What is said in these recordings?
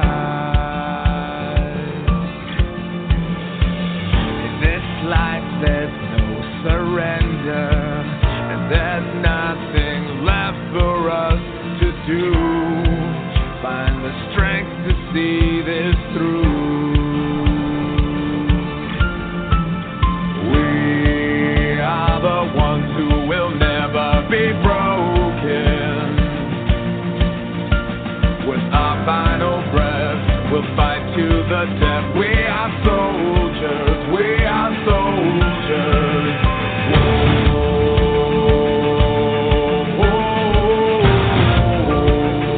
eyes. In this life there's no surrender, and there's nothing left for us to do. Find the strength to see this through. We'll fight to the death. We are soldiers. We are soldiers. Whoa, whoa, whoa, whoa.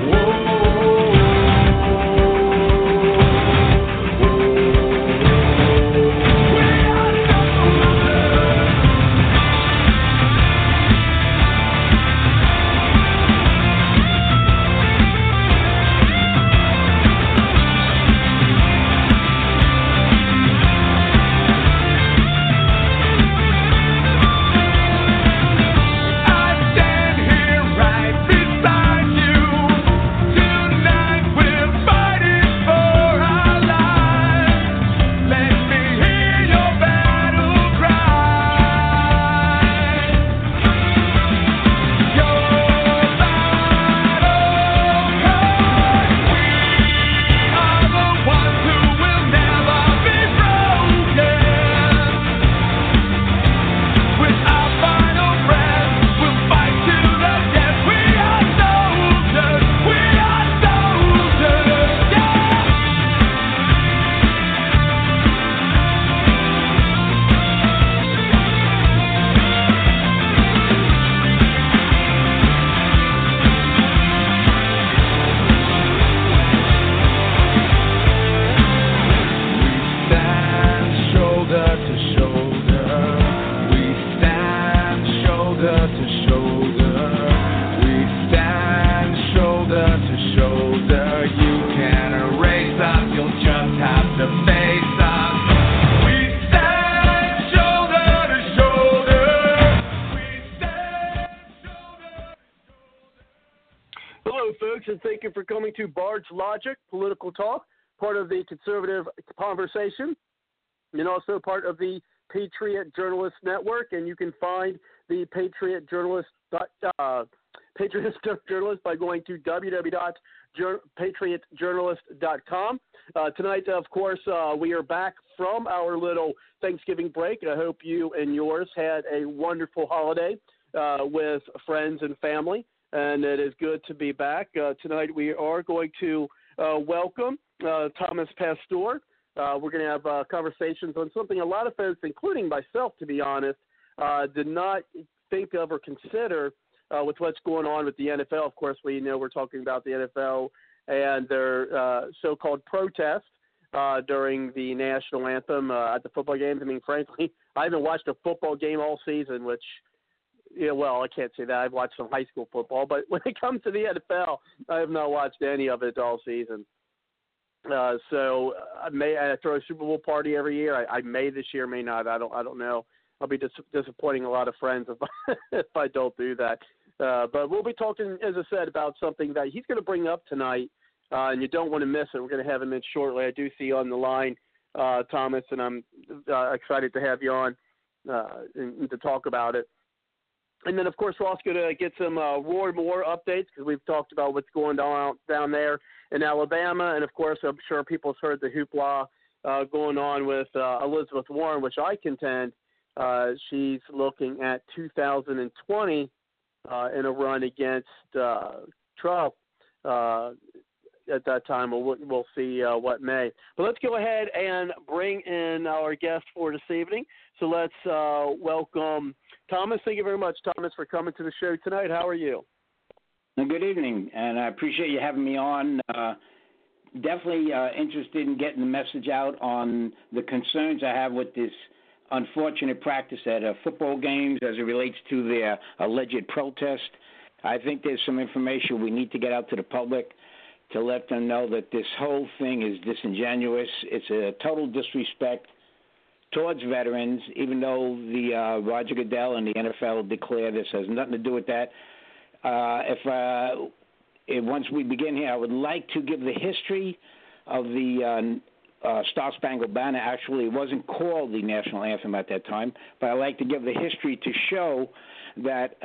We are to Bards Logic, political talk, part of the conservative conversation, and also part of the Patriot Journalist Network. And you can find the Patriot Journalist by going to www.patriotjournalist.com. Tonight, of course, we are back from our little Thanksgiving break, and I hope you and yours had a wonderful holiday with friends and family. And it is good to be back. Tonight we are going to welcome Thomas Pastore. We're going to have conversations on something a lot of folks, including myself, to be honest, did not think of or consider with what's going on with the NFL. Of course, we know we're talking about the NFL and their so-called protest during the national anthem at the football games. I mean, frankly, I haven't watched a football game all season, which – yeah, well, I can't say that. I've watched some high school football, but when it comes to the NFL, I have not watched any of it all season. So I throw a Super Bowl party every year. I may this year, may not. I don't know. I'll be disappointing a lot of friends if I don't do that. But we'll be talking, as I said, about something that he's going to bring up tonight, and you don't want to miss it. We're going to have him in shortly. I do see on the line Thomas, and I'm excited to have you on and to talk about it. And then, of course, we're also going to get some Roy Moore updates because we've talked about what's going on down there in Alabama. And, of course, I'm sure people's heard the hoopla going on with Elizabeth Warren, which I contend she's looking at 2020 in a run against Trump at that time. We'll see what may. But let's go ahead and bring in our guest for this evening. So let's welcome Thomas. Thank you very much, Thomas, for coming to the show tonight. How are you? Good evening, and I appreciate you having me on. Definitely interested in getting the message out on the concerns I have with this unfortunate practice at football games as it relates to their alleged protest. I think there's some information we need to get out to the public to let them know that this whole thing is disingenuous. It's a total disrespect towards veterans, even though the Roger Goodell and the NFL declare this has nothing to do with that. Once we begin here, I would like to give the history of the Star Spangled Banner. Actually, it wasn't called the National Anthem at that time, but I like to give the history to show that,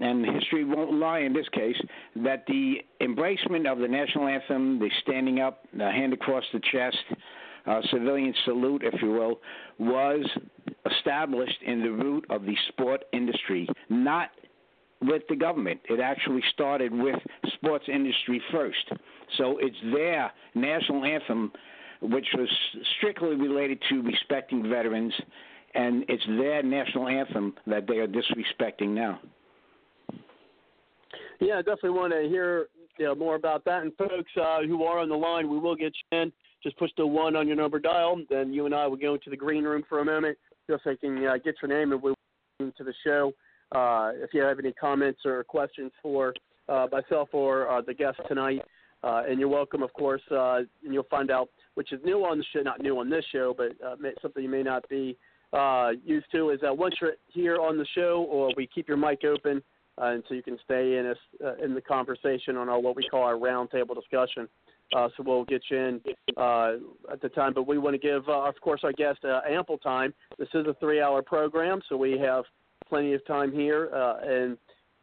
and history won't lie in this case, that the embracement of the National Anthem, the standing up, the hand across the chest, civilian salute, if you will, was established in the root of the sport industry, not with the government. It actually started with sports industry first. So it's their national anthem, which was strictly related to respecting veterans, and it's their national anthem that they are disrespecting now. Yeah, I definitely want to hear more about that. And folks who are on the line, we will get you in. Just push the 1 on your number dial, then you and I will go into the green room for a moment just so I can get your name and we'll get into the show. If you have any comments or questions for myself or the guest tonight, and you're welcome, of course, and you'll find out, which is new on the show, not new on this show, but something you may not be used to, is that once you're here on the show, or we keep your mic open and so you can stay in the conversation on our, what we call our roundtable discussion. So we'll get you in at the time. But we want to give, of course, our guest ample time. This is a 3-hour program, so we have plenty of time here. And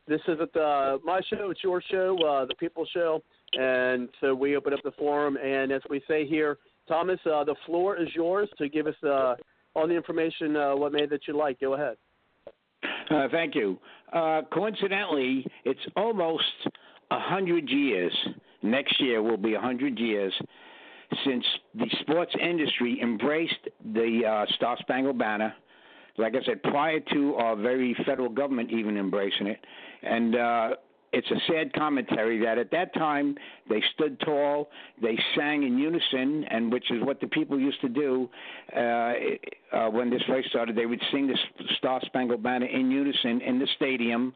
this isn't my show. It's your show, the People's Show. And so we open up the forum. And as we say here, Thomas, the floor is yours to give us all the information what made that you like. Go ahead. Thank you. Coincidentally, it's almost 100 years. Next year will be 100 years since the sports industry embraced the Star Spangled Banner, like I said, prior to our very federal government even embracing it. And it's a sad commentary that at that time they stood tall, they sang in unison, and which is what the people used to do when this first started. They would sing the Star Spangled Banner in unison in the stadium.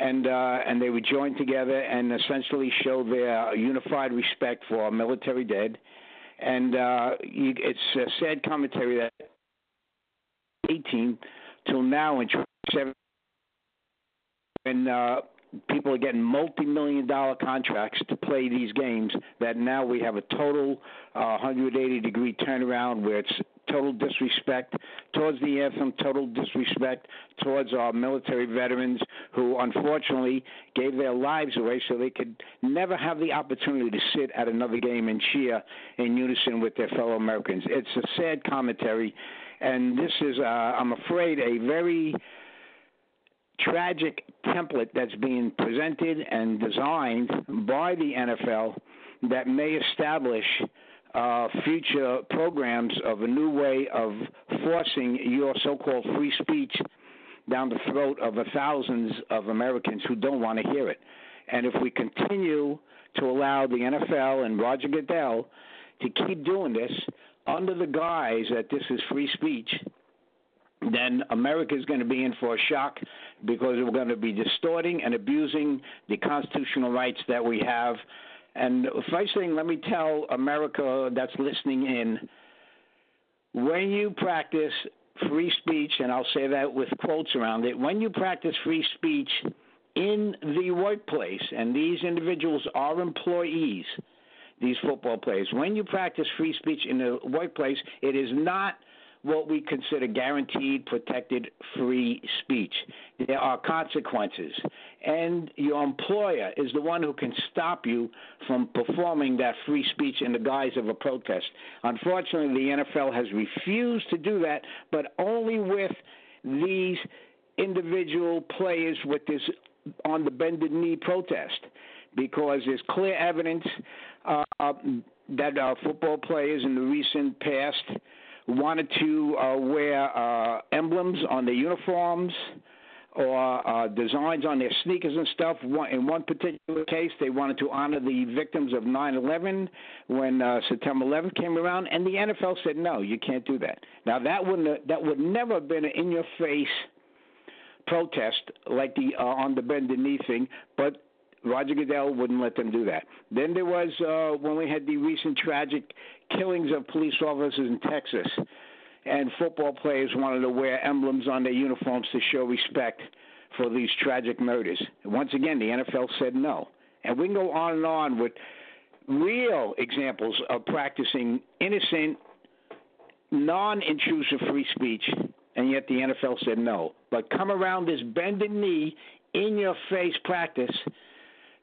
And they would join together and essentially show their unified respect for our military dead. And it's a sad commentary that 18 till now in 27, and people are getting multi-million-dollar contracts to play these games, that now we have a total 180-degree turnaround where it's total disrespect towards the anthem, total disrespect towards our military veterans who, unfortunately, gave their lives away so they could never have the opportunity to sit at another game and cheer in unison with their fellow Americans. It's a sad commentary, and this is, I'm afraid, a very tragic template that's being presented and designed by the NFL that may establish future programs of a new way of forcing your so-called free speech down the throat of the thousands of Americans who don't want to hear it. And if we continue to allow the NFL and Roger Goodell to keep doing this under the guise that this is free speech, then America is going to be in for a shock, because we're going to be distorting and abusing the constitutional rights that we have. And first thing, let me tell America that's listening in, when you practice free speech, and I'll say that with quotes around it, when you practice free speech in the workplace, and these individuals are employees, these football players, when you practice free speech in the workplace, it is not what we consider guaranteed, protected free speech. There are consequences, and your employer is the one who can stop you from performing that free speech in the guise of a protest. Unfortunately, the NFL has refused to do that, but only with these individual players with this on the bended knee protest, because there's clear evidence that football players in the recent past wanted to wear emblems on their uniforms, or designs on their sneakers and stuff. In one particular case, they wanted to honor the victims of 9/11 when September 11th came around, and the NFL said, no, you can't do that. Now, that would never have been an in-your-face protest like the on the bend and knee thing, but Roger Goodell wouldn't let them do that. Then there was when we had the recent tragic killings of police officers in Texas, and football players wanted to wear emblems on their uniforms to show respect for these tragic murders. Once again, the NFL said no. And we can go on and on with real examples of practicing innocent, non-intrusive free speech, and yet the NFL said no. But come around this bend-the-knee, in-your-face practice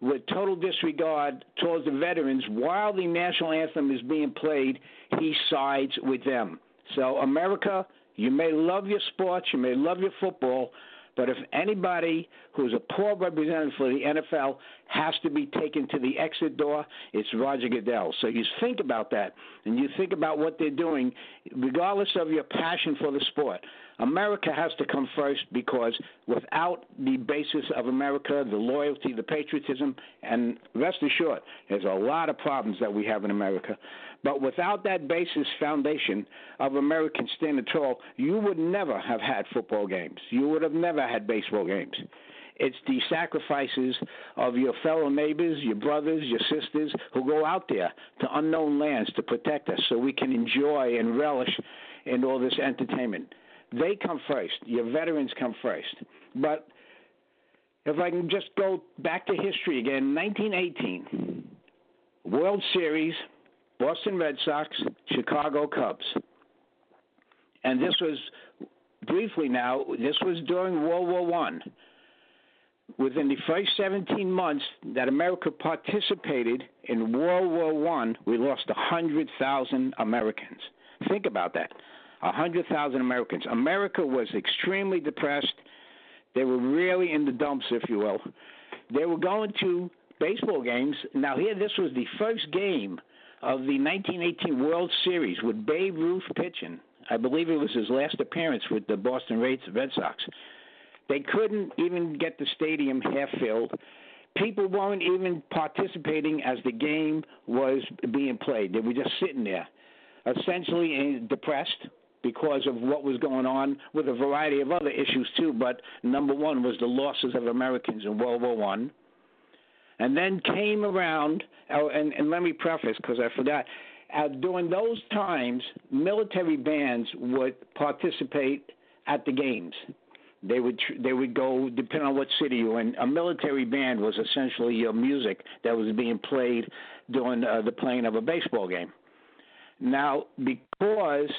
with total disregard towards the veterans while the national anthem is being played, he sides with them. So, America, you may love your sports, you may love your football, but if anybody who's a poor representative for the NFL has to be taken to the exit door, it's Roger Goodell. So you think about that, and you think about what they're doing, regardless of your passion for the sport. America has to come first, because without the basis of America, the loyalty, the patriotism, and rest assured, there's a lot of problems that we have in America. But without that basis foundation of Americans standing tall, you would never have had football games. You would have never had baseball games. It's the sacrifices of your fellow neighbors, your brothers, your sisters, who go out there to unknown lands to protect us so we can enjoy and relish in all this entertainment. They come first. Your veterans come first. But if I can just go back to history again, 1918, World Series, Boston Red Sox, Chicago Cubs. And this was, briefly now, this was during World War I. Within the first 17 months that America participated in World War I, we lost 100,000 Americans. Think about that. 100,000 Americans. America was extremely depressed. They were really in the dumps, if you will. They were going to baseball games. Now, here, this was the first game of the 1918 World Series with Babe Ruth pitching. I believe it was his last appearance with the Boston Red Sox. They couldn't even get the stadium half-filled. People weren't even participating as the game was being played. They were just sitting there, essentially depressed, because of what was going on with a variety of other issues, too. But number one was the losses of Americans in World War I. And then came around, and let me preface, because I forgot, during those times, military bands would participate at the games. They would go, depending on what city you're in. A military band was essentially your music that was being played during the playing of a baseball game. Now, because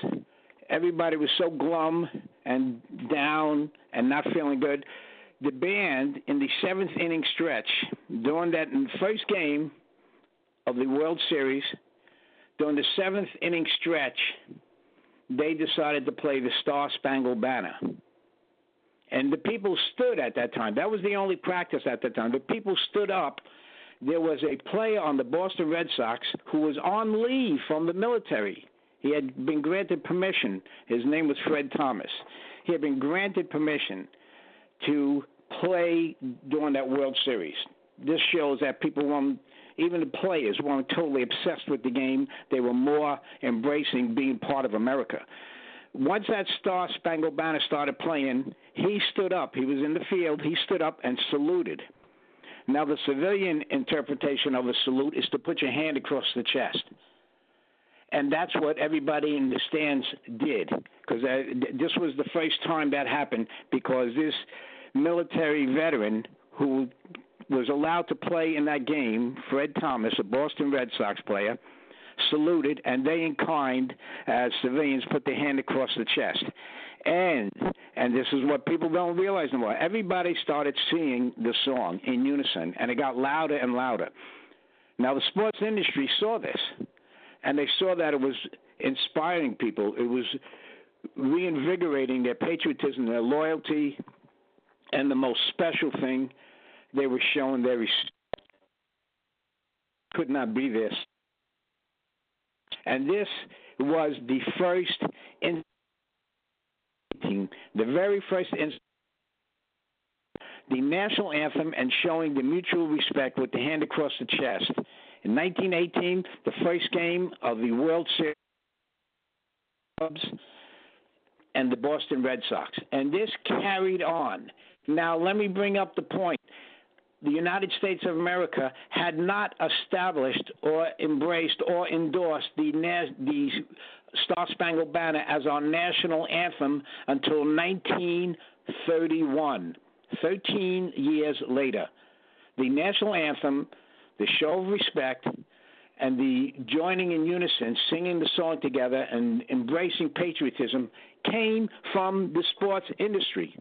everybody was so glum and down and not feeling good, the band in the seventh inning stretch during that first game of the World Series, during the seventh inning stretch, they decided to play the Star Spangled Banner. And the people stood at that time. That was the only practice at that time. The people stood up. There was a player on the Boston Red Sox who was on leave from the military. He had been granted permission. His name was Fred Thomas. He had been granted permission to play during that World Series. This shows that people weren't, even the players weren't totally obsessed with the game. They were more embracing being part of America. Once that Star Spangled Banner started playing, he stood up. He was in the field. He stood up and saluted. Now, the civilian interpretation of a salute is to put your hand across the chest. And that's what everybody in the stands did, because this was the first time that happened, because this military veteran who was allowed to play in that game, Fred Thomas, a Boston Red Sox player, saluted, and they in kind, as civilians, put their hand across the chest. And this is what people don't realize no more. Everybody started singing the song in unison, and it got louder and louder. Now, the sports industry saw this, and they saw that it was inspiring people. It was reinvigorating their patriotism, their loyalty, and the most special thing, they were showing their respect. Could not be this. And this was the first incident. The very first incident the national anthem and showing the mutual respect with the hand across the chest. In 1918, the first game of the World Series, Cubs and the Boston Red Sox. And this carried on. Now, let me bring up the point. The United States of America had not established or embraced or endorsed the Star-Spangled Banner as our national anthem until 1931, 13 years later. The national anthem, the show of respect, and the joining in unison, singing the song together and embracing patriotism came from the sports industry.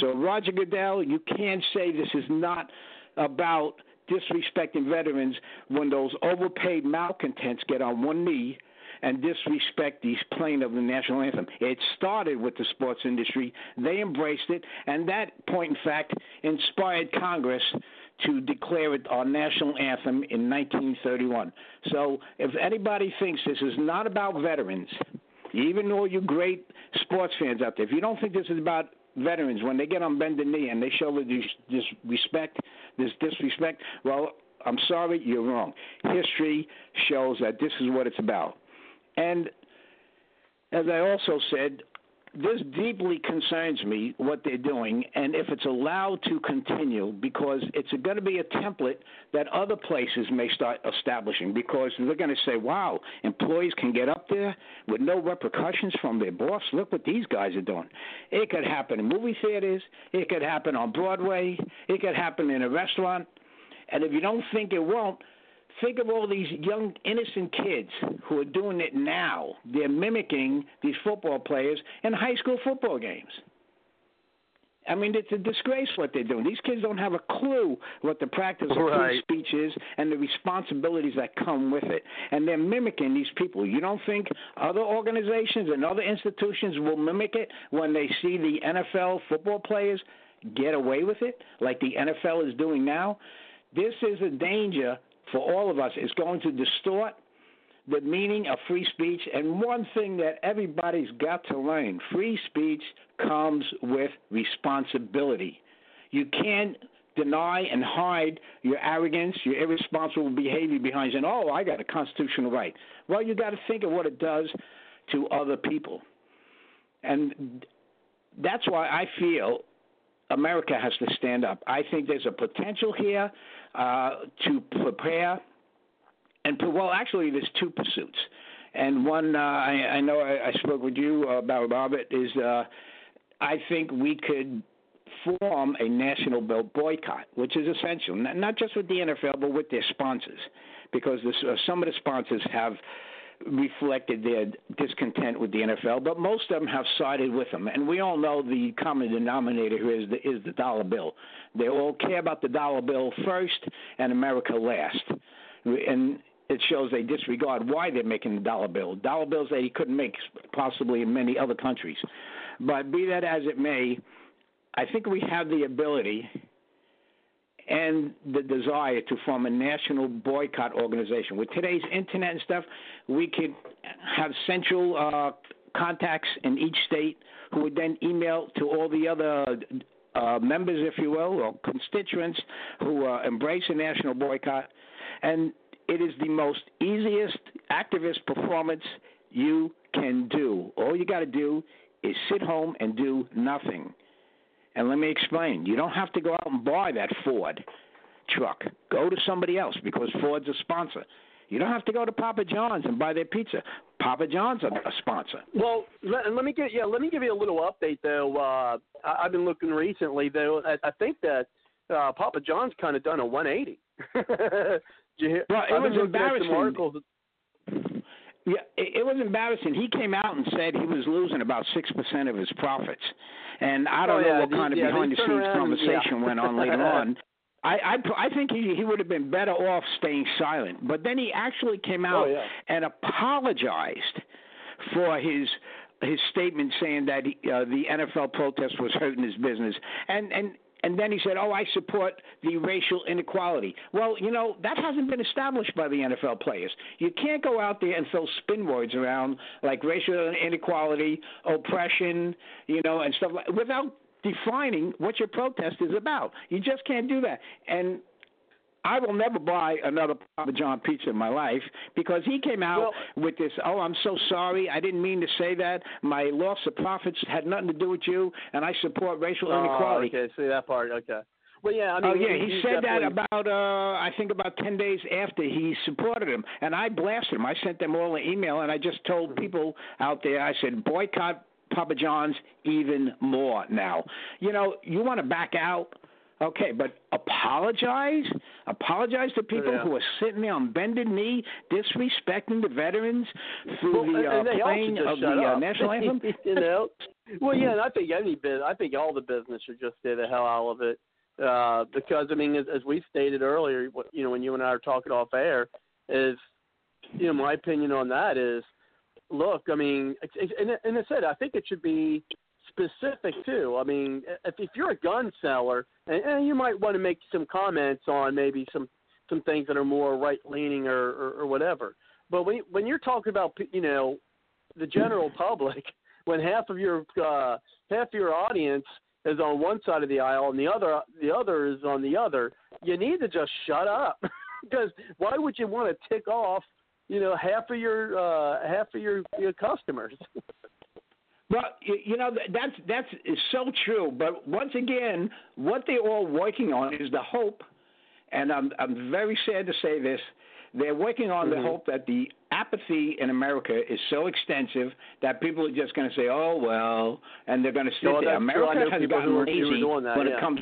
So, Roger Goodell, you can't say this is not about disrespecting veterans when those overpaid malcontents get on one knee and disrespect these playing of the national anthem. It started with the sports industry. They embraced it, and that point, in fact, inspired Congress to declare it our national anthem in 1931. So if anybody thinks this is not about veterans, even all you great sports fans out there, if you don't think this is about veterans, when they get on bended knee and they show this respect, this disrespect, well, I'm sorry, you're wrong. History shows that this is what it's about. And as I also said, this deeply concerns me, what they're doing, and if it's allowed to continue, because it's going to be a template that other places may start establishing, because they're going to say, wow, employees can get up there with no repercussions from their boss. Look what these guys are doing. It could happen in movie theaters. It could happen on Broadway. It could happen in a restaurant. And if you don't think it won't, think of all these young, innocent kids who are doing it now. They're mimicking these football players in high school football games. I mean, it's a disgrace what they're doing. These kids don't have a clue what the practice of free speech is and the responsibilities that come with it. And they're mimicking these people. You don't think other organizations and other institutions will mimic it when they see the NFL football players get away with it like the NFL is doing now? This is a danger for all of us. It's going to distort the meaning of free speech. And one thing that everybody's got to learn, free speech comes with responsibility. You can't deny and hide your arrogance, your irresponsible behavior behind saying, oh, I got a constitutional right. Well, you got to think of what it does to other people. And that's why I feel America has to stand up. I think there's a potential here to prepare. Well, actually, there's two pursuits. And one, I know I spoke with you about Robert, is I think we could form a national boycott, which is essential, not just with the NFL, but with their sponsors, because some of the sponsors have reflected their discontent with the NFL, but most of them have sided with them. And we all know the common denominator here is the dollar bill. They all care about the dollar bill first and America last. And it shows they disregard why they're making the dollar bill. Dollar bills that he couldn't make possibly in many other countries. But be that as it may, I think we have the ability and the desire to form a national boycott organization. With today's internet and stuff, we could have central contacts in each state who would then email to all the other members, if you will, or constituents who embrace a national boycott. And it is the most easiest activist performance you can do. All you got to do is sit home and do nothing. And let me explain. You don't have to go out and buy that Ford truck. Go to somebody else because Ford's a sponsor. You don't have to go to Papa John's and buy their pizza. Papa John's is a sponsor. Well, let me give you a little update though. I've been looking recently though. I think that Papa John's kind of done a 180. Well, it was embarrassing. Yeah, it was embarrassing. He came out and said he was losing about 6% of his profits. And I don't know what kind of behind-the-scenes conversation went on later on. I think he would have been better off staying silent. But then he actually came out and apologized for his statement saying that the NFL protest was hurting his business. And then he said, I support the racial inequality. Well, that hasn't been established by the NFL players. You can't go out there and throw spin words around like racial inequality, oppression, and stuff without defining what your protest is about. You just can't do that. And I will never buy another Papa John pizza in my life because he came out with this, oh, I'm so sorry, I didn't mean to say that, my loss of profits had nothing to do with you, and I support racial inequality. Okay, see that part, okay. Well, yeah, I mean, he said that about, I think, about 10 days after he supported him. And I blasted him. I sent them all an email, and I just told people out there, I said, boycott Papa John's even more now. You know, you want to back out? Okay, but apologize? Apologize to people who are sitting there on bended knee, disrespecting the veterans through the playing of the national anthem? You know? Well, yeah, and I think all the business should just stay the hell out of it. Because, I mean, as we stated earlier, you know, when you and I are talking off air, is, you know, my opinion on that is, look, I mean, and I said, I think it should be specific too. I mean, if you're a gun seller, and you might want to make some comments on maybe some things that are more right-leaning or whatever. But when you're talking about, you know, the general public, when half of your audience is on one side of the aisle and the other is on the other, you need to just shut up because why would you want to tick off, you know, half of your customers? Well, you know, that's so true. But once again, what they're all working on is the hope, and I'm very sad to say this, they're working on the hope that the apathy in America is so extensive that people are just going to say, oh, well, and they're going to sit there. America has gotten lazy when it comes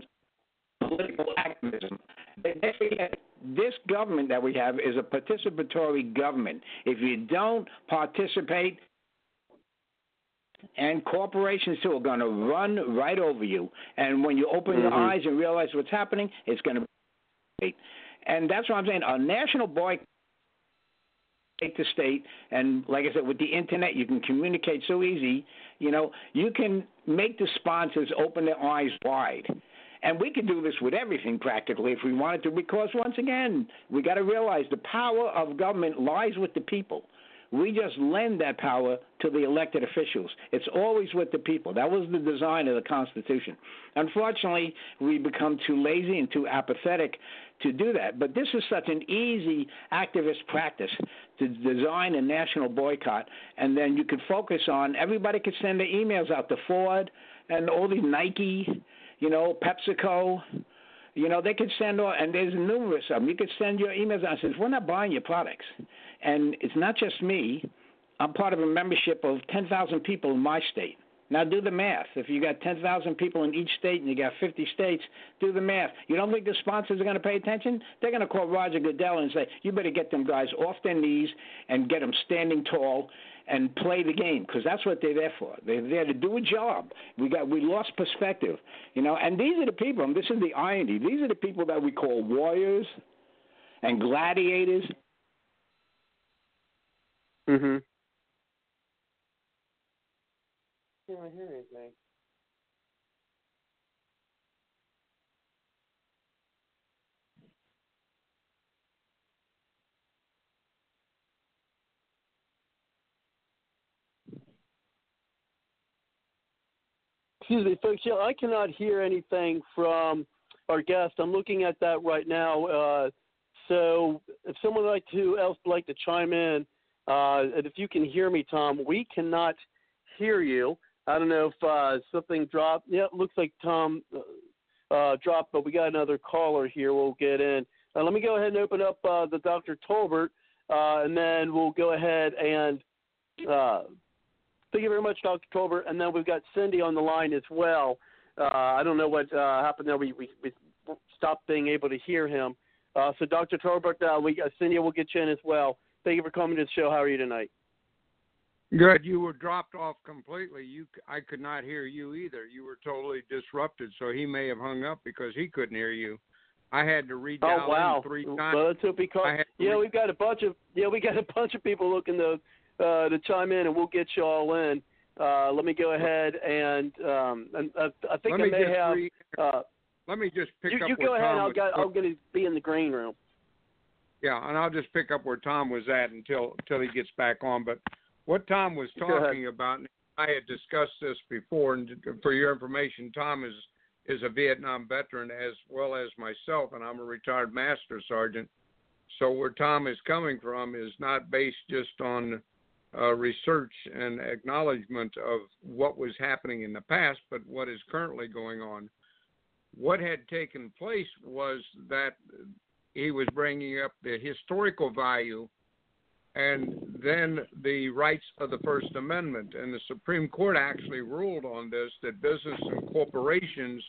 to political activism. This government that we have is a participatory government. If you don't participate, and corporations, too, are going to run right over you. And when you open your eyes and realize what's happening, it's going to be. And that's what I'm saying. A national boycott, state to state, and like I said, with the internet, you can communicate so easy. You know, you can make the sponsors open their eyes wide. And we can do this with everything practically if we wanted to, because once again, we got to realize the power of government lies with the people. We just lend that power to the elected officials. It's always with the people. That was the design of the Constitution. Unfortunately, we become too lazy and too apathetic to do that. But this is such an easy activist practice to design a national boycott, and then you could focus on everybody could send their emails out to Ford and all these Nike, you know, PepsiCo. You know, they could send, and there's numerous of them. You could send your emails out and says, we're not buying your products. And it's not just me. I'm part of a membership of 10,000 people in my state. Now do the math. If you got 10,000 people in each state and you got 50 states, do the math. You don't think the sponsors are going to pay attention? They're going to call Roger Goodell and say, you better get them guys off their knees and get them standing tall and play the game, because that's what they're there for. They're there to do a job. We lost perspective, you know. And these are the people, and this is the irony, these are the people that we call warriors and gladiators. Mm-hmm. I can't hear anything. Excuse me, folks. Yeah, I cannot hear anything from our guest. I'm looking at that right now. So, if someone else would like to chime in, and if you can hear me, Tom, we cannot hear you. I don't know if something dropped. Yeah, it looks like Tom dropped, but we got another caller here. We'll get in. Let me go ahead and open up the Dr. Tolbert, and then we'll go ahead and. Thank you very much, Dr. Tolbert. And then we've got Cindy on the line as well. I don't know what happened there. We stopped being able to hear him. So, Dr. Tolbert, Cindy will get you in as well. Thank you for coming to the show. How are you tonight? Good. You were dropped off completely. I could not hear you either. You were totally disrupted, so he may have hung up because he couldn't hear you. I had to redial in three times. Well, that's what we call. We got a bunch of people looking to chime in, and we'll get you all in. Let me go ahead and I think I may have. Let me just pick up. You go ahead. I'm going to be in the green room. Yeah, and I'll just pick up where Tom was at until he gets back on. But what Tom was talking about, I had discussed this before, and for your information, Tom is a Vietnam veteran as well as myself, and I'm a retired master sergeant. So where Tom is coming from is not based just on research and acknowledgement of what was happening in the past, but what is currently going on. What had taken place was that he was bringing up the historical value and then the rights of the 1st Amendment. And the Supreme Court actually ruled on this, that business and corporations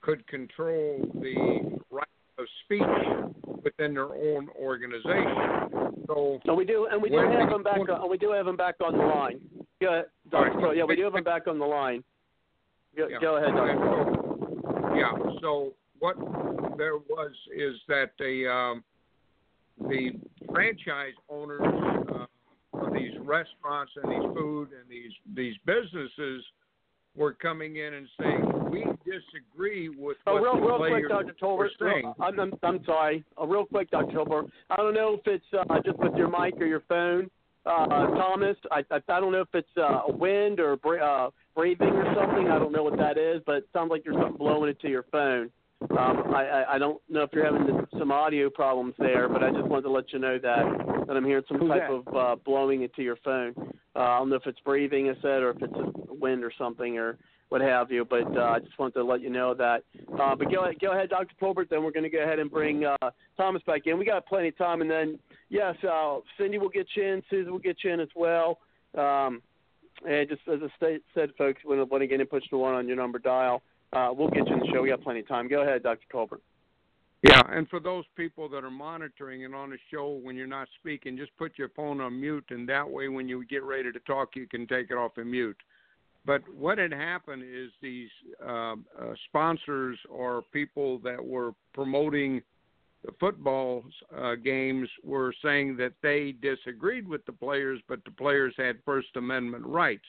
could control the right of speech within their own organization. So we do, and we do have them back. And we do have them back on the line. Yeah, Dr. Yeah, we do have them back on the line. Go ahead, Dr. Yeah. So what there was is that the franchise owners of these restaurants and these food and these businesses were coming in and saying, we disagree with what the players are saying. I'm sorry. Real quick, Dr. Tolbert. I don't know if it's just with your mic or your phone, Thomas. I don't know if it's a wind or breathing or something. I don't know what that is, but it sounds like there's something blowing into your phone. I don't know if you're having some audio problems there, but I just wanted to let you know that I'm hearing some type of blowing into your phone. I don't know if it's breathing, I said, or if it's a wind or something or what have you, but I just wanted to let you know that. But go ahead, Dr. Tolbert, then we're going to go ahead and bring Thomas back in. We got plenty of time, and then, yes, Cindy will get you in, Susan will get you in as well. And just as I said, folks, we don't want to get in, push the one on your number dial. We'll get you in the show. We got plenty of time. Go ahead, Dr. Tolbert. Yeah, and for those people that are monitoring and on the show when you're not speaking, just put your phone on mute, and that way when you get ready to talk, you can take it off of mute. But what had happened is these sponsors or people that were promoting the football games were saying that they disagreed with the players, but the players had First Amendment rights.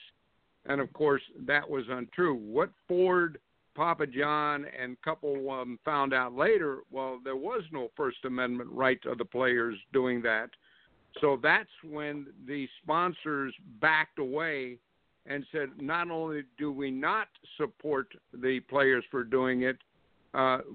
And, of course, that was untrue. What Ford, Papa John, and couple found out later, well, there was no First Amendment right of the players doing that. So that's when the sponsors backed away and said, not only do we not support the players for doing it,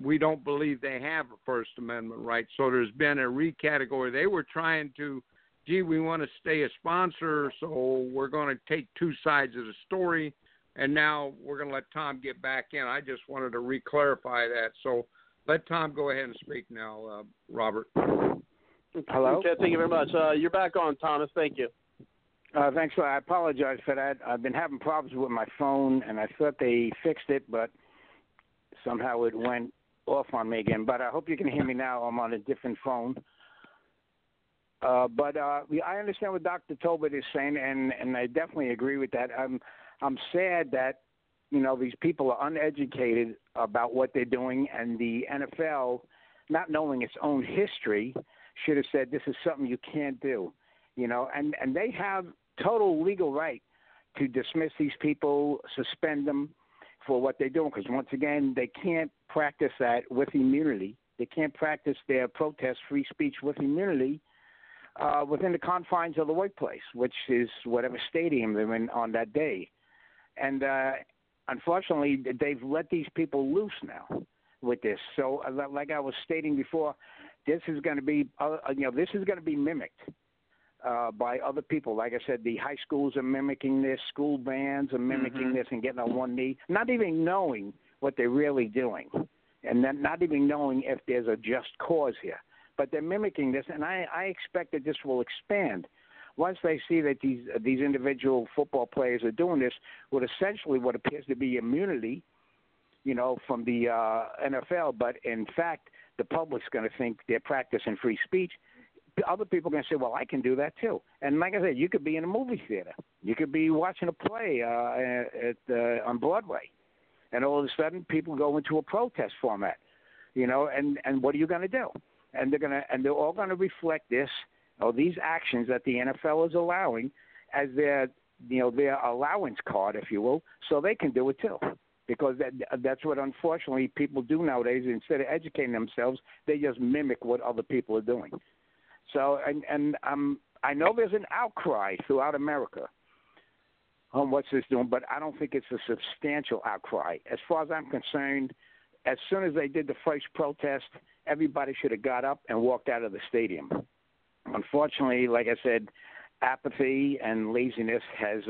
we don't believe they have a First Amendment right. So there's been a recategory. They were trying to, we want to stay a sponsor, so we're going to take two sides of the story. And now we're going to let Tom get back in. I just wanted to reclarify that. So let Tom go ahead and speak now, Robert. Hello? Okay, thank you very much. You're back on, Thomas. Thank you. Thanks. I apologize for that. I've been having problems with my phone, and I thought they fixed it, but somehow it went off on me again. But I hope you can hear me now. I'm on a different phone. But I understand what Dr. Tolbert is saying, and I definitely agree with that. I'm sad that, these people are uneducated about what they're doing, and the NFL, not knowing its own history, should have said this is something you can't do, and they have total legal right to dismiss these people, suspend them for what they're doing, because, once again, they can't practice that with immunity. They can't practice their protest free speech with immunity within the confines of the workplace, which is whatever stadium they're in on that day. And unfortunately, they've let these people loose now with this. So, like I was stating before, this is going to be, this is going to be mimicked by other people. Like I said, the high schools are mimicking this, school bands are mimicking this, and getting on one knee, not even knowing what they're really doing, and then not even knowing if there's a just cause here. But they're mimicking this, and I expect that this will expand. Once they see that these individual football players are doing this with essentially what appears to be immunity, from the NFL, but in fact the public's going to think they're practicing free speech. Other people are going to say, well, I can do that too. And like I said, you could be in a movie theater. You could be watching a play on Broadway, and all of a sudden people go into a protest format, and what are you going to do? And they're all going to reflect this. These actions that the NFL is allowing as their allowance card, if you will, so they can do it too, because that's what unfortunately people do nowadays. Instead of educating themselves, they just mimic what other people are doing. So, I know there's an outcry throughout America on what it's doing, but I don't think it's a substantial outcry. As far as I'm concerned, as soon as they did the first protest, everybody should have got up and walked out of the stadium. Unfortunately, like I said, apathy and laziness has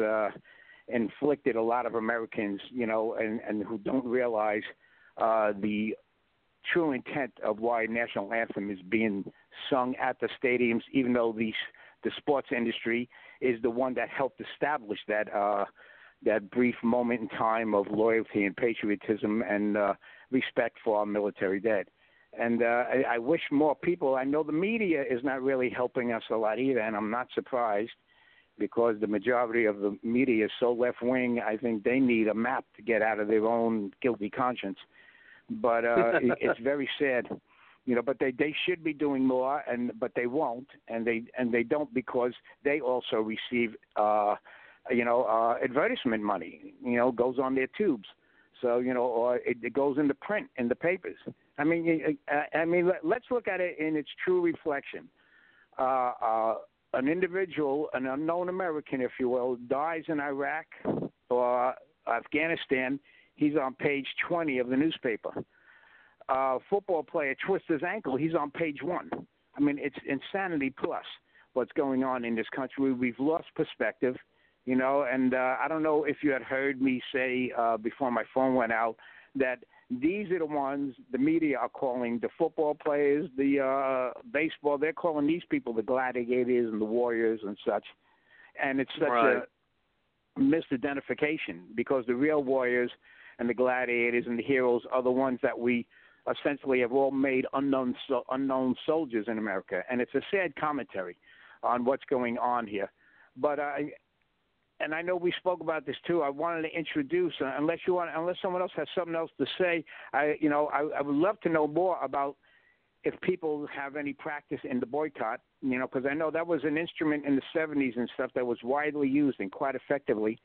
inflicted a lot of Americans, you know, and who don't realize the true intent of why national anthem is being sung at the stadiums, even though the sports industry is the one that helped establish that that brief moment in time of loyalty and patriotism and respect for our military dead. And I wish more people, I know the media is not really helping us a lot either, and I'm not surprised because the majority of the media is so left-wing, I think they need a map to get out of their own guilty conscience. But it's very sad, you know, but they should be doing more, but they won't, and they don't because they also receive, advertisement money, you know, goes on their tubes. So, you know, or it goes into print in the papers. I mean, let's look at it in its true reflection. An individual, an unknown American, if you will, dies in Iraq or Afghanistan. He's on page 20 of the newspaper. Football player twists his ankle. He's on page 1. I mean, it's insanity plus what's going on in this country. We've lost perspective. You know, and I don't know if you had heard me say before my phone went out that these are the ones the media are calling the football players, the baseball. They're calling these people the gladiators and the warriors and such. And it's such a misidentification because the real warriors and the gladiators and the heroes are the ones that we essentially have all made unknown soldiers in America. And it's a sad commentary on what's going on here. But and I know we spoke about this too. I wanted to introduce, unless someone else has something else to say, I would love to know more about if people have any practice in the boycott, you know, because I know that was an instrument in the 70s and stuff that was widely used and quite effectively,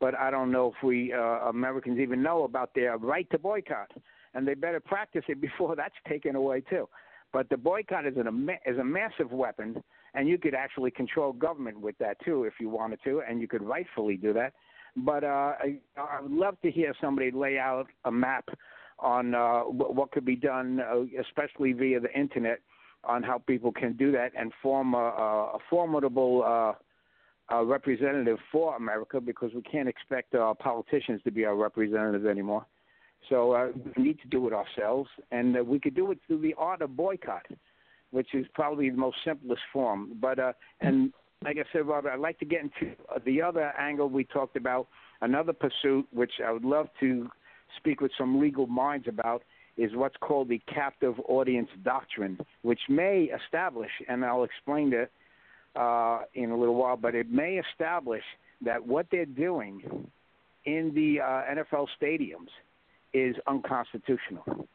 but I don't know if we Americans even know about their right to boycott, and they better practice it before that's taken away too. But the boycott is a massive weapon, and you could actually control government with that, too, if you wanted to, and you could rightfully do that. But I would love to hear somebody lay out a map on what could be done, especially via the Internet, on how people can do that and form a formidable representative for America, because we can't expect our politicians to be our representatives anymore. So we need to do it ourselves, and we could do it through the art of boycott, which is probably the most simplest form. But and like I said, Robert, I'd like to get into the other angle we talked about, another pursuit, which I would love to speak with some legal minds about, is what's called the captive audience doctrine, which may establish, and I'll explain that in a little while, but it may establish that what they're doing in the NFL stadiums is unconstitutional.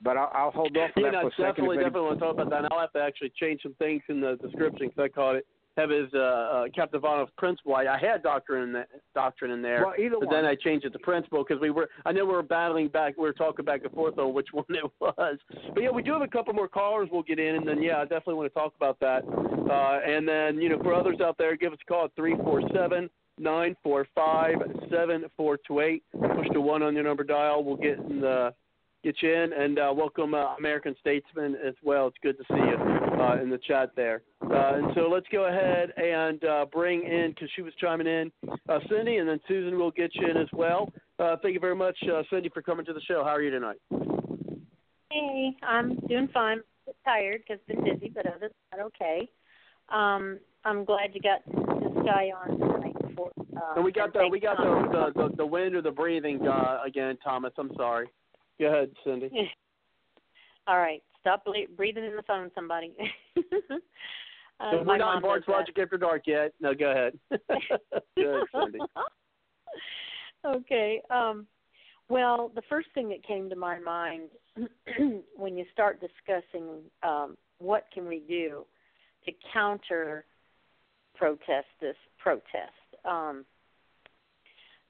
But I'll hold off for that for a second. Definitely want to talk about that. And I'll have to actually change some things in the description because I called it Captive Audience Principle. I had doctrine in there, well, but then I changed it to principle because we were battling back. We were talking back and forth on which one it was. But yeah, we do have a couple more callers we'll get in, and then I definitely want to talk about that. And then for others out there, give us a call at 347. 945-7428. Push the 1 on your number dial. We'll get you in, and welcome American Statesman as well. It's good to see you in the chat there. And so let's go ahead and bring in, because she was chiming in, Cindy, and then Susan will get you in as well. Thank you very much, Cindy, for coming to the show. How are you tonight? Hey, I'm doing fine. I'm tired because I've been busy, but other than that, okay. I'm glad you got this guy on tonight. And we got the wind or the breathing again, Thomas. I'm sorry. Go ahead, Cindy. All right. Stop breathing in the phone, somebody. We're not in Bards Logic After Dark yet. No, go ahead. Go ahead, Cindy. Okay. Well, the first thing that came to my mind when you start discussing what can we do to counter this protest.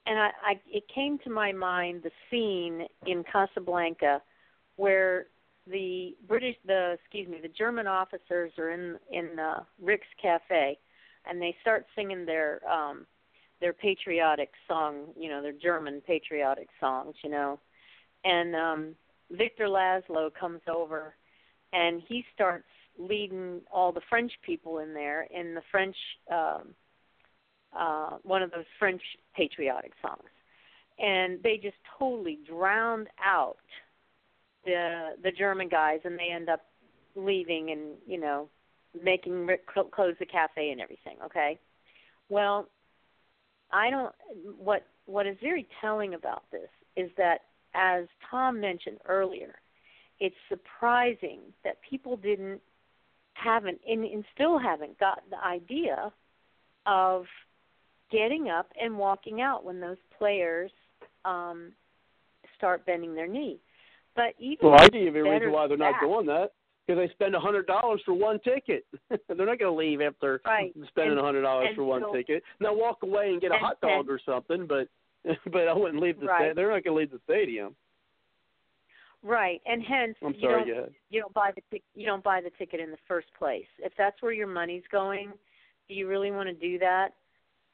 And it came to my mind the scene in Casablanca where the German officers are in the Rick's Cafe, and they start singing their their patriotic song, you know, their German patriotic songs, you know. And Victor Laszlo comes over, and he starts leading all the French people in there in the French, one of those French patriotic songs. And they just totally drowned out the German guys, and they end up leaving and, you know, making close the cafe and everything, okay? Well, I don't – what is very telling about this is that, as Tom mentioned earlier, it's surprising that people didn't haven't and still haven't gotten the idea of getting up and walking out when those players start bending their knee. But even well, I didn't even reason why they're not doing that, because they spend $100 for one ticket. They're not going to leave after spending $100 for one ticket. Now walk away and get a hot dog or something, but I wouldn't leave the stadium. They're not going to leave the stadium. Right, and hence you don't buy the ticket in the first place. If that's where your money's going, do you really want to do that?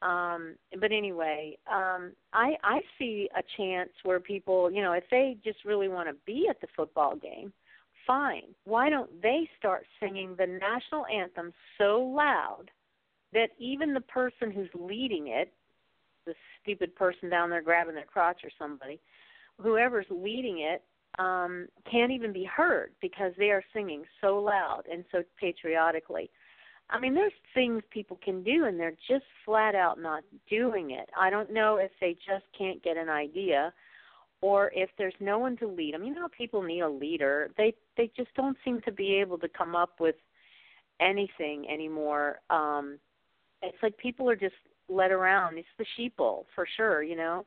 But anyway, I see a chance where people, you know, if they just really want to be at the football game, fine. Why don't they start singing the national anthem so loud that even the person who's leading it, the stupid person down there grabbing their crotch or somebody, whoever's leading it, can't even be heard because they are singing so loud and so patriotically. I mean, there's things people can do, and they're just flat out not doing it. I don't know if they just can't get an idea or if there's no one to lead them. You know how people need a leader. They just don't seem to be able to come up with anything anymore. It's like people are just led around. It's the sheeple for sure, you know.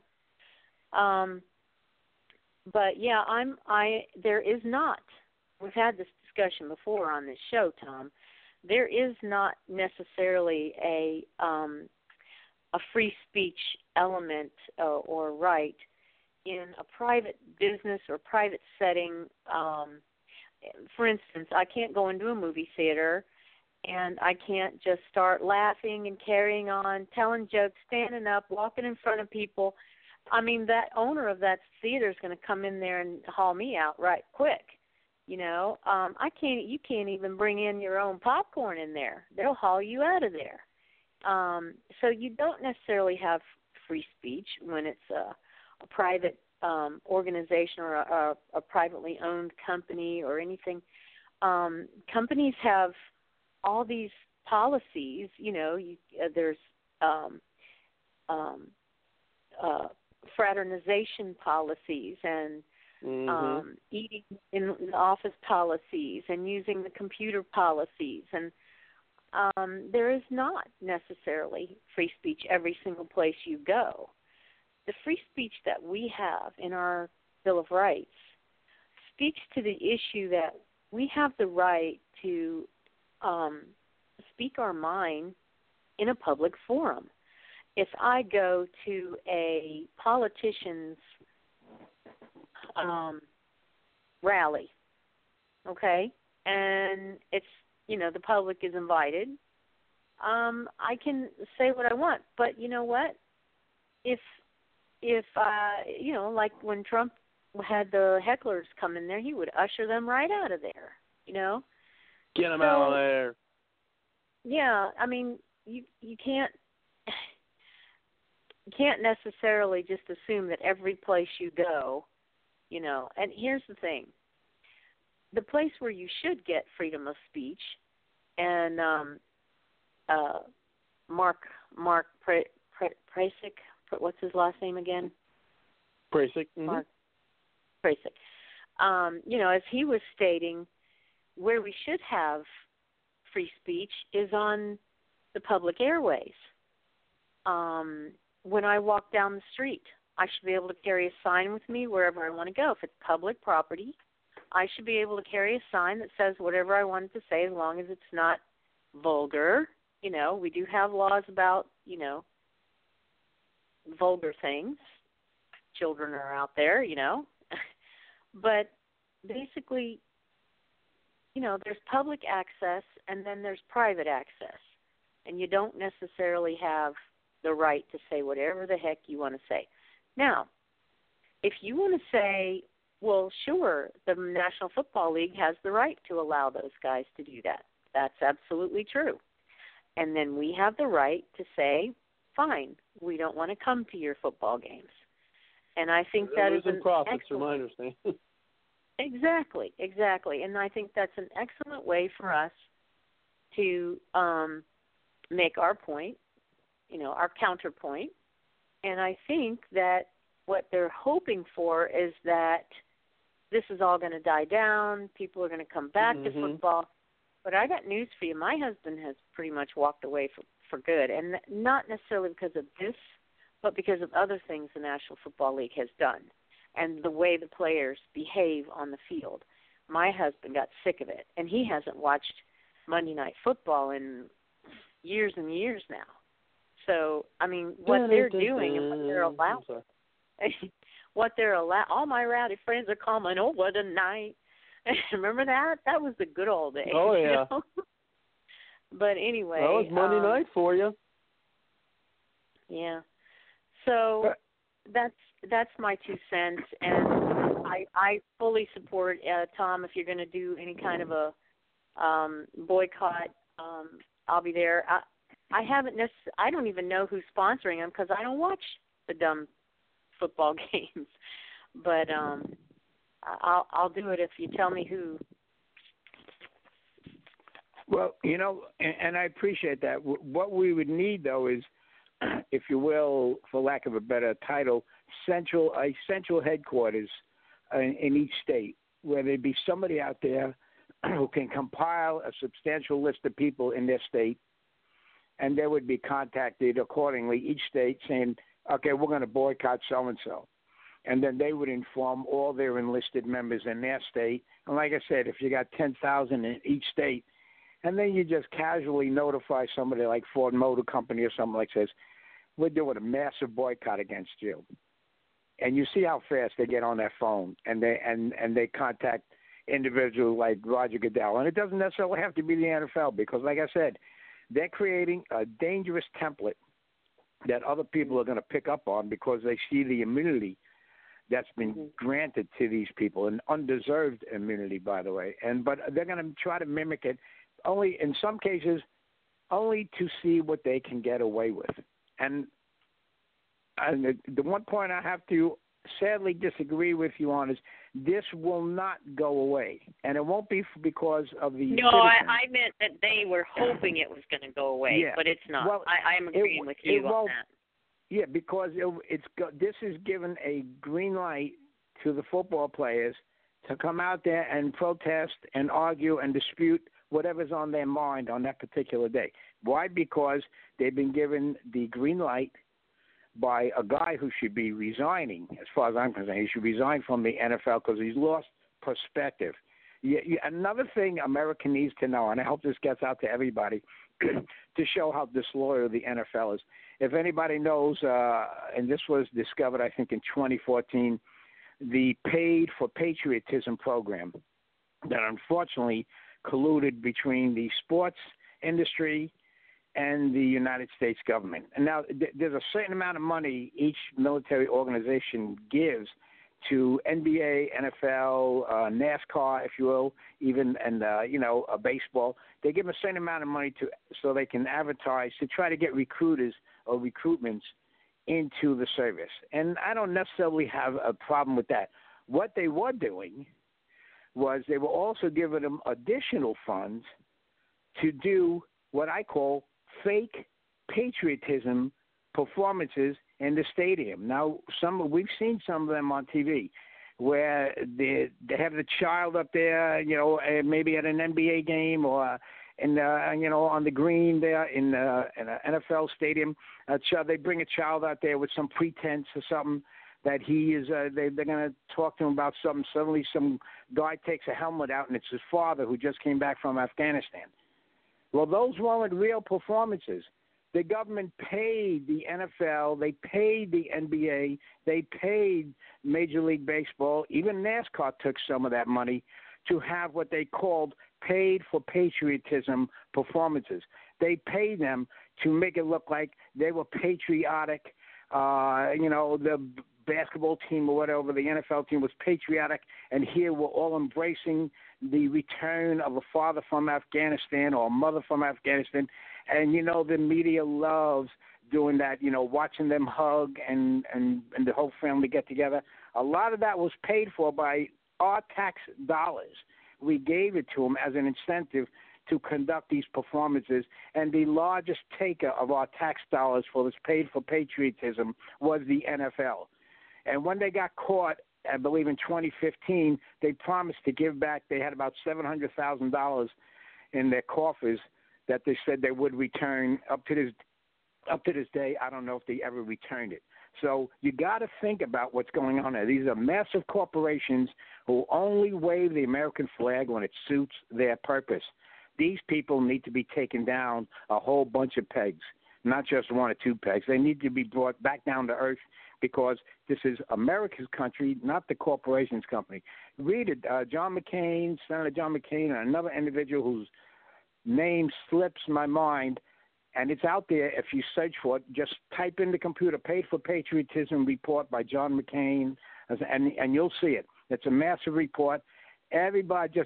But yeah, there is not. We've had this discussion before on this show, Tom. There is not necessarily a free speech element or right in a private business or private setting. For instance, I can't go into a movie theater and I can't just start laughing and carrying on, telling jokes, standing up, walking in front of people. I mean, that owner of that theater is going to come in there and haul me out right quick, you know. You can't even bring in your own popcorn in there. They'll haul you out of there. So you don't necessarily have free speech when it's a private organization or a privately owned company or anything. Companies have all these policies, you know. There's fraternization policies and eating in office policies and using the computer policies. And there is not necessarily free speech every single place you go. The free speech that we have in our Bill of Rights speaks to the issue that we have the right to speak our mind in a public forum. If I go to a politician's rally, okay, and it's, you know, the public is invited, I can say what I want. But you know what? If you know, like when Trump had the hecklers come in there, he would usher them right out of there, you know. Get them out of there. Yeah, I mean, you can't. You can't necessarily just assume that every place you go, you know. And here's the thing. The place where you should get freedom of speech, and Mark Prasik, what's his last name again? Prasik. Mm-hmm. Mark Prasik. You know, as he was stating, where we should have free speech is on the public airways. When I walk down the street, I should be able to carry a sign with me wherever I want to go. If it's public property, I should be able to carry a sign that says whatever I wanted to say, as long as it's not vulgar. You know, we do have laws about, you know, vulgar things. Children are out there, you know. But basically, you know, there's public access and then there's private access. And you don't necessarily have the right to say whatever the heck you want to say. Now, if you want to say, well, sure, the National Football League has the right to allow those guys to do that. That's absolutely true. And then we have the right to say, fine, we don't want to come to your football games. And I think that is an profits, from my understanding. Exactly. And I think that's an excellent way for us to make our point, you know, our counterpoint. And I think that what they're hoping for is that this is all going to die down, people are going to come back mm-hmm. to football. But I got news for you. My husband has pretty much walked away for good, and not necessarily because of this, but because of other things the National Football League has done and the way the players behave on the field. My husband got sick of it, and he hasn't watched Monday Night Football in years and years now. So, I mean, what they're doing and what they're allowing, all my rowdy friends are calling, oh, what a night. Remember that? That was the good old days. Oh, yeah. You know? But anyway. That was Monday night for you. Yeah. So that's my 2 cents, and I fully support, Tom, if you're going to do any kind of a boycott, I'll be there. I haven't necessarily, I don't even know who's sponsoring them because I don't watch the dumb football games. But I'll do it if you tell me who. Well, you know, and I appreciate that. What we would need, though, is, if you will, for lack of a better title, central headquarters in each state, where there'd be somebody out there who can compile a substantial list of people in their state, and they would be contacted accordingly, each state saying, okay, we're going to boycott so-and-so. And then they would inform all their enlisted members in their state. And like I said, if you got 10,000 in each state, and then you just casually notify somebody like Ford Motor Company or something like this, we're doing a massive boycott against you. And you see how fast they get on that phone, and they contact individuals like Roger Goodell. And it doesn't necessarily have to be the NFL because, like I said, they're creating a dangerous template that other people are going to pick up on because they see the immunity that's been granted to these people, an undeserved immunity, by the way. But they're going to try to mimic it, only in some cases, only to see what they can get away with. And the one point I have to sadly disagree with you on is this will not go away, and it won't be because of the No, I meant that they were hoping it was going to go away, yeah. But it's not. Well, I'm agreeing with you on that. Yeah, because this is given a green light to the football players to come out there and protest and argue and dispute whatever's on their mind on that particular day. Why? Because they've been given the green light by a guy who should be resigning. As far as I'm concerned, he should resign from the NFL because he's lost perspective. Another thing America needs to know, and I hope this gets out to everybody, to show how disloyal the NFL is. If anybody knows, and this was discovered, I think, in 2014, the Paid for Patriotism program that unfortunately colluded between the sports industry and the United States government. And now there's a certain amount of money each military organization gives to NBA, NFL, NASCAR, if you will, even, and, baseball. They give a certain amount of money so they can advertise to try to get recruiters or recruitments into the service. And I don't necessarily have a problem with that. What they were doing was they were also giving them additional funds to do what I call fake patriotism performances in the stadium. Now, we've seen some of them on TV where they have the child up there, you know, maybe at an NBA game or on the green there in an NFL stadium. They bring a child out there with some pretense or something that he is. They're going to talk to him about something. Suddenly, some guy takes a helmet out, and it's his father who just came back from Afghanistan. Well, those weren't real performances. The government paid the NFL, they paid the NBA, they paid Major League Baseball. Even NASCAR took some of that money to have what they called paid for patriotism performances. They paid them to make it look like they were patriotic. The basketball team or whatever, the NFL team was patriotic, and here we're all embracing the return of a father from Afghanistan or a mother from Afghanistan. And, the media loves doing that, watching them hug and the whole family get together. A lot of that was paid for by our tax dollars. We gave it to them as an incentive to conduct these performances, and the largest taker of our tax dollars for this paid for patriotism was the NFL. And when they got caught, I believe in 2015, they promised to give back. They had about $700,000 in their coffers that they said they would return. Up to this day, I don't know if they ever returned it. So you got to think about what's going on there. These are massive corporations who only wave the American flag when it suits their purpose. These people need to be taken down a whole bunch of pegs, not just one or two pegs. They need to be brought back down to earth because this is America's country, not the corporation's company. Read it. John McCain, Senator John McCain, and another individual whose name slips my mind, and it's out there if you search for it. Just type in the computer, Paid for Patriotism Report by John McCain, and you'll see it. It's a massive report. Everybody,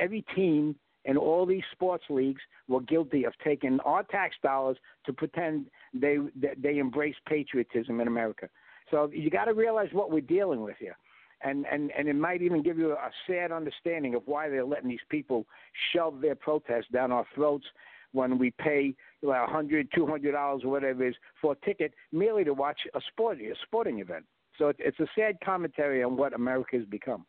every team, and all these sports leagues were guilty of taking our tax dollars to pretend they embrace patriotism in America. So you got to realize what we're dealing with here. And it might even give you a sad understanding of why they're letting these people shove their protests down our throats when we pay $100, $200 or whatever it is for a ticket merely to watch a sporting event. So it's a sad commentary on what America has become.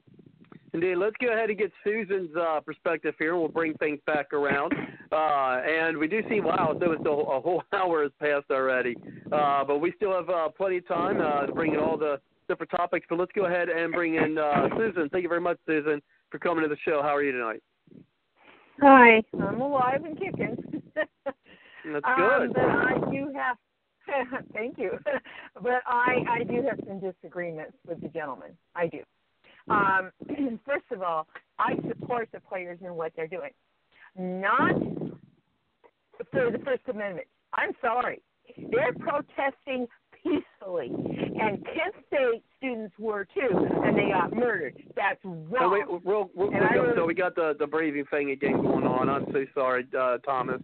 Indeed. Let's go ahead and get Susan's perspective here. We'll bring things back around. And we do see, a whole hour has passed already. But we still have plenty of time to bring in all the different topics. But let's go ahead and bring in Susan. Thank you very much, Susan, for coming to the show. How are you tonight? Hi. I'm alive and kicking. That's good. But I do have – thank you. But I do have some disagreements with the gentleman. I do. First of all, I support the players in what they're doing, not through the 1st Amendment. I'm sorry. They're protesting peacefully, and Kent State students were too, and they got murdered. That's wrong. So, we got the breathing thing again going on. I'm so sorry, Thomas.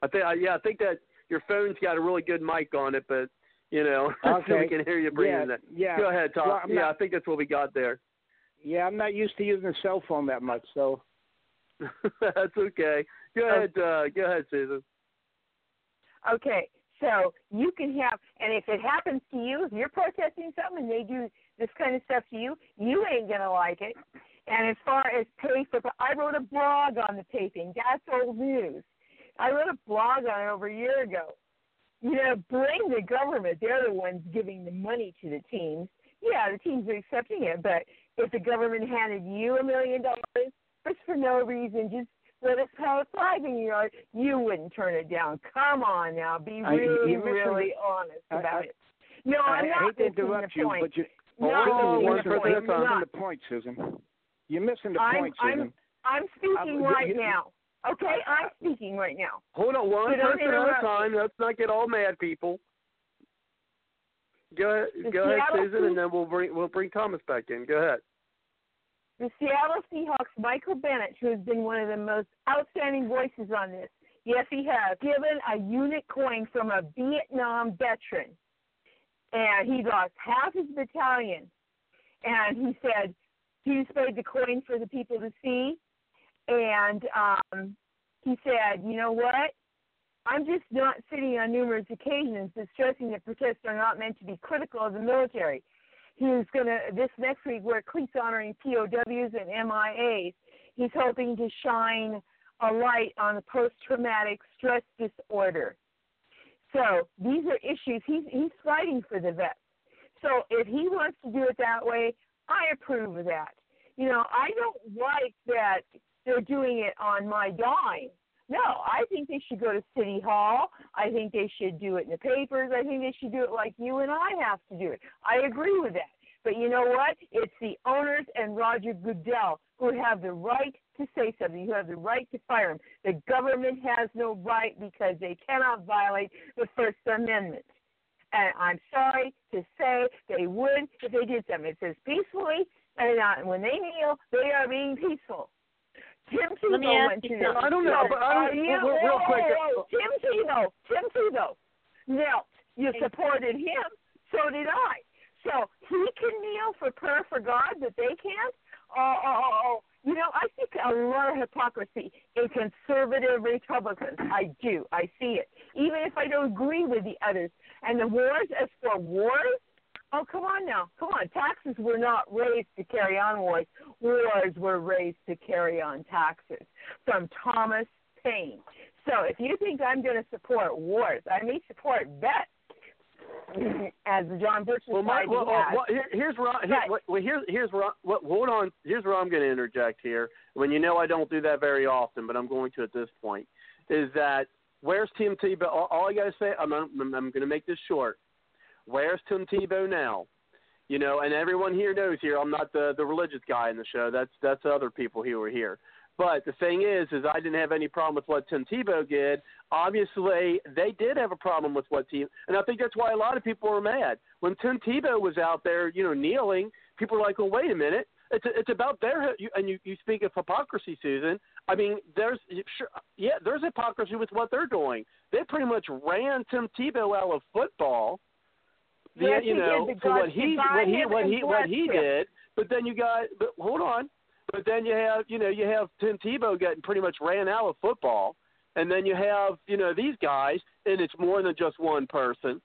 I think that your phone's got a really good mic on it, but, okay. So we can hear you breathing. Yeah, Go ahead, Thomas. Well, I think that's what we got there. Yeah, I'm not used to using a cell phone that much, so. That's okay. Go ahead, Susan. Okay, so you can have, and if it happens to you, if you're protesting something and they do this kind of stuff to you, you ain't going to like it. And as far as pay for, I wrote a blog on the taping. That's old news. I wrote a blog on it over a year ago. Blame the government. They're the ones giving the money to the teams. Yeah, the teams are accepting it, but if the government handed you $1 million just for no reason, just let us have a flag in your yard, you wouldn't turn it down. Come on now, be really honest about it. No, I'm not missing the point. But you're missing the point, Susan. You're missing the point, Susan. I'm speaking right now. Okay, I'm speaking right now. Hold on, one person at a time. Let's not get all mad, people. Go ahead, Susan, and then we'll bring Thomas back in. Go ahead. The Seattle Seahawks, Michael Bennett, who has been one of the most outstanding voices on this, yes, he has, given a unit coin from a Vietnam veteran, and he lost half his battalion, and he said he displayed the coin for the people to see, and he said, you know what? I'm just not sitting on numerous occasions but stressing that protests are not meant to be critical of the military. He's going to, this next week, wear cleats honoring POWs and MIAs. He's hoping to shine a light on the post-traumatic stress disorder. So these are issues. He's fighting for the vets. So if he wants to do it that way, I approve of that. I don't like that they're doing it on my dime. No, I think they should go to City Hall. I think they should do it in the papers. I think they should do it like you and I have to do it. I agree with that. But you know what? It's the owners and Roger Goodell who have the right to say something. You have the right to fire him. The government has no right because they cannot violate the 1st Amendment. And I'm sorry to say they would if they did something. It says peacefully, and when they kneel, they are being peaceful. Tim Tebow went to kneel. I don't know, but real quick. Tim Tebow knelt. You supported him. So did I. So he can kneel for prayer for God, but they can't? Oh. You know, I think a lot of hypocrisy in conservative Republicans. I do. I see it. Even if I don't agree with the others. And the wars, as for wars, oh, come on now. Come on. Taxes were not raised to carry on wars. Wars were raised to carry on taxes. From Thomas Paine. So if you think I'm going to support wars, I may support vets. As John Birch was here's where I'm going to interject here. When you know I don't do that very often, but I'm going to at this point, is that where's Tim Tebow? All I got to say, I'm going to make this short. Where's Tim Tebow now? You know, and everyone here knows here, I'm not the religious guy in the show. That's other people who are here. But the thing is I didn't have any problem with what Tim Tebow did. Obviously, they did have a problem with what Tebow – and I think that's why a lot of people were mad. When Tim Tebow was out there, you know, kneeling, people were like, well, wait a minute. It's about their – and you speak of hypocrisy, Susan. I mean, there's hypocrisy with what they're doing. They pretty much ran Tim Tebow out of football, for what he did. But then you got – but hold on. But then you have Tim Tebow getting pretty much ran out of football, and then you have these guys, and it's more than just one person,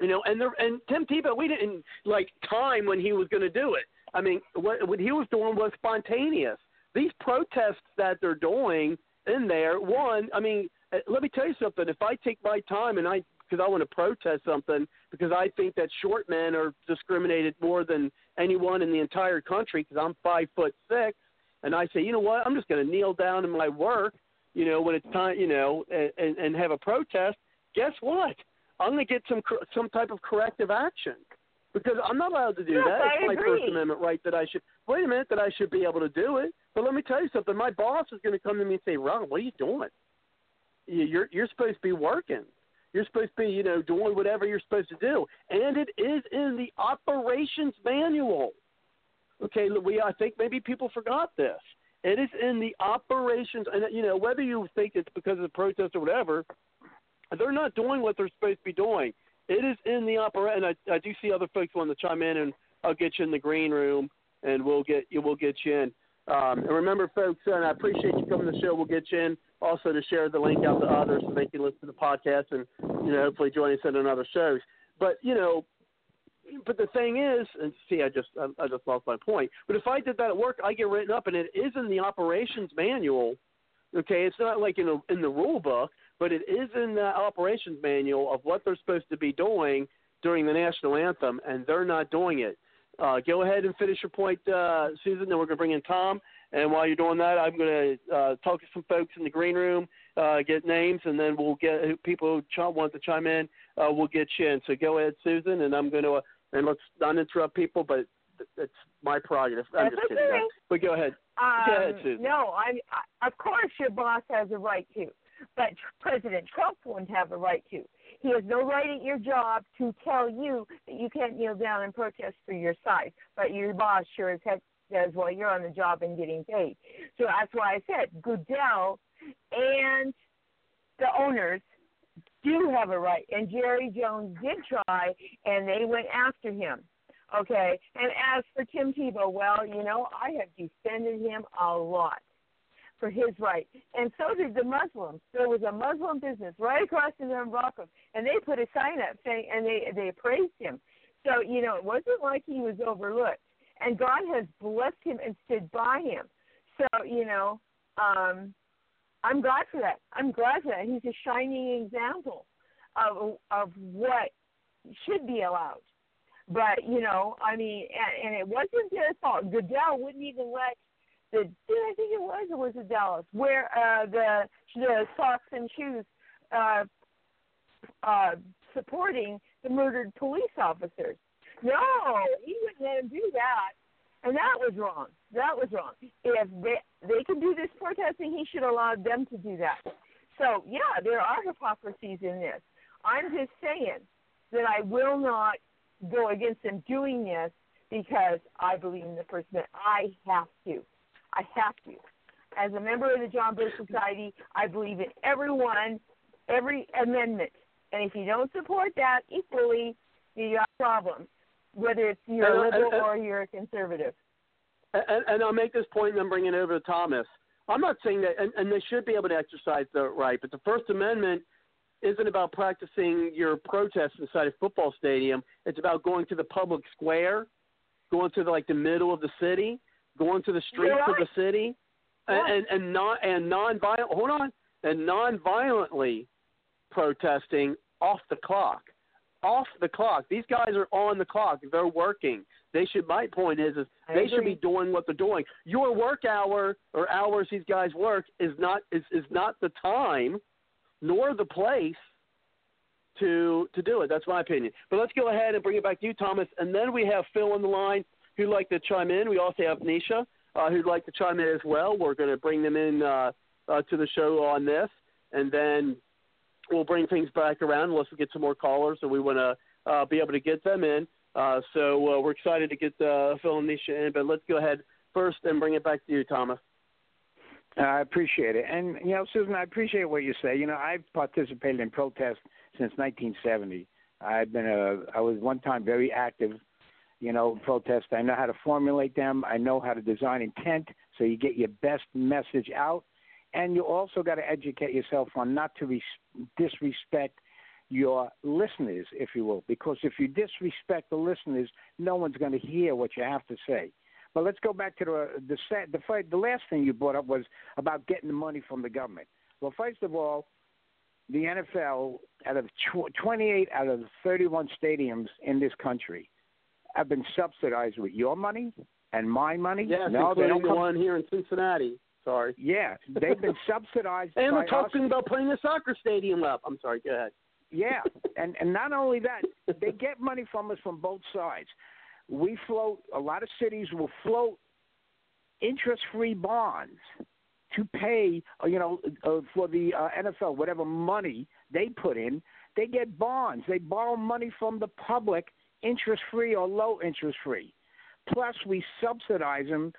And Tim Tebow, we didn't like time when he was going to do it. I mean, what he was doing was spontaneous. These protests that they're doing in there, let me tell you something. If I take my time because I want to protest something because I think that short men are discriminated more than anyone in the entire country because I'm 5'6", and I say, you know what, I'm just going to kneel down in my work, when it's time, and have a protest. Guess what? I'm going to get some type of corrective action because I'm not allowed to do that. It's my First Amendment right that I should be able to do it. But let me tell you something. My boss is going to come to me and say, Ron, what are you doing? You're supposed to be working. You're supposed to be, doing whatever you're supposed to do. And it is in the operations manual. Okay, I think maybe people forgot this. It is in the operations, and, whether you think it's because of the protest or whatever, they're not doing what they're supposed to be doing. It is in the operations, and I do see other folks wanting to chime in, and I'll get you in the green room, and we'll get you in. And remember, folks, and I appreciate you coming to the show. We'll get you in. Also to share the link out to others so they can listen to the podcast and, hopefully join us in other shows. But, but the thing is, and see, I just lost my point. But if I did that at work, I get written up, and it is in the operations manual. Okay, it's not like in the rule book, but it is in the operations manual of what they're supposed to be doing during the national anthem, and they're not doing it. Go ahead and finish your point, Susan, then we're going to bring in Tom. And while you're doing that, I'm going to talk to some folks in the green room, get names, and then we'll get people who want to chime in. We'll get you in. So go ahead, Susan, and I'm going to and let's not interrupt people, but it's my prerogative. I'm just kidding. Okay. But go ahead. Susan. No, of course your boss has a right to, but President Trump wouldn't have a right to. He has no right at your job to tell you that you can't kneel down and protest for your side, but your boss sure as heck says, well, you're on the job and getting paid. So that's why I said Goodell and the owners do have a right. And Jerry Jones did try, and they went after him. Okay. And as for Tim Tebow, well, I have defended him a lot for his right. And so did the Muslims. There was a Muslim business right across from Brooklyn, and they put a sign up saying, and they praised him. So, it wasn't like he was overlooked. And God has blessed him and stood by him. So, I'm glad for that. He's a shining example of what should be allowed. But, and it wasn't their fault. Goodell wouldn't even let it was Dallas, where the socks and shoes supporting the murdered police officers. No, he wouldn't let him do that. And that was wrong. That was wrong. If they can do this protesting, he should allow them to do that. So, yeah, there are hypocrisies in this. I'm just saying that I will not go against them doing this because I believe in the First Amendment. I have to. I have to. As a member of the John Birch Society, I believe in every amendment. And if you don't support that equally, you got problems, whether it's you're a liberal or you're a conservative. And I'll make this point and then bring it over to Thomas. I'm not saying that, and they should be able to exercise their right, but the First Amendment isn't about practicing your protest inside a football stadium. It's about going to the public square, going to the middle of the city, going to the streets of the city, and non-violently protesting off the clock. Off the clock. These guys are on the clock. They're working. They should. My point is they should be doing what they're doing. Your work hour or hours these guys work is not the time nor the place to do it. That's my opinion. But let's go ahead and bring it back to you, Thomas. And then we have Phil on the line who'd like to chime in. We also have Nisha who'd like to chime in as well. We're going to bring them in to the show on this, and then we'll bring things back around unless we get some more callers, so we want to be able to get them in. So we're excited to get Phil and Nisha in, but let's go ahead first and bring it back to you, Thomas. I appreciate it. And, Susan, I appreciate what you say. I've participated in protests since 1970. I was one time very active, protest. I know how to formulate them. I know how to design intent so you get your best message out. And you also got to educate yourself on not to disrespect your listeners, if you will, because if you disrespect the listeners, no one's going to hear what you have to say. But let's go back to the last thing you brought up was about getting the money from the government. Well, first of all, the NFL, out of 28 out of the 31 stadiums in this country, have been subsidized with your money and my money. Yes, including the one here in Cincinnati. Sorry. Yeah, they've been subsidized. And we're talking about putting a soccer stadium up. I'm sorry, go ahead. Yeah, and not only that, they get money from us from both sides. We float, a lot of cities will float interest-free bonds to pay, for the NFL, whatever money they put in. They get bonds. They borrow money from the public, interest-free or low interest-free. Plus, we subsidize them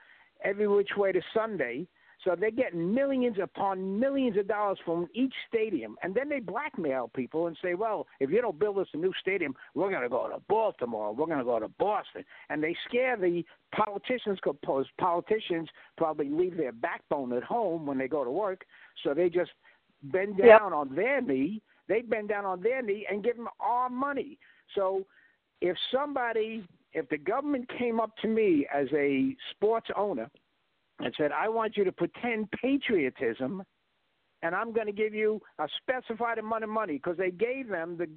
every which way to Sunday. So they're getting millions upon millions of dollars from each stadium. And then they blackmail people and say, well, if you don't build us a new stadium, we're going to go to Baltimore. We're going to go to Boston. And they scare the politicians because politicians probably leave their backbone at home when they go to work. So they just bend down on their knee. They bend down on their knee and give them our money. So if the government came up to me as a sports owner and said, I want you to pretend patriotism, and I'm going to give you a specified amount of money, because they gave them, the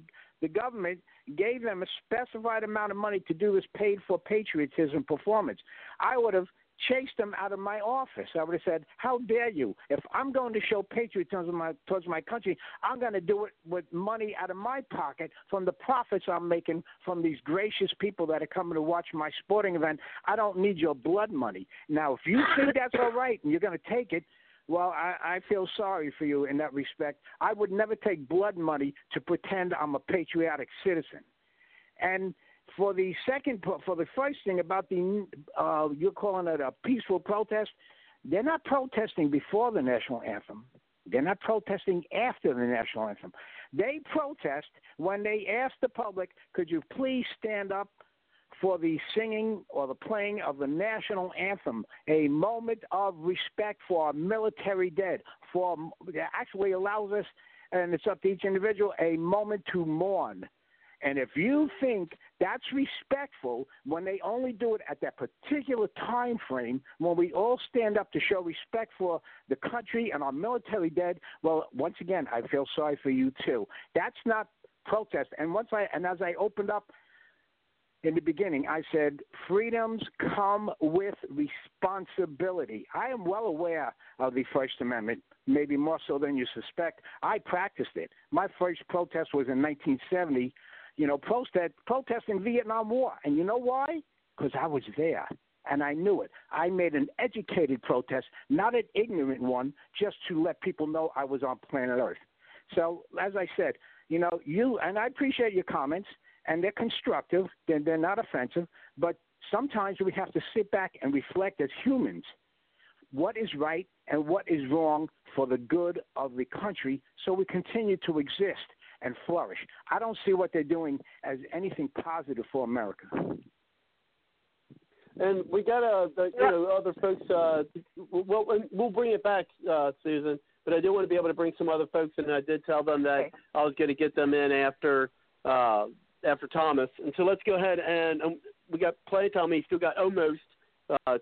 government gave them a specified amount of money to do this paid-for patriotism performance. I would have chased them out of my office. I would have said, how dare you? If I'm going to show patriotism towards my country, I'm going to do it with money out of my pocket from the profits I'm making from these gracious people that are coming to watch my sporting event. I don't need your blood money. Now, if you think that's all right and you're going to take it, well, I feel sorry for you in that respect. I would never take blood money to pretend I'm a patriotic citizen. And for the first thing about the you're calling it a peaceful protest, they're not protesting before the national anthem. They're not protesting after the national anthem. They protest when they ask the public, could you please stand up for the singing or the playing of the national anthem, a moment of respect for our military dead, actually allows us, and it's up to each individual, a moment to mourn. And if you think that's respectful when they only do it at that particular time frame, when we all stand up to show respect for the country and our military dead, well, once again, I feel sorry for you too. That's not protest. And as I opened up in the beginning, I said, freedoms come with responsibility. I am well aware of the First Amendment, maybe more so than you suspect. I practiced it. My first protest was in 1970. you know, protesting Vietnam War. And you know why? Because I was there, and I knew it. I made an educated protest, not an ignorant one, just to let people know I was on planet Earth. So, as I said, you know, and I appreciate your comments, and they're constructive, they're not offensive, but sometimes we have to sit back and reflect as humans what is right and what is wrong for the good of the country so we continue to exist and flourish. I don't see what they're doing as anything positive for America. And we got other folks. We'll bring it back, Susan. But I do want to be able to bring some other folks in. And I did tell them that I was going to get them in after Thomas. And so let's go ahead and we got plenty of time. We still got almost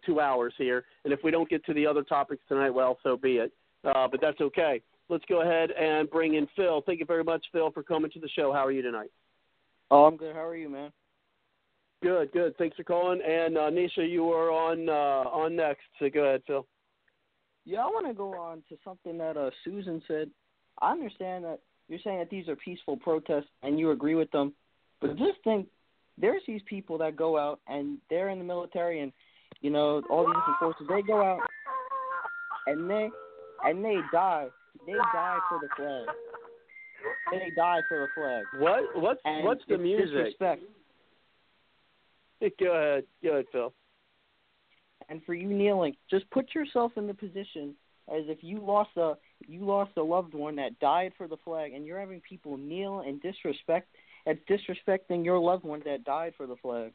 2 hours here. And if we don't get to the other topics tonight, well, so be it. But that's okay. Let's go ahead and bring in Phil. Thank you very much, Phil, for coming to the show. How are you tonight? Oh, I'm good. How are you, man? Good, good. Thanks for calling. And Nisha, you are on next. So go ahead, Phil. Yeah, I want to go on to something that Susan said. I understand that you're saying that these are peaceful protests and you agree with them, but just think there's these people that go out and they're in the military and, you know, all these different forces. They go out and they die. They die for the flag. They die for the flag. What's the music? Disrespect. Go ahead, Phil. And for you kneeling, just put yourself in the position as if you lost a loved one that died for the flag, and you're having people kneel and disrespect. That's disrespecting your loved one that died for the flag.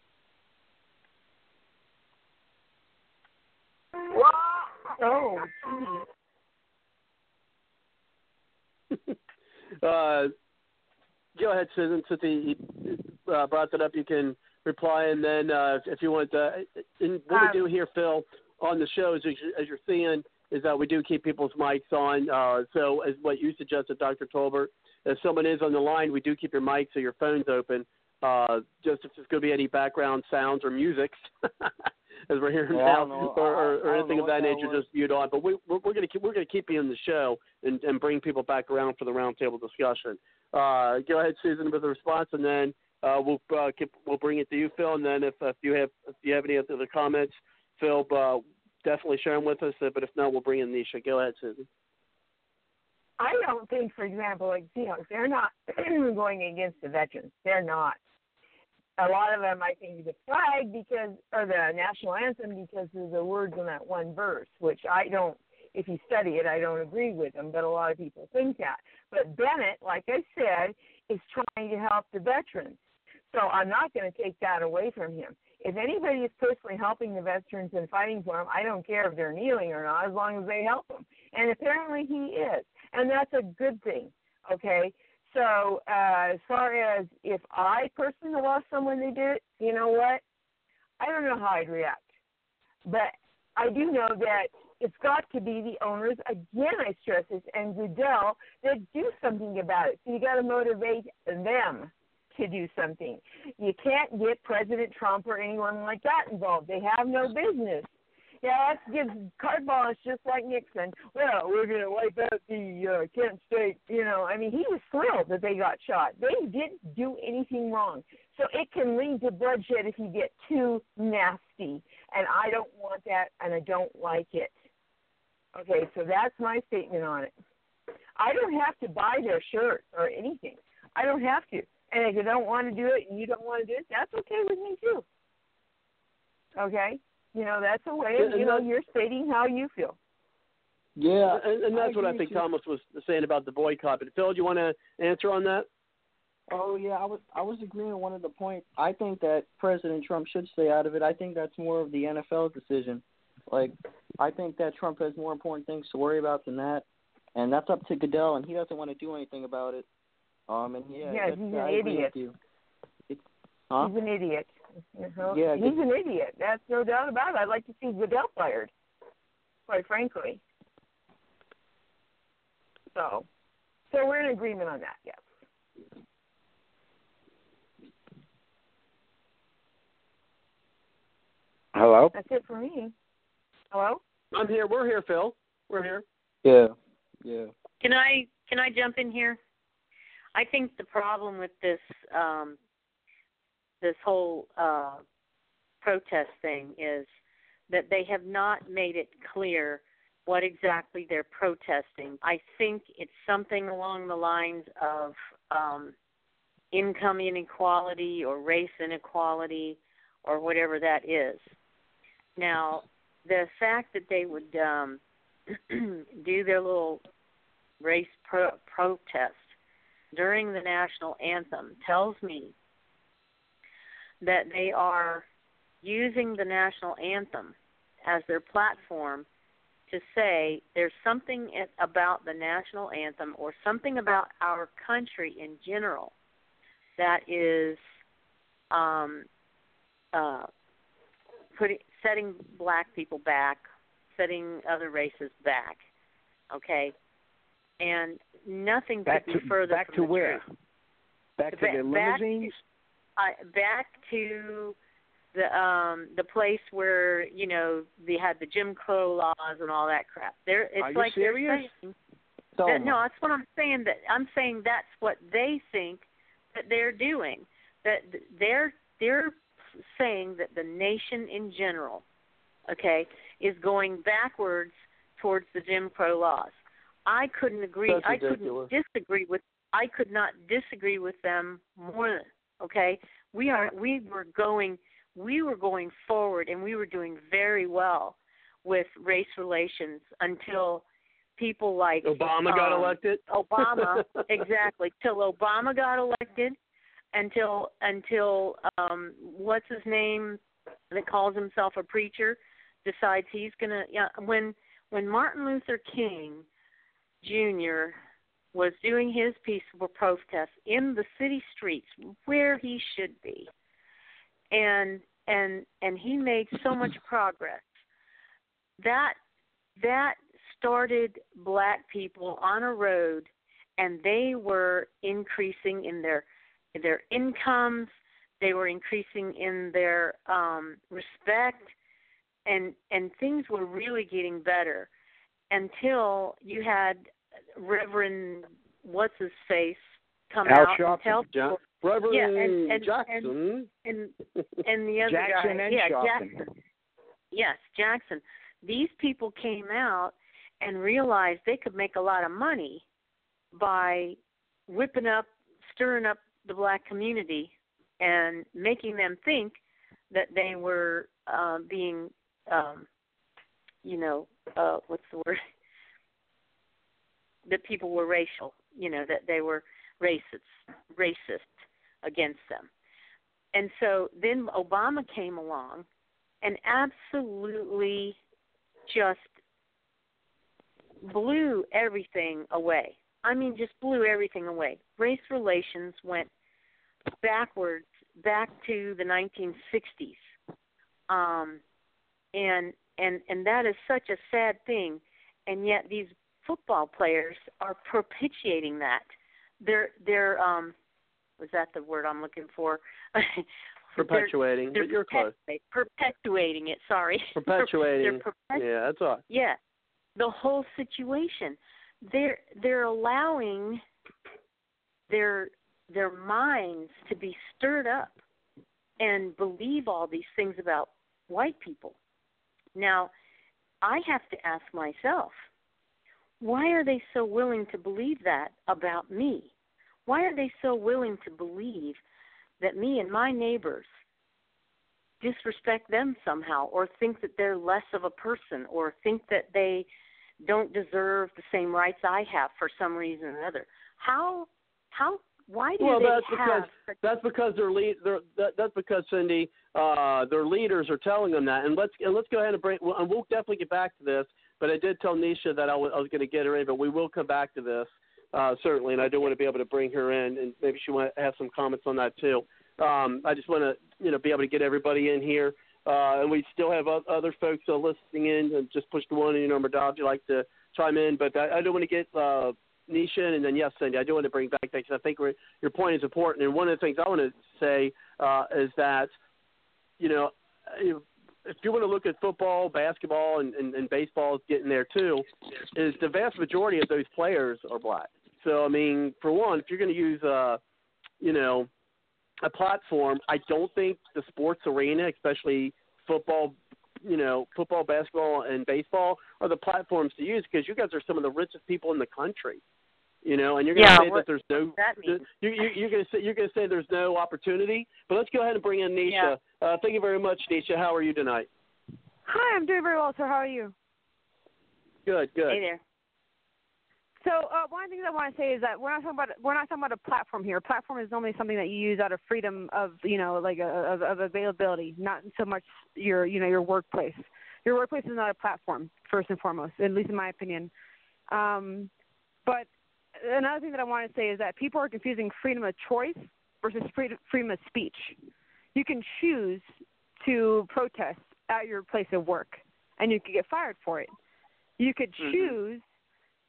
Oh. Go ahead, Susan. Since he brought that up, you can reply, and then if you want to. And what we do here, Phil, on the show, as you're seeing, is that we do keep people's mics on. So as what you suggested, Dr. Tolbert, if someone is on the line, we do keep your mics or your phones open, just if there's going to be any background sounds or music, as we're hearing now, or anything of that nature, just mute on. But we're going to keep you in the show and bring people back around for the roundtable discussion. Go ahead, Susan, with the response, and then we'll bring it to you, Phil, and then if you have any other comments, Phil, definitely share them with us. But if not, we'll bring in Nisha. Go ahead, Susan. I don't think, for example, like Seahawks, they're not going against the veterans. They're not. A lot of them, I think, the flag or the national anthem because of the words in that one verse, which I don't. If you study it, I don't agree with them, but a lot of people think that. But Bennett, like I said, is trying to help the veterans. So I'm not going to take that away from him. If anybody is personally helping the veterans and fighting for them, I don't care if they're kneeling or not, as long as they help them. And apparently he is. And that's a good thing, okay? So as far as if I personally lost someone who did it, you know what? I don't know how I'd react. But I do know that it's got to be the owners, again I stress this, and Goodell, that do something about it. So you got to motivate them to do something. You can't get President Trump or anyone like that involved. They have no business. Yeah, that gives card balls just like Nixon. Well, we're going to wipe out the Kent State, you know. I mean, he was thrilled that they got shot. They didn't do anything wrong. So it can lead to bloodshed if you get too nasty. And I don't want that, and I don't like it. Okay, so that's my statement on it. I don't have to buy their shirt or anything. I don't have to. And if you don't want to do it and you don't want to do it, that's okay with me too. Okay? You know, that's a way of, you know, you're stating how you feel. Yeah, and that's what I think Thomas was saying about the boycott. But Phil, do you want to answer on that? Oh, yeah, I was agreeing on one of the points. I think that President Trump should stay out of it. I think that's more of the NFL decision. Like, I think that Trump has more important things to worry about than that. And that's up to Goodell, and he doesn't want to do anything about it. He's an idiot. Uh-huh. Yeah, he's an idiot. That's no doubt about it. I'd like to see Goodell fired, quite frankly. So we're in agreement on that, yes. Hello? That's it for me. Hello? I'm here. We're here, Phil. We're here. Yeah. Yeah. Can I jump in here? I think the problem with this this whole protest thing is that they have not made it clear what exactly they're protesting. I think it's something along the lines of income inequality or race inequality or whatever that is. Now, the fact that they would do their little race protest during the national anthem tells me that they are using the national anthem as their platform to say there's something about the national anthem or something about our country in general that is setting black people back, setting other races back, okay? And nothing could be further back from the truth. Back to where? Back to their limousines? Back to the place where, you know, they had the Jim Crow laws and all that crap. Are you like serious? No, that's what I'm saying. I'm saying that's what they think that they're doing. That they're saying that the nation in general, okay, is going backwards towards the Jim Crow laws. I couldn't agree. I could not disagree with them more. Okay, we were going forward, and we were doing very well with race relations until people like Obama got elected. Exactly. Till Obama got elected, until what's his name that calls himself a preacher decides he's gonna. Yeah, when Martin Luther King Jr. was doing his peaceful protest in the city streets where he should be, and he made so much progress that started black people on a road, and they were increasing in their incomes, they were increasing in their respect, and things were really getting better until you had Reverend what's-his-face come Al out Sharpton, and tell people. Reverend Jackson. And the other Jackson guy. Jackson. Yes, Jackson. These people came out and realized they could make a lot of money by stirring up the black community and making them think that they were being, what's the word? That people were racial, that they were racist against them. And so then Obama came along and absolutely just blew everything away. I mean, just blew everything away. Race relations went backwards, back to the 1960s. And that is such a sad thing, and yet these football players are propitiating that. They're was that the word I'm looking for? Perpetuating, they're but you're close. Perpetuating it, sorry. Perpetuating. Yeah, that's all. Yeah, the whole situation. They're allowing their minds to be stirred up and believe all these things about white people. Now, I have to ask myself, why are they so willing to believe that about me? Why are they so willing to believe that me and my neighbors disrespect them somehow, or think that they're less of a person, or think that they don't deserve the same rights I have for some reason or another? Why do they have? That's because Cindy, their leaders are telling them that. And let's go ahead and we'll definitely get back to this. But I did tell Nisha that I was going to get her in, but we will come back to this, certainly, and I do want to be able to bring her in, and maybe she want to have some comments on that too. I just want to be able to get everybody in here, and we still have other folks listening in, and just push the one, and Merdad, you like to chime in, but I do want to get Nisha in, and then, yes, Cindy, I do want to bring back that because I think your point is important, and one of the things I want to say is that, if you want to look at football, basketball, and baseball is getting there too, is the vast majority of those players are black. So, I mean, for one, if you're going to use, a platform. I don't think the sports arena, especially football, you know, football, basketball, and baseball are the platforms to use because you guys are some of the richest people in the country. You know, and you're going to say that there's no you're going to say there's no opportunity. But let's go ahead and bring in Nisha. Yeah. Thank you very much, Nisha. How are you tonight? Hi, I'm doing very well, sir. How are you? Good, good. Hey there. So one of the things I want to say is that we're not talking about a platform here. A platform is normally something that you use out of freedom of, you know, like of availability, not so much your, you know, your workplace. Your workplace is not a platform, first and foremost, at least in my opinion. But another thing that I want to say is that people are confusing freedom of choice versus freedom of speech. You can choose to protest at your place of work, and you could get fired for it. You could choose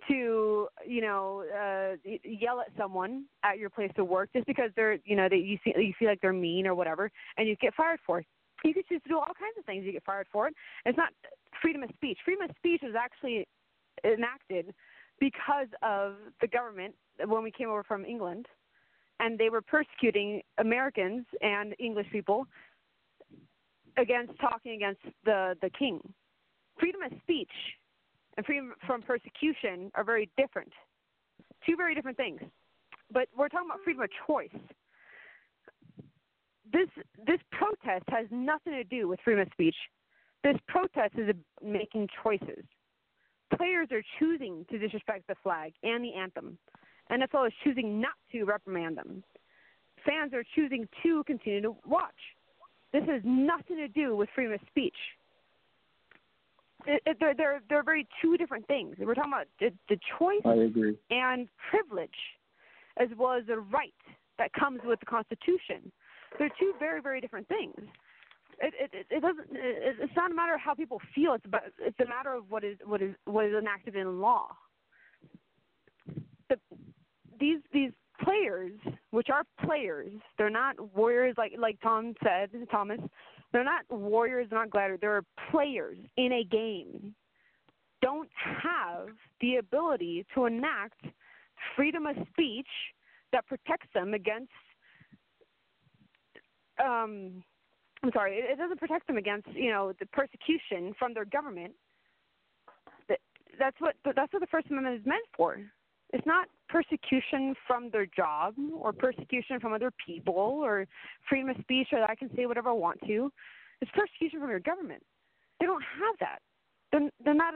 to, you know, yell at someone at your place of work just because they're, you know, that you feel like they're mean or whatever, and you get fired for it. You could choose to do all kinds of things. You get fired for it. It's not freedom of speech. Freedom of speech was actually enacted because of the government when we came over from England, and they were persecuting Americans and English people against talking against the king. Freedom of speech and freedom from persecution are very different. Two very different things. But we're talking about freedom of choice. This protest has nothing to do with freedom of speech. This protest is making choices. Players are choosing to disrespect the flag and the anthem. NFL is choosing not to reprimand them. Fans are choosing to continue to watch. This has nothing to do with freedom of speech. They're very two different things. We're talking about the choice and privilege, as well as the right that comes with the Constitution. They're two very, very different things. It's not a matter of how people feel. It's a matter of what is enacted in law. These players, which are players, they're not warriors like Tom said, Thomas. They're not warriors, they're not gladiators. They're players in a game. Don't have the ability to enact freedom of speech that protects them against. It doesn't protect them against, you know, the persecution from their government. That's what the First Amendment is meant for. It's not persecution from their job or persecution from other people or freedom of speech or that I can say whatever I want to. It's persecution from your government. They don't have that. They're not,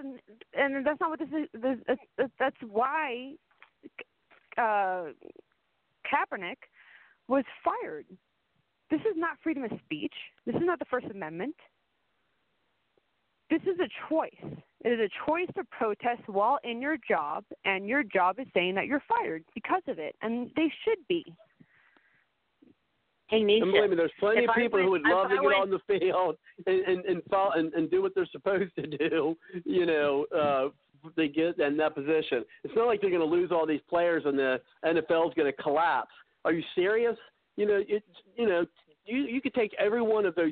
and that's not what this is. That's why Kaepernick was fired. This is not freedom of speech. This is not the First Amendment. This is a choice. It is a choice to protest while in your job, and your job is saying that you're fired because of it, and they should be. Hey, Nisha, and believe me, there's plenty of people who would love to get on the field and do what they're supposed to do, you know, they get in that position. It's not like they're going to lose all these players and the NFL is going to collapse. Are you serious? You know, you could take every one of those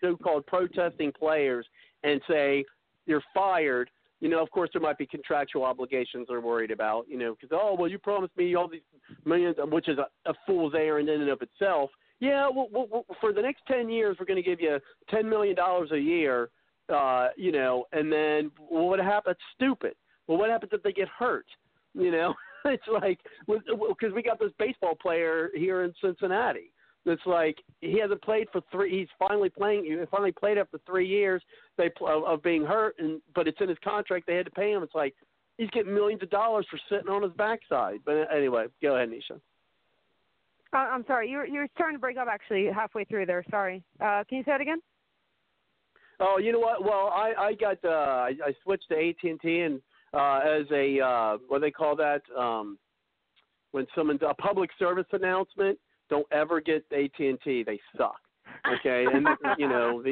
so-called protesting players and say, you're fired. You know, of course, there might be contractual obligations they're worried about, you know, because, oh, well, you promised me all these millions, which is a fool's errand in and of itself. Yeah, well, for the next 10 years, we're going to give you $10 million a year, you know, and then what happens? Stupid. Well, what happens if they get hurt? You know, it's like, because we got this baseball player here in Cincinnati. It's like he hasn't played for three. He's finally playing. He finally played after 3 years of being hurt, but it's in his contract. They had to pay him. It's like he's getting millions of dollars for sitting on his backside. But anyway, go ahead, Nisha. I'm sorry. You're starting to break up actually halfway through there. Sorry. Can you say it again? Oh, you know what? Well, I got I switched to AT&T and as a what do they call that when someone's a public service announcement. Don't ever get AT&T. They suck. Okay, and you know,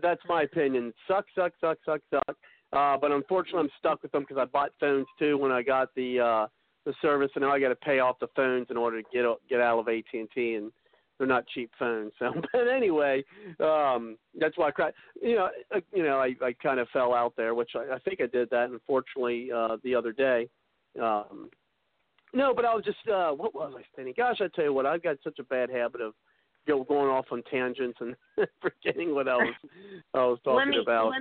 that's my opinion. Suck. But unfortunately, I'm stuck with them because I bought phones too when I got the service, and now I got to pay off the phones in order to get out of AT&T, and they're not cheap phones. So, but anyway, that's why I cried. I kind of fell out there, which I think I did that unfortunately the other day. No, but I was just, what was I thinking? Gosh, I tell you what, I've got such a bad habit of going off on tangents and forgetting what I was talking about.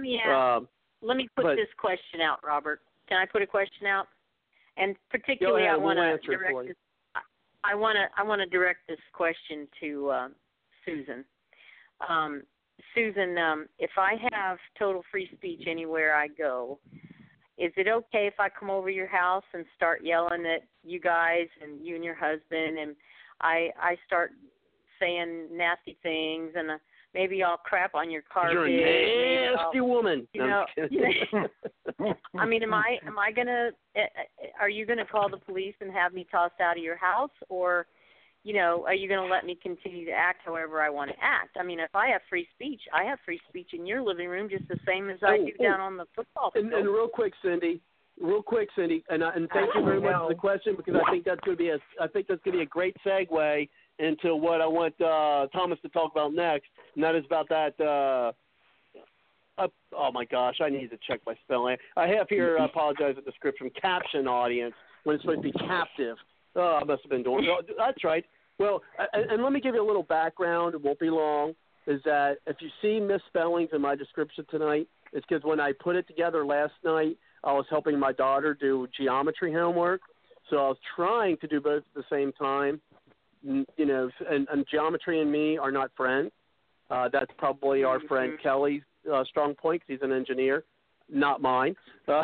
Let me put this question out, Robert. Can I put a question out? And particularly, ahead, I want to direct this question to Susan. Susan, if I have total free speech anywhere I go, is it okay if I come over your house and start yelling at you guys and you and your husband, and I start saying nasty things, and maybe I'll crap on your carpet? You're a nasty woman. You know, I mean, am I gonna? Are you gonna call the police and have me tossed out of your house, or, you know, are you gonna let me continue to act however I want to act? I mean, if I have free speech, I have free speech in your living room just the same as I do down on the football field. And real quick, Cindy, and thank you very much for the question, because I think that's gonna be a great segue into what I want Thomas to talk about next, and that is about that. Oh my gosh, I need to check my spelling. I have here, I apologize, a description, caption audience, when it's supposed to be captive. Oh, I must have been doing it. That's right. Well, and let me give you a little background, it won't be long, is that if you see misspellings in my description tonight, it's because when I put it together last night, I was helping my daughter do geometry homework, so I was trying to do both at the same time. You know, and geometry and me are not friends. That's probably our friend Kelly's strong point, because he's an engineer, not mine. So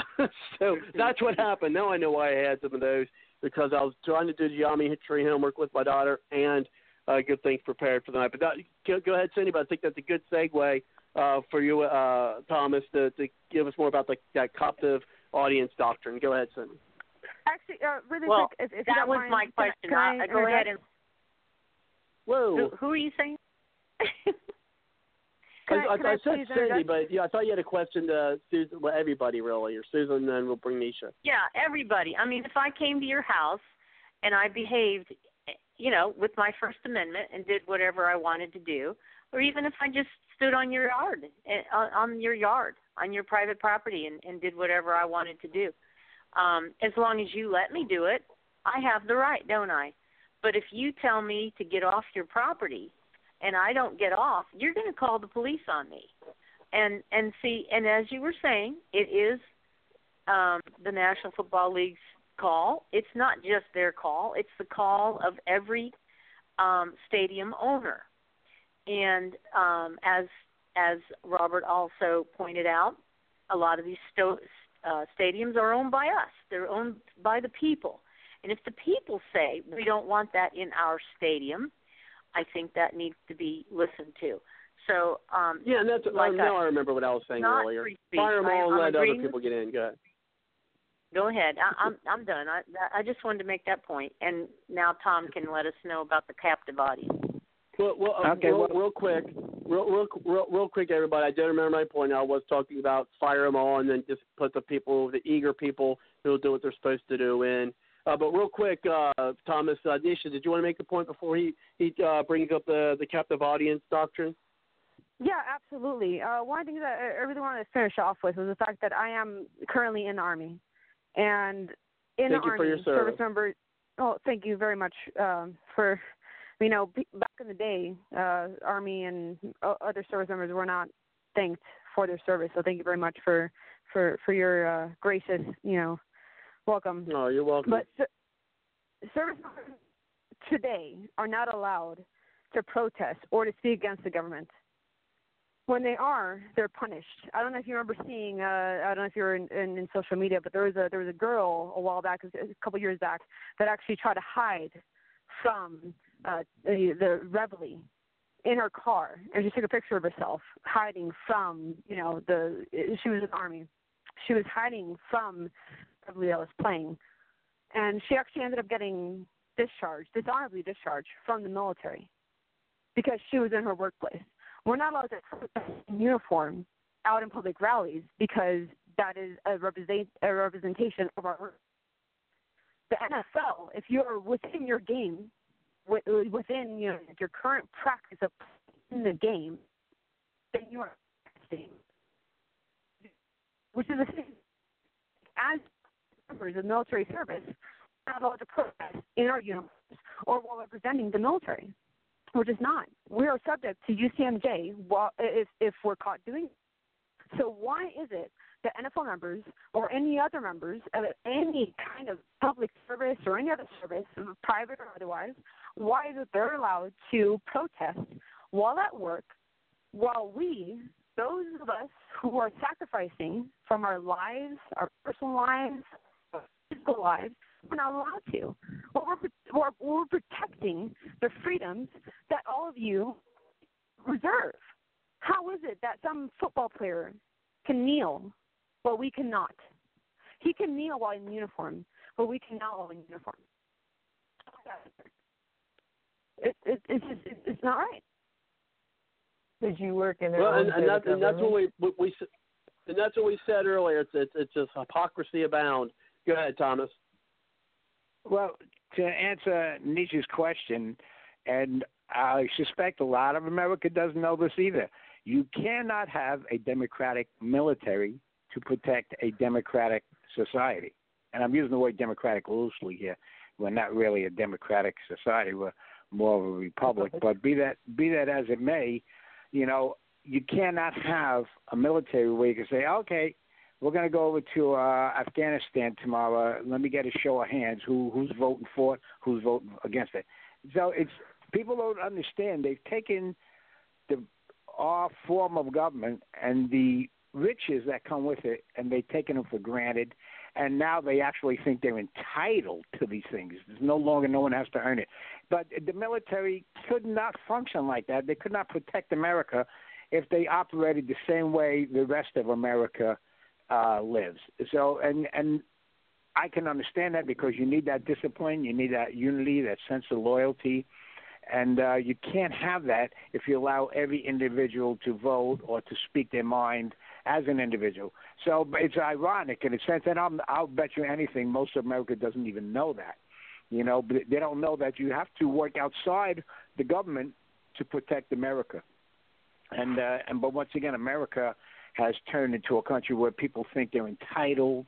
that's what happened. Now I know why I had some of those, because I was trying to do geometry homework with my daughter and get things prepared for the night. But go ahead, Cindy, but I think that's a good segue for you, Thomas, to give us more about that captive audience doctrine. Go ahead, Cindy. Actually, really quick. If that was my question. Go ahead and... Whoa. Who are you saying? I said Cindy, but I thought you had a question to Susan. Well, everybody, really, or Susan, and then we'll bring Nisha. Yeah, everybody. I mean, if I came to your house and I behaved, you know, with my 1st Amendment and did whatever I wanted to do, or even if I just stood on your yard, on your private property, and did whatever I wanted to do, as long as you let me do it, I have the right, don't I? But if you tell me to get off your property and I don't get off, you're going to call the police on me. And see, and as you were saying, it is the National Football League's call. It's not just their call. It's the call of every stadium owner. And as Robert also pointed out, a lot of these stadiums are owned by us. They're owned by the people. And if the people say, we don't want that in our stadium, I think that needs to be listened to. So, yeah, and that's, like now I remember what I was saying earlier. Fire them all and let other people get in. Go ahead. I'm done. I just wanted to make that point. And now Tom can let us know about the captive audience. Real quick, everybody. I do remember my point. I was talking about fire them all and then just put the eager people who will do what they're supposed to do in. But real quick, Thomas, Nisha, did you want to make a point before he brings up the captive audience doctrine? Yeah, absolutely. One thing that I really wanted to finish off with was the fact that I am currently in the Army. And in the Army, for your service member, thank you very much for, you know, back in the day, Army and other service members were not thanked for their service. So thank you very much for your gracious, you know, welcome. No, you're welcome. But service members today are not allowed to protest or to speak against the government. When they are, they're punished. I don't know if you remember seeing. I don't know if you were in social media, but there was a girl a while back, a couple years back, that actually tried to hide from the reveille in her car, and she took a picture of herself hiding from, you know, she was in the Army. She was hiding from Beverly was playing, and she actually ended up getting dishonorably discharged from the military because she was in her workplace. We're not allowed to protest in uniform out in public rallies because that is a representation of our work. The NFL, if you're within your game, within your current practice of playing the game, then you are protesting, which is the same as members of military service, not allowed to protest in our uniforms or while representing the military. We're just not. We are subject to UCMJ if we're caught doing it. So why is it that NFL members or any other members of any kind of public service or any other service, private or otherwise, why is it they're allowed to protest while at work, while we, those of us who are sacrificing from our lives, our personal lives, our physical lives, we're not allowed to? Well, we're protecting the freedoms that all of you reserve. How is it that some football player can kneel while we cannot? He can kneel while in uniform, but we cannot while in uniform. It's not right. Did you work in their own state of government? And that's what we said earlier. It's just hypocrisy abound. Go ahead, Thomas. Well, to answer Nisha's question, and I suspect a lot of America doesn't know this either, you cannot have a democratic military to protect a democratic society. And I'm using the word democratic loosely here. We're not really a democratic society. We're more of a republic. But be that as it may, you know, you cannot have a military where you can say, okay, we're going to go over to Afghanistan tomorrow. Let me get a show of hands. Who's voting for it? Who's voting against it? So it's people don't understand. They've taken our form of government and the riches that come with it, and they've taken them for granted. And now they actually think they're entitled to these things. There's no longer no one has to earn it. But the military could not function like that. They could not protect America if they operated the same way the rest of America lives. So, and I can understand that because you need that discipline, you need that unity, that sense of loyalty, and you can't have that if you allow every individual to vote or to speak their mind as an individual. So it's ironic in a sense, and I'll bet you anything, most of America doesn't even know that. You know, but they don't know that you have to work outside the government to protect America. And but once again, America has turned into a country where people think they're entitled.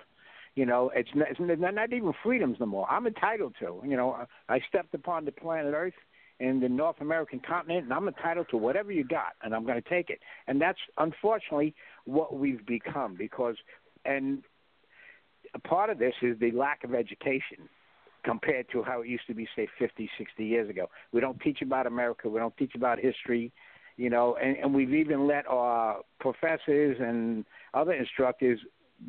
You know, it's not even freedoms no more. I'm entitled to. You know, I stepped upon the planet Earth in the North American continent, and I'm entitled to whatever you got, and I'm going to take it. And that's, unfortunately, what we've become because – and a part of this is the lack of education compared to how it used to be, say, 50, 60 years ago. We don't teach about America. We don't teach about history. You know, and we've even let our professors and other instructors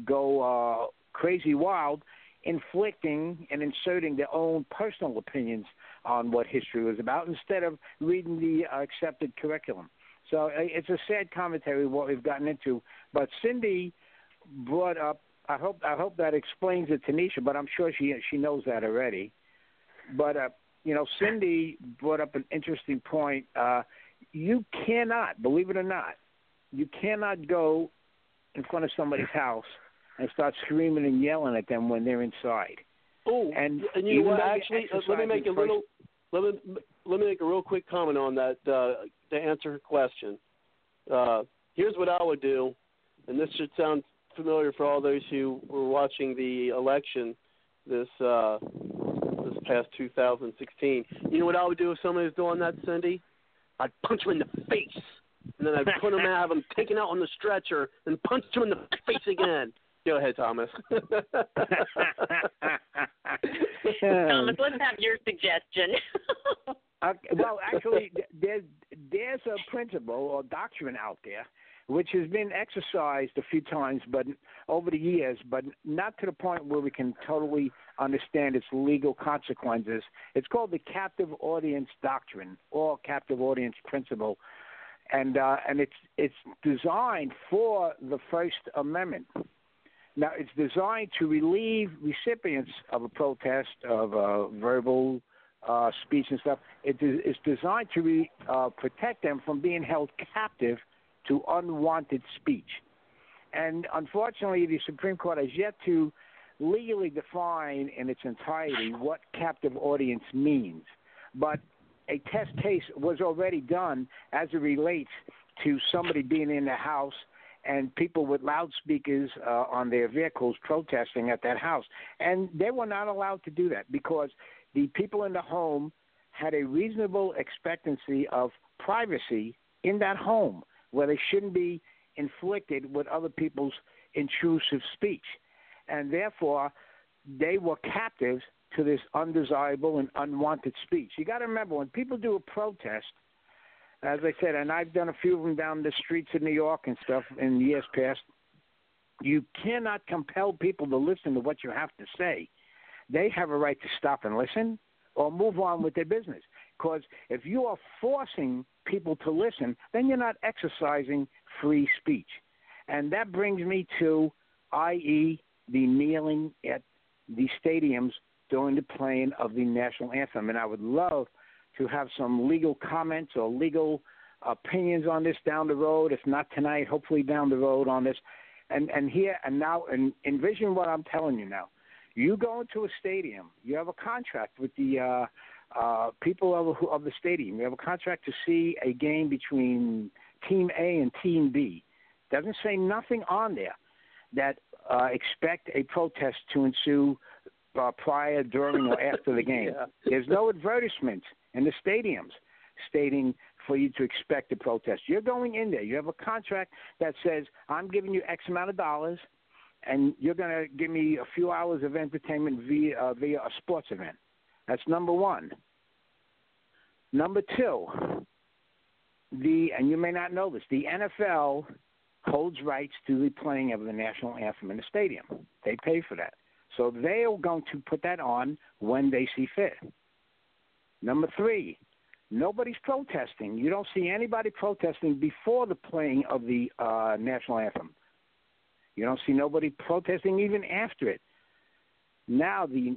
go crazy wild, inflicting and inserting their own personal opinions on what history was about instead of reading the accepted curriculum. So it's a sad commentary what we've gotten into. But Cindy brought up, I hope that explains it to Nisha, but I'm sure she knows that already. But, you know, Cindy brought up an interesting point. You cannot, believe it or not, you cannot go in front of somebody's house and start screaming and yelling at them when they're inside. Oh, and you know, actually, let me make a real quick comment on that to answer her question. Here's what I would do, and this should sound familiar for all those who were watching the election this past 2016. You know what I would do if somebody was doing that, Cindy? I'd punch him in the face, and then I'd put him out, have him taken out on the stretcher, and punch him in the face again. Go ahead, Thomas. Thomas, let's have your suggestion. Okay, well, actually, there's a principle or doctrine out there which has been exercised a few times but over the years, but not to the point where we can totally understand its legal consequences. It's called the Captive Audience Doctrine or Captive Audience Principle, and it's designed for the 1st Amendment. Now, it's designed to relieve recipients of a protest, of a verbal speech and stuff. It's designed to protect them from being held captive to unwanted speech. And unfortunately, the Supreme Court has yet to legally define in its entirety what captive audience means. But a test case was already done as it relates to somebody being in the house and people with loudspeakers on their vehicles protesting at that house. And they were not allowed to do that because the people in the home had a reasonable expectancy of privacy in that home where they shouldn't be inflicted with other people's intrusive speech. And therefore, they were captives to this undesirable and unwanted speech. You got to remember, when people do a protest, as I said, and I've done a few of them down the streets of New York and stuff in years past, you cannot compel people to listen to what you have to say. They have a right to stop and listen or move on with their business. Because if you are forcing people to listen, then you're not exercising free speech. And that brings me to, i.e., the kneeling at the stadiums during the playing of the national anthem. And I would love to have some legal comments or legal opinions on this down the road, if not tonight, hopefully down the road on this. And here and now, and envision what I'm telling you now. You go into a stadium. You have a contract with the people of the stadium. You have a contract to see a game between Team A and Team B. Doesn't say nothing on there that expect a protest to ensue prior, during, or after the game. Yeah. There's no advertisement in the stadiums stating for you to expect a protest. You're going in there. You have a contract that says, I'm giving you X amount of dollars, and you're going to give me a few hours of entertainment via a sports event. That's number one. Number two, and you may not know this, the NFL holds rights to the playing of the national anthem in the stadium. They pay for that. So they are going to put that on when they see fit. Number three, nobody's protesting. You don't see anybody protesting before the playing of the national anthem. You don't see nobody protesting even after it. Now the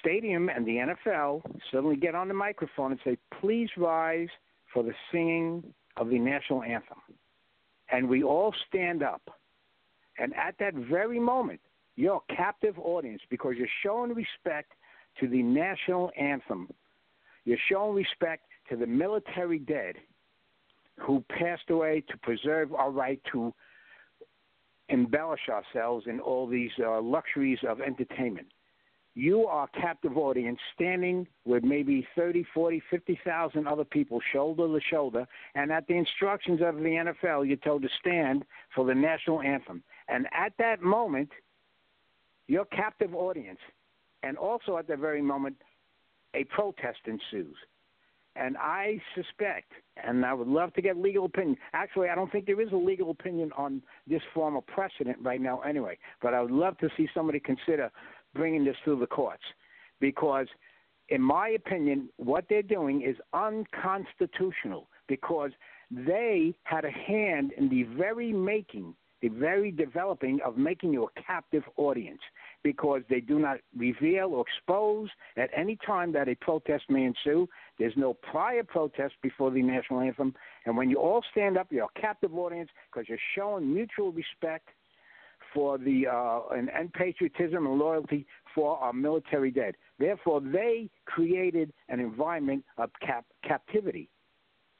stadium and the NFL suddenly get on the microphone and say, please rise for the singing of the national anthem. And we all stand up. And at that very moment, you're a captive audience because you're showing respect to the national anthem. You're showing respect to the military dead who passed away to preserve our right to embellish ourselves in all these luxuries of entertainment. You are a captive audience standing with maybe 30, 40, 50,000 other people shoulder to shoulder, and at the instructions of the NFL, you're told to stand for the national anthem. And at that moment, your captive audience, and also at that very moment, a protest ensues. And I suspect, and I would love to get legal opinion. Actually, I don't think there is a legal opinion on this form of precedent right now anyway, but I would love to see somebody consider bringing this through the courts because, in my opinion, what they're doing is unconstitutional because they had a hand in the very making, the very developing of making you a captive audience because they do not reveal or expose at any time that a protest may ensue. There's no prior protest before the national anthem. And when you all stand up, you're a captive audience because you're showing mutual respect for the and patriotism and loyalty for our military dead. Therefore, they created an environment of captivity.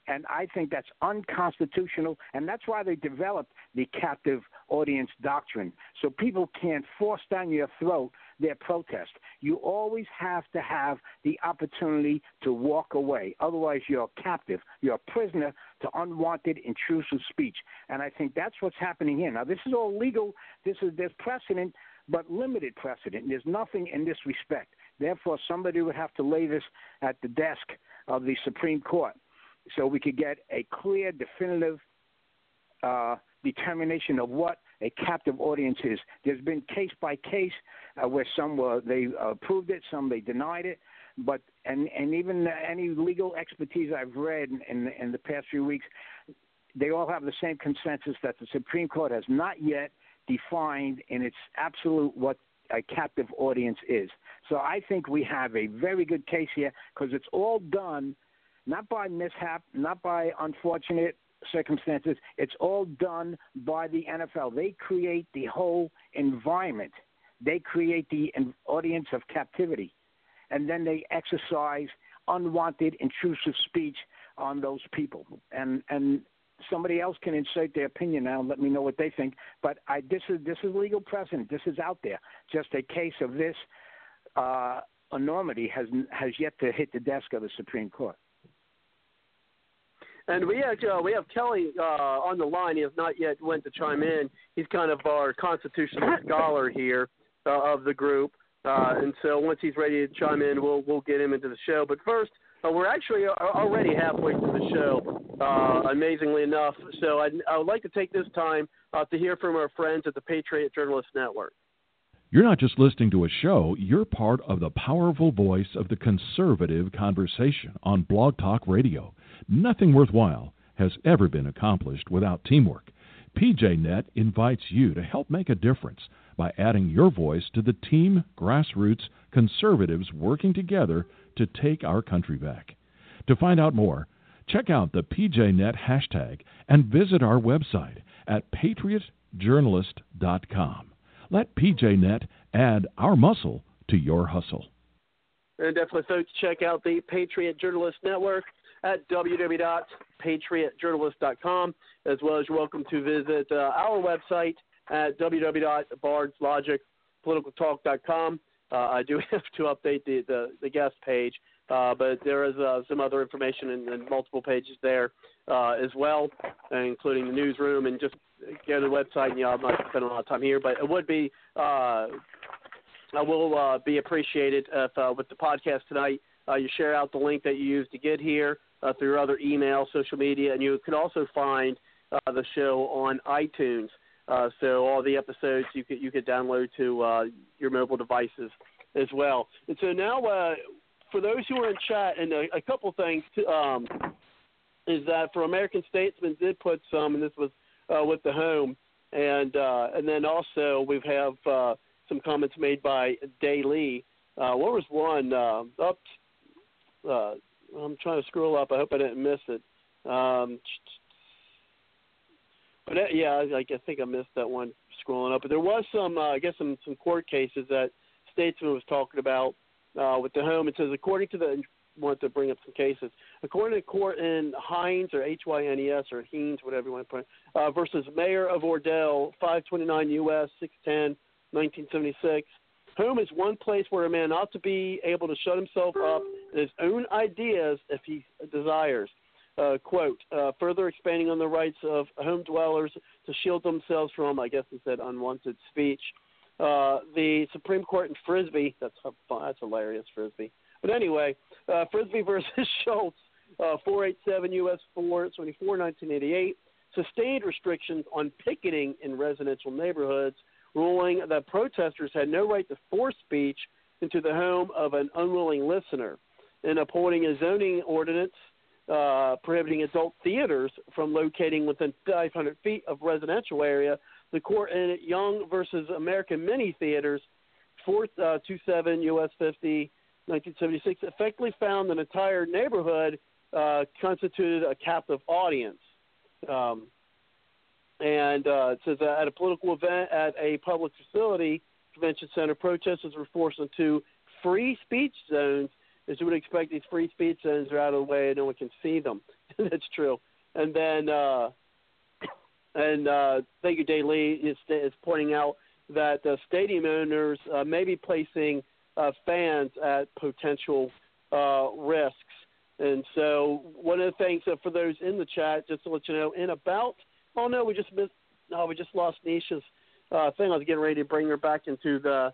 And I think that's unconstitutional, and that's why they developed the captive audience doctrine, so people can't force down your throat their protest. You always have to have the opportunity to walk away. Otherwise, you're a captive. You're a prisoner to unwanted, intrusive speech. And I think that's what's happening here. Now, this is all legal. There's precedent, but limited precedent. There's nothing in this respect. Therefore, somebody would have to lay this at the desk of the Supreme Court, so we could get a clear, definitive determination of what a captive audience is. There's been case by case where some they approved it, some they denied it, but and even any legal expertise I've read in the past few weeks, they all have the same consensus that the Supreme Court has not yet defined in its absolute what a captive audience is. So I think we have a very good case here because it's all done not by mishap, not by unfortunate circumstances. It's all done by the NFL. They create the whole environment. They create the audience of captivity. And then they exercise unwanted, intrusive speech on those people. And somebody else can insert their opinion now and let me know what they think. But this is legal precedent. This is out there. Just a case of this enormity has yet to hit the desk of the Supreme Court. And we have Kelly on the line. He has not yet went to chime in. He's kind of our constitutional scholar here of the group. And so once he's ready to chime in, we'll get him into the show. But first, we're actually already halfway through the show, amazingly enough. So I would like to take this time to hear from our friends at the Patriot Journalist Network. You're not just listening to a show, you're part of the powerful voice of the conservative conversation on Blog Talk Radio. Nothing worthwhile has ever been accomplished without teamwork. PJNet invites you to help make a difference by adding your voice to the team grassroots conservatives working together to take our country back. To find out more, check out the PJNet hashtag and visit our website at patriotjournalist.com. Let PJNet add our muscle to your hustle. And definitely, folks, check out the Patriot Journalist Network at www.patriotjournalist.com, as well as you're welcome to visit our website at www.bardslogicpoliticaltalk.com. I do have to update the guest page, but there is some other information and multiple pages there as well, including the newsroom, and just go to the website, and I'm not spending a lot of time here, but it would be be appreciated if, with the podcast tonight, you share out the link that you used to get here through your other email, social media, and you can also find the show on iTunes. So all the episodes you could download to your mobile devices as well. And so now for those who are in chat, and a couple things is that for American Statesman did put some, and this was with the home, and then also we have some comments made by Day Lee. What was one up? I'm trying to scroll up. I hope I didn't miss it. But yeah, I think I missed that one scrolling up. But there was some, I guess, some court cases that Statesman was talking about with the home. It says, according to the – I wanted to bring up some cases. According to court in Hines or Hynes or Heens, whatever you want to put it, versus Mayor of Ordell, 529 U.S., 610, 1976. Home is one place where a man ought to be able to shut himself up in his own ideas if he desires. Quote, further expanding on the rights of home dwellers to shield themselves from, I guess it said, unwanted speech. The Supreme Court in Frisbee, that's hilarious, Frisbee. But anyway, Frisbee versus Schultz, 487 U.S. 424, 1988, sustained restrictions on picketing in residential neighborhoods, ruling that protesters had no right to force speech into the home of an unwilling listener, and upholding a zoning ordinance prohibiting adult theaters from locating within 500 feet of residential area. The court in Young versus American Mini Theaters, 427 U.S. 50, 1976, effectively found an entire neighborhood constituted a captive audience. And it says at a political event at a public facility, convention center, protesters were forced into free speech zones. As you would expect, these free speech zones are out of the way and no one can see them. That's true. And then, thank you, Day Lee, is pointing out that stadium owners may be placing fans at potential risks. And so one of the things for those in the chat, just to let you know, in about – oh, no, we just lost Nisha's thing. I was getting ready to bring her back into the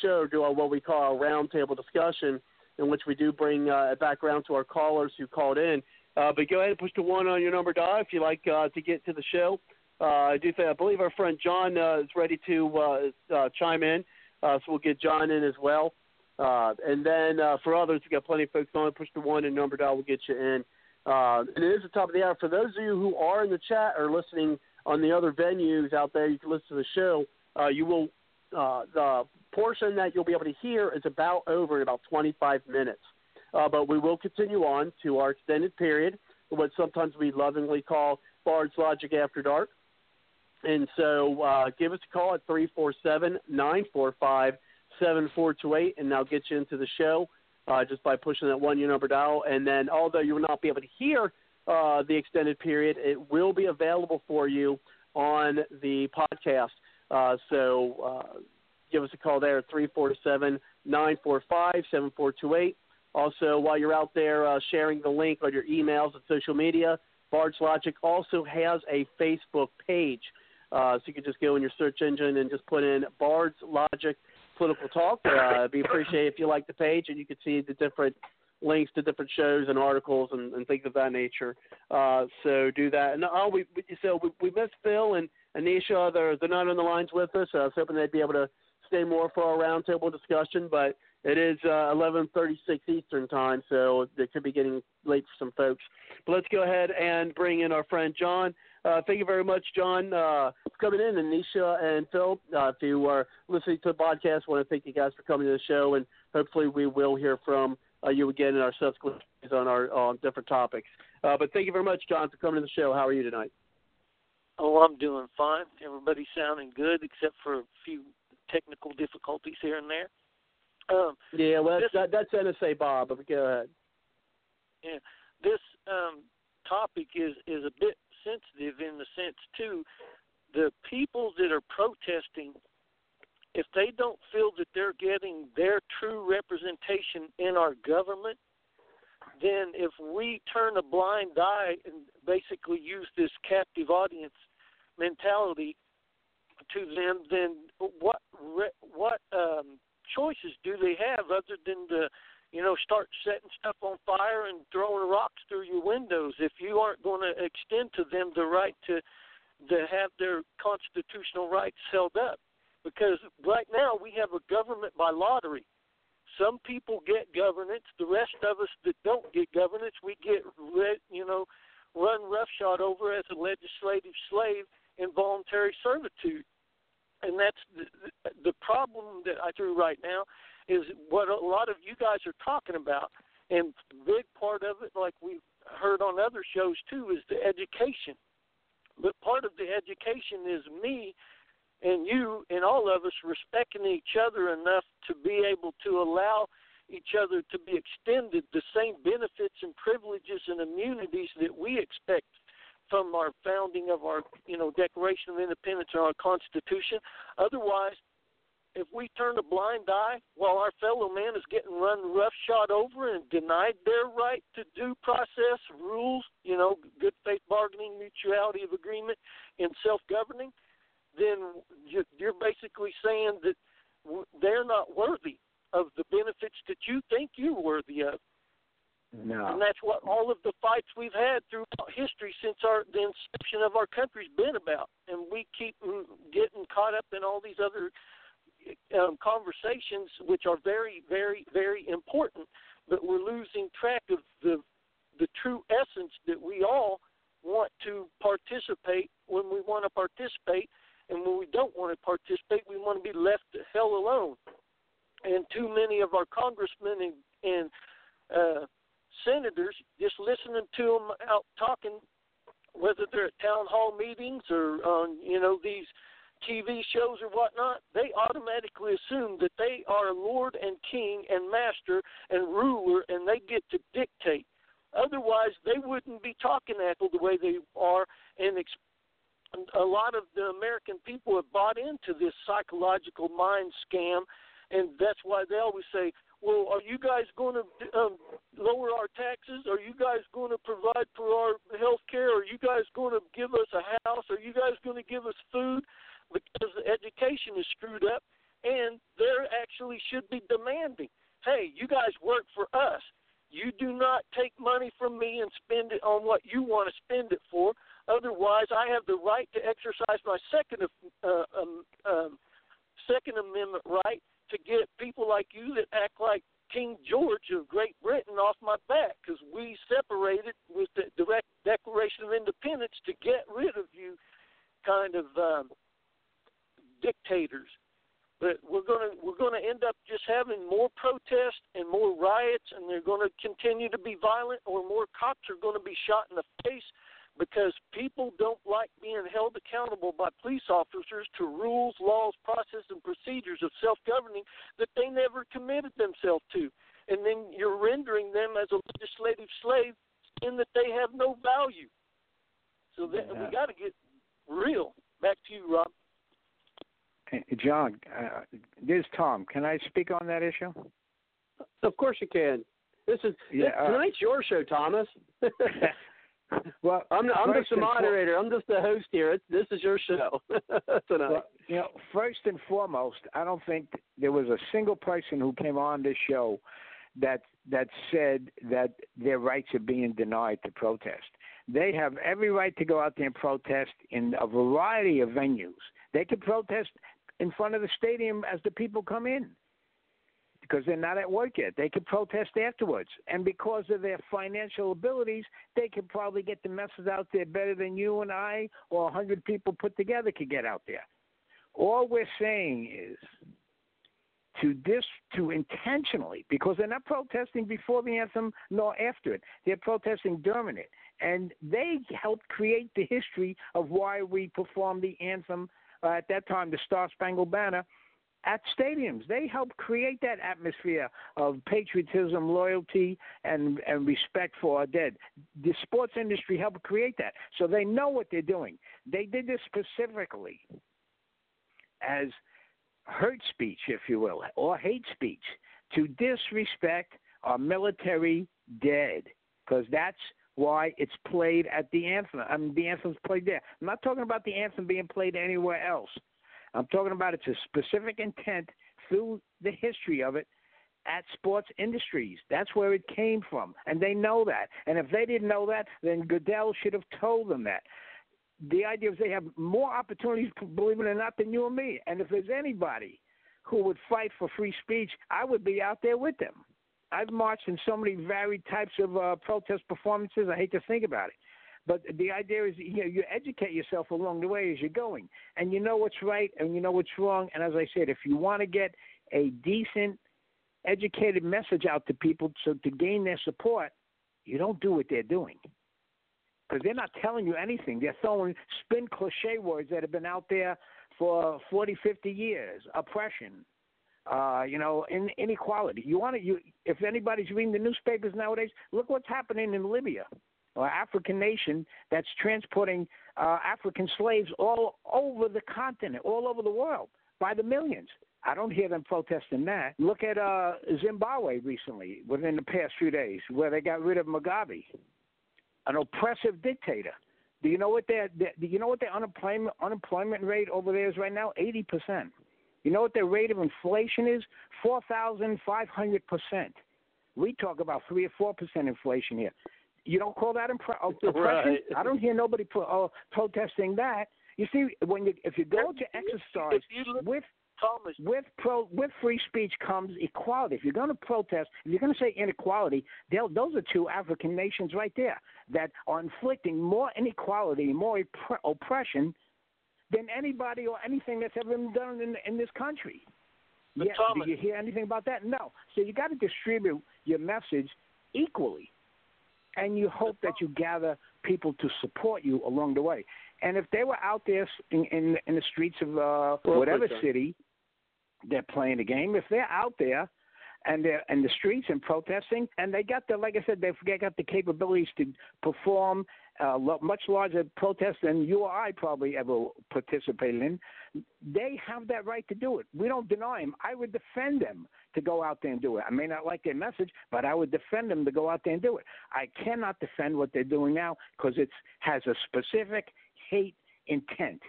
show, do what we call a roundtable discussion, in which we do bring back around to our callers who called in. But go ahead and push the one on your number dial if you like to get to the show. I believe our friend John is ready to chime in, so we'll get John in as well. And then for others, we've got plenty of folks on. Push the one and number dial will get you in. And it is the top of the hour. For those of you who are in the chat or listening on the other venues out there, you can listen to the show. You will the portion that you'll be able to hear is about over in about 25 minutes. But we will continue on to our extended period, what sometimes we lovingly call Bards Logic After Dark. And so give us a call at 347-945-7428, and I'll get you into the show. Just by pushing that one-year number dial. And then although you will not be able to hear the extended period. It will be available for you on the podcast. So give us a call there at 347-945-7428. Also, while you're out there sharing the link on your emails and social media, Bards Logic also has a Facebook page. So you can just go in your search engine and just put in Bards Logic Political Talk. It'd be appreciated if you like the page, and you can see the different links to different shows and articles and things of that nature. So do that. And we missed Phil and Anisha. They're not on the lines with us. I was hoping they'd be able to stay more for our roundtable discussion, but it is 11:36 Eastern time, so it could be getting late for some folks. But let's go ahead and bring in our friend John. Thank you very much, John, for coming in. And Nisha and Phil, if you are listening to the podcast, I want to thank you guys for coming to the show, and hopefully we will hear from you again in our subsequent on our different topics. But thank you very much, John, for coming to the show. How are you tonight? Oh, I'm doing fine. Everybody's sounding good except for a few technical difficulties here and there. Yeah, well, that's NSA Bob, but go ahead. Yeah, this topic is a bit sensitive in the sense, too, the people that are protesting, if they don't feel that they're getting their true representation in our government, then if we turn a blind eye and basically use this captive audience mentality to them, then what choices do they have other than to, start setting stuff on fire and throwing rocks through your windows if you aren't going to extend to them the right to have their constitutional rights held up? Because right now we have a government by lottery. Some people get governance. The rest of us that don't get governance, we get, run roughshod over as a legislative slave in voluntary servitude. And that's the problem that I do right now is what a lot of you guys are talking about. And a big part of it, like we've heard on other shows too, is the education. But part of the education is me and you and all of us respecting each other enough to be able to allow each other to be extended the same benefits and privileges and immunities that we expect from our founding of our, Declaration of Independence and our Constitution. Otherwise, if we turn a blind eye while our fellow man is getting run roughshod over and denied their right to due process, rules, good faith bargaining, mutuality of agreement, and self-governing, then you're basically saying that they're not worthy of the benefits that you think you're worthy of. No. And that's what all of the fights we've had throughout history since the inception of our country's been about. And we keep getting caught up in all these other conversations, which are very, very, very important, but we're losing track of the true essence that we all want to participate when we want to participate. And when we don't want to participate, we want to be left the hell alone. And too many of our congressmen and senators, just listening to them out talking, whether they're at town hall meetings or on, these TV shows or whatnot, they automatically assume that they are Lord and King and Master and ruler, and they get to dictate. Otherwise, they wouldn't be talking at the way they are, and a lot of the American people have bought into this psychological mind scam, and that's why they always say, well, are you guys going to lower our taxes? Are you guys going to provide for our health care? Are you guys going to give us a house? Are you guys going to give us food? Because the education is screwed up, and they actually should be demanding, hey, you guys work for us. You do not take money from me and spend it on what you want to spend it for. Otherwise, I have the right to exercise my Second Amendment right to get people like you that act like King George of Great Britain off my back, because we separated with the direct Declaration of Independence to get rid of you kind of dictators. But we're going to end up just having more protests and more riots, and they're going to continue to be violent, or more cops are going to be shot in the face because people don't like being held accountable by police officers to rules, laws, process, and procedures of self-governing that they never committed themselves to. And then you're rendering them as a legislative slave in that they have no value. So that, we got to get real. Back to you, Rob. John, this is Tom. Can I speak on that issue? Of course you can. Tonight's your show, Thomas. Well, I'm just the moderator. I'm just the host here. This is your show tonight. Well, first and foremost, I don't think there was a single person who came on this show that said that their rights are being denied to protest. They have every right to go out there and protest in a variety of venues. They can protest in front of the stadium as the people come in because they're not at work yet. They can protest afterwards. And because of their financial abilities, they can probably get the message out there better than you and I or 100 people put together could get out there. All we're saying is to intentionally, because they're not protesting before the anthem nor after it. They're protesting during it. And they helped create the history of why we performed the anthem at that time, the Star Spangled Banner, at stadiums. They helped create that atmosphere of patriotism, loyalty, and respect for our dead. The sports industry helped create that. So they know what they're doing. They did this specifically as hurt speech, if you will, or hate speech, to disrespect our military dead, because that's why it's played at the anthem. I mean, the anthem's played there. I'm not talking about the anthem being played anywhere else. I'm talking about it's a specific intent through the history of it at sports industries. That's where it came from, and they know that. And if they didn't know that, then Goodell should have told them that. The idea is they have more opportunities, believe it or not, than you and me. And if there's anybody who would fight for free speech, I would be out there with them. I've marched in so many varied types of protest performances, I hate to think about it. But the idea is you educate yourself along the way as you're going. And you know what's right and you know what's wrong. And as I said, if you want to get a decent, educated message out to people so to gain their support, you don't do what they're doing. Because they're not telling you anything. They're throwing spin cliche words that have been out there for 40, 50 years. Oppression, inequality. If anybody's reading the newspapers nowadays, look what's happening in Libya, an African nation that's transporting African slaves all over the continent, all over the world by the millions. I don't hear them protesting that. Look at Zimbabwe recently, within the past few days, where they got rid of Mugabe, an oppressive dictator. Do you know what their unemployment rate over there is right now? 80%. You know what their rate of inflation is? 4,500%. We talk about 3 or 4% inflation here. You don't call that oppression? Right. I don't hear nobody protesting that. You see, if you go to exercise with free speech comes equality. If you're going to protest, if you're going to say inequality, those are two African nations right there that are inflicting more inequality, more oppression than anybody or anything that's ever been done in this country. Yeah, do you hear anything about that? No. So you got to distribute your message equally, and you hope that you gather people to support you along the way. And if they were out there in the streets of whatever city they're playing the game, if they're out there and they're in the streets and protesting, and they got the, like I said, they got the capabilities to perform much larger protests than you or I probably ever participated in, they have that right to do it. We don't deny them. I would defend them to go out there and do it. I may not like their message, but I would defend them to go out there and do it. I cannot defend what they're doing now because it has a specific hate intent,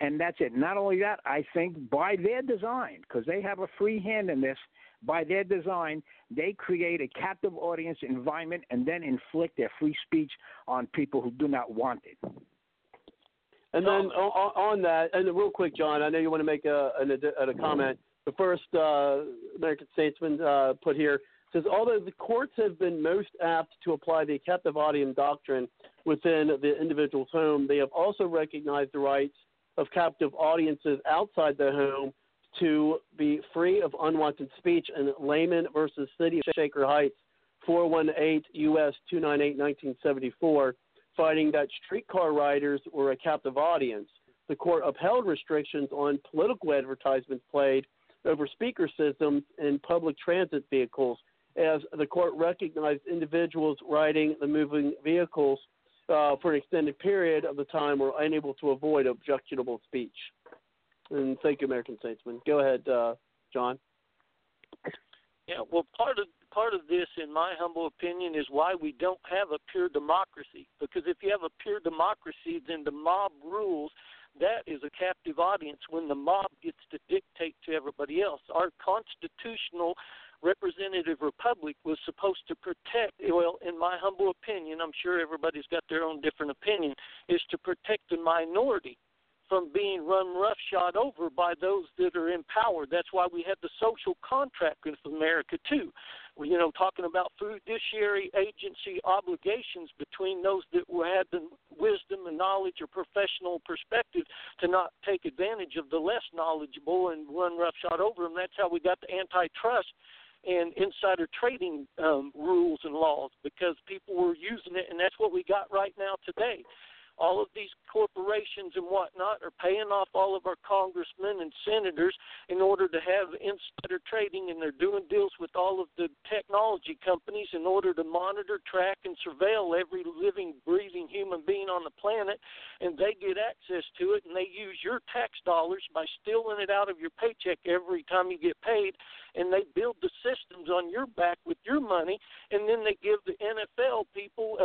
and that's it. Not only that, I think by their design, because they have a free hand in this, by their design, they create a captive audience environment and then inflict their free speech on people who do not want it. And then on that, and real quick, John, I know you want to make a comment. The first American statesman put here says, although the courts have been most apt to apply the captive audience doctrine within the individual's home, they have also recognized the rights of captive audiences outside the home to be free of unwanted speech in Lehman versus City of Shaker Heights, 418 U.S. 298, 1974, finding that streetcar riders were a captive audience. The court upheld restrictions on political advertisements played over speaker systems in public transit vehicles as the court recognized individuals riding the moving vehicles for an extended period of the time were unable to avoid objectionable speech. And thank you, American Statesman. Go ahead, John. Yeah, well, part of this, in my humble opinion, is why we don't have a pure democracy. Because if you have a pure democracy, then the mob rules. That is a captive audience when the mob gets to dictate to everybody else. Our constitutional representative republic was supposed to protect, well, in my humble opinion, I'm sure everybody's got their own different opinion, is to protect the minority from being run roughshod over by those that are in power. That's why we had the social contract with America, too. We're, you know, talking about fiduciary agency obligations between those that had the wisdom and knowledge or professional perspective to not take advantage of the less knowledgeable and run roughshod over them. That's how we got the antitrust and insider trading rules and laws, because people were using it, and that's what we got right now today. All of these corporations and whatnot are paying off all of our congressmen and senators in order to have insider trading, and they're doing deals with all of the technology companies in order to monitor, track, and surveil every living, breathing human being on the planet, and they get access to it, and they use your tax dollars by stealing it out of your paycheck every time you get paid, and they build the systems on your back with your money, and then they give the NFL people,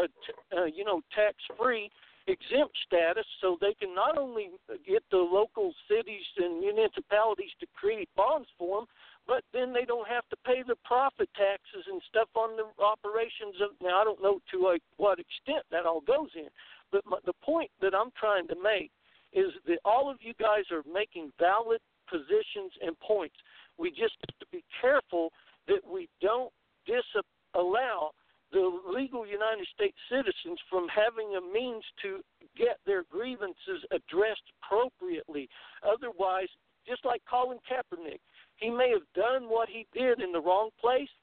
tax-free exempt status, so they can not only get the local cities and municipalities to create bonds for them, but then they don't have to pay the profit taxes and stuff on the operations of. Now, I don't know to what extent that all goes in, but the point that I'm trying to make is that all of you guys are making valid positions and points. We just have to be careful that we don't disallow the legal United States citizens from having a means to get their grievances addressed appropriately. Otherwise, just like Colin Kaepernick, he may have done what he did in the wrong place,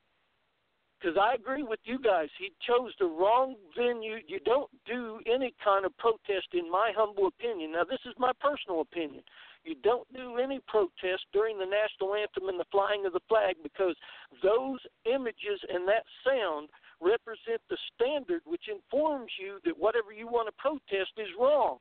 because I agree with you guys. He chose the wrong venue. You don't do any kind of protest, in my humble opinion. Now, this is my personal opinion. You don't do any protest during the national anthem and the flying of the flag, because those images and that sound represent the standard which informs you that whatever you want to protest is wrong.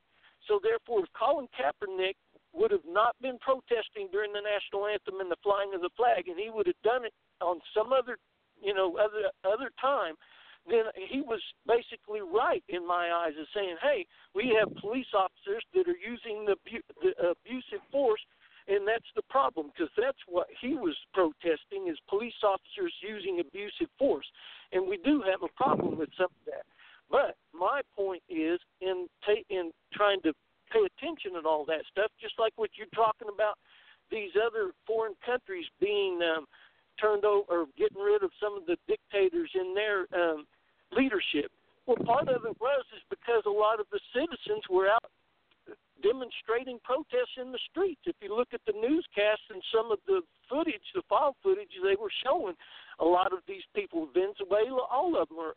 So therefore, if Colin Kaepernick would have not been protesting during the national anthem and the flying of the flag, and he would have done it on some other, other time, then he was basically right in my eyes of saying, hey, we have police officers that are using the abusive force. And that's the problem, because that's what he was protesting, is police officers using abusive force. And we do have a problem with some of that. But my point is, in trying to pay attention and all that stuff, just like what you're talking about, these other foreign countries being turned over or getting rid of some of the dictators in their leadership. Well, part of it was because a lot of the citizens were out demonstrating protests in the streets. If you look at the newscasts and some of the footage, the file footage, they were showing a lot of these people. Venezuela, all of them are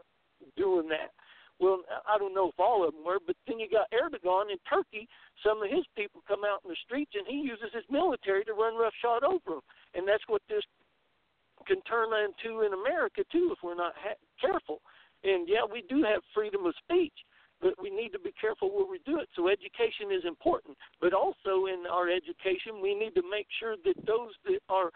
doing that. Well, I don't know if all of them were, but then you got Erdogan in Turkey. Some of his people come out in the streets, and he uses his military to run roughshod over them. And that's what this can turn into in America, too, if we're not careful. And, yeah, we do have freedom of speech, but we need to be careful where we do it. So education is important. But also in our education, we need to make sure that those that are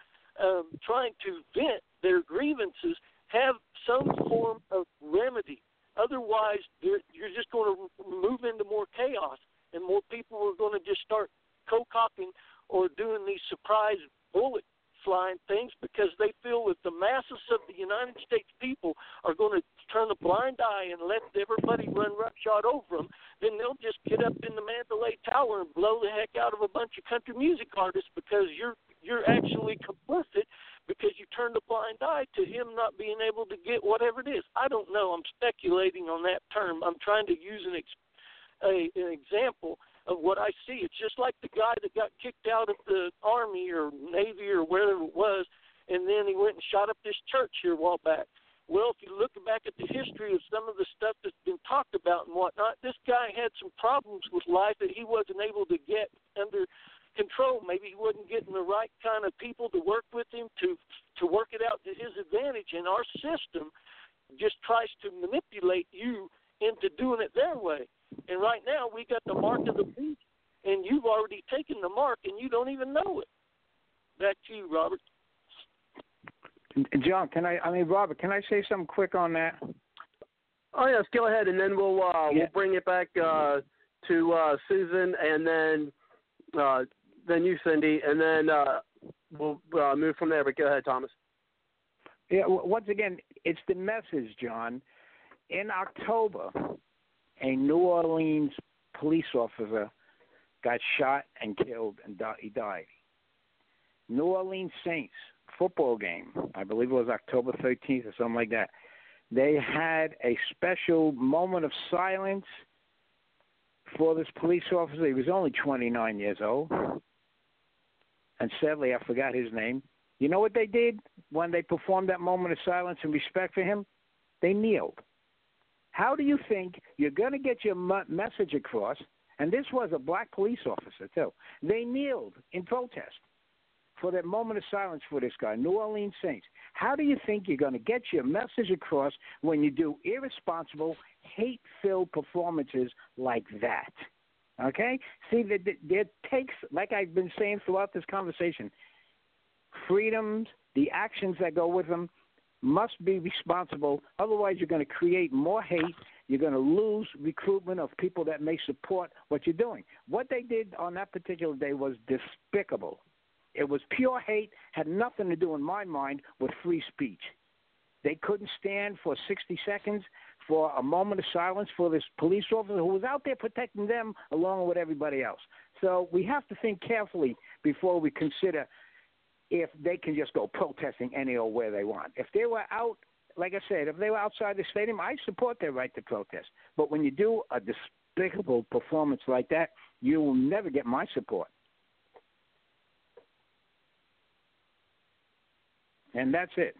trying to vent their grievances have some form of remedy. Otherwise, you're just going to move into more chaos, and more people are going to just start co-copying or doing these surprise bullet flying things, because they feel that the masses of the United States people are going to turn a blind eye and let everybody run roughshod over them, then they'll just get up in the Mandalay Tower and blow the heck out of a bunch of country music artists, because you're actually complicit because you turned a blind eye to him not being able to get whatever it is. I don't know. I'm speculating on that term. I'm trying to use an example of what I see. It's just like the guy that got kicked out of the Army or Navy or wherever it was, and then he went and shot up this church here a while back. Well, if you look back at the history of some of the stuff that's been talked about and whatnot, this guy had some problems with life that he wasn't able to get under control. Maybe he wasn't getting the right kind of people to work with him to to work it out to his advantage, and our system just tries to manipulate you into doing it their way. And right now we got the mark of the beast, and you've already taken the mark, and you don't even know it. Back to you, Robert. John, Robert, can I say something quick on that? Oh, yes, go ahead, and then we'll bring it back to Susan, and then you, Cindy, and then we'll move from there. But go ahead, Thomas. Yeah, once again, it's the message, John. In October, a New Orleans police officer got shot and killed, and he died. New Orleans Saints football game, I believe it was October 13th or something like that, they had a special moment of silence for this police officer. He was only 29 years old, and sadly I forgot his name. You know what they did when they performed that moment of silence and respect for him? They kneeled. How do you think you're going to get your message across? And this was a black police officer, too. They kneeled in protest for that moment of silence for this guy, New Orleans Saints. How do you think you're going to get your message across when you do irresponsible, hate-filled performances like that? Okay? See, it takes, like I've been saying throughout this conversation, freedoms, the actions that go with them, must be responsible. Otherwise, you're going to create more hate. You're going to lose recruitment of people that may support what you're doing. What they did on that particular day was despicable. It was pure hate, had nothing to do, in my mind, with free speech. They couldn't stand for 60 seconds for a moment of silence for this police officer who was out there protecting them along with everybody else. So we have to think carefully before we consider if they can just go protesting any old way they want. If they were out, like I said, if they were outside the stadium, I support their right to protest. But when you do a despicable performance like that, you will never get my support. And that's it.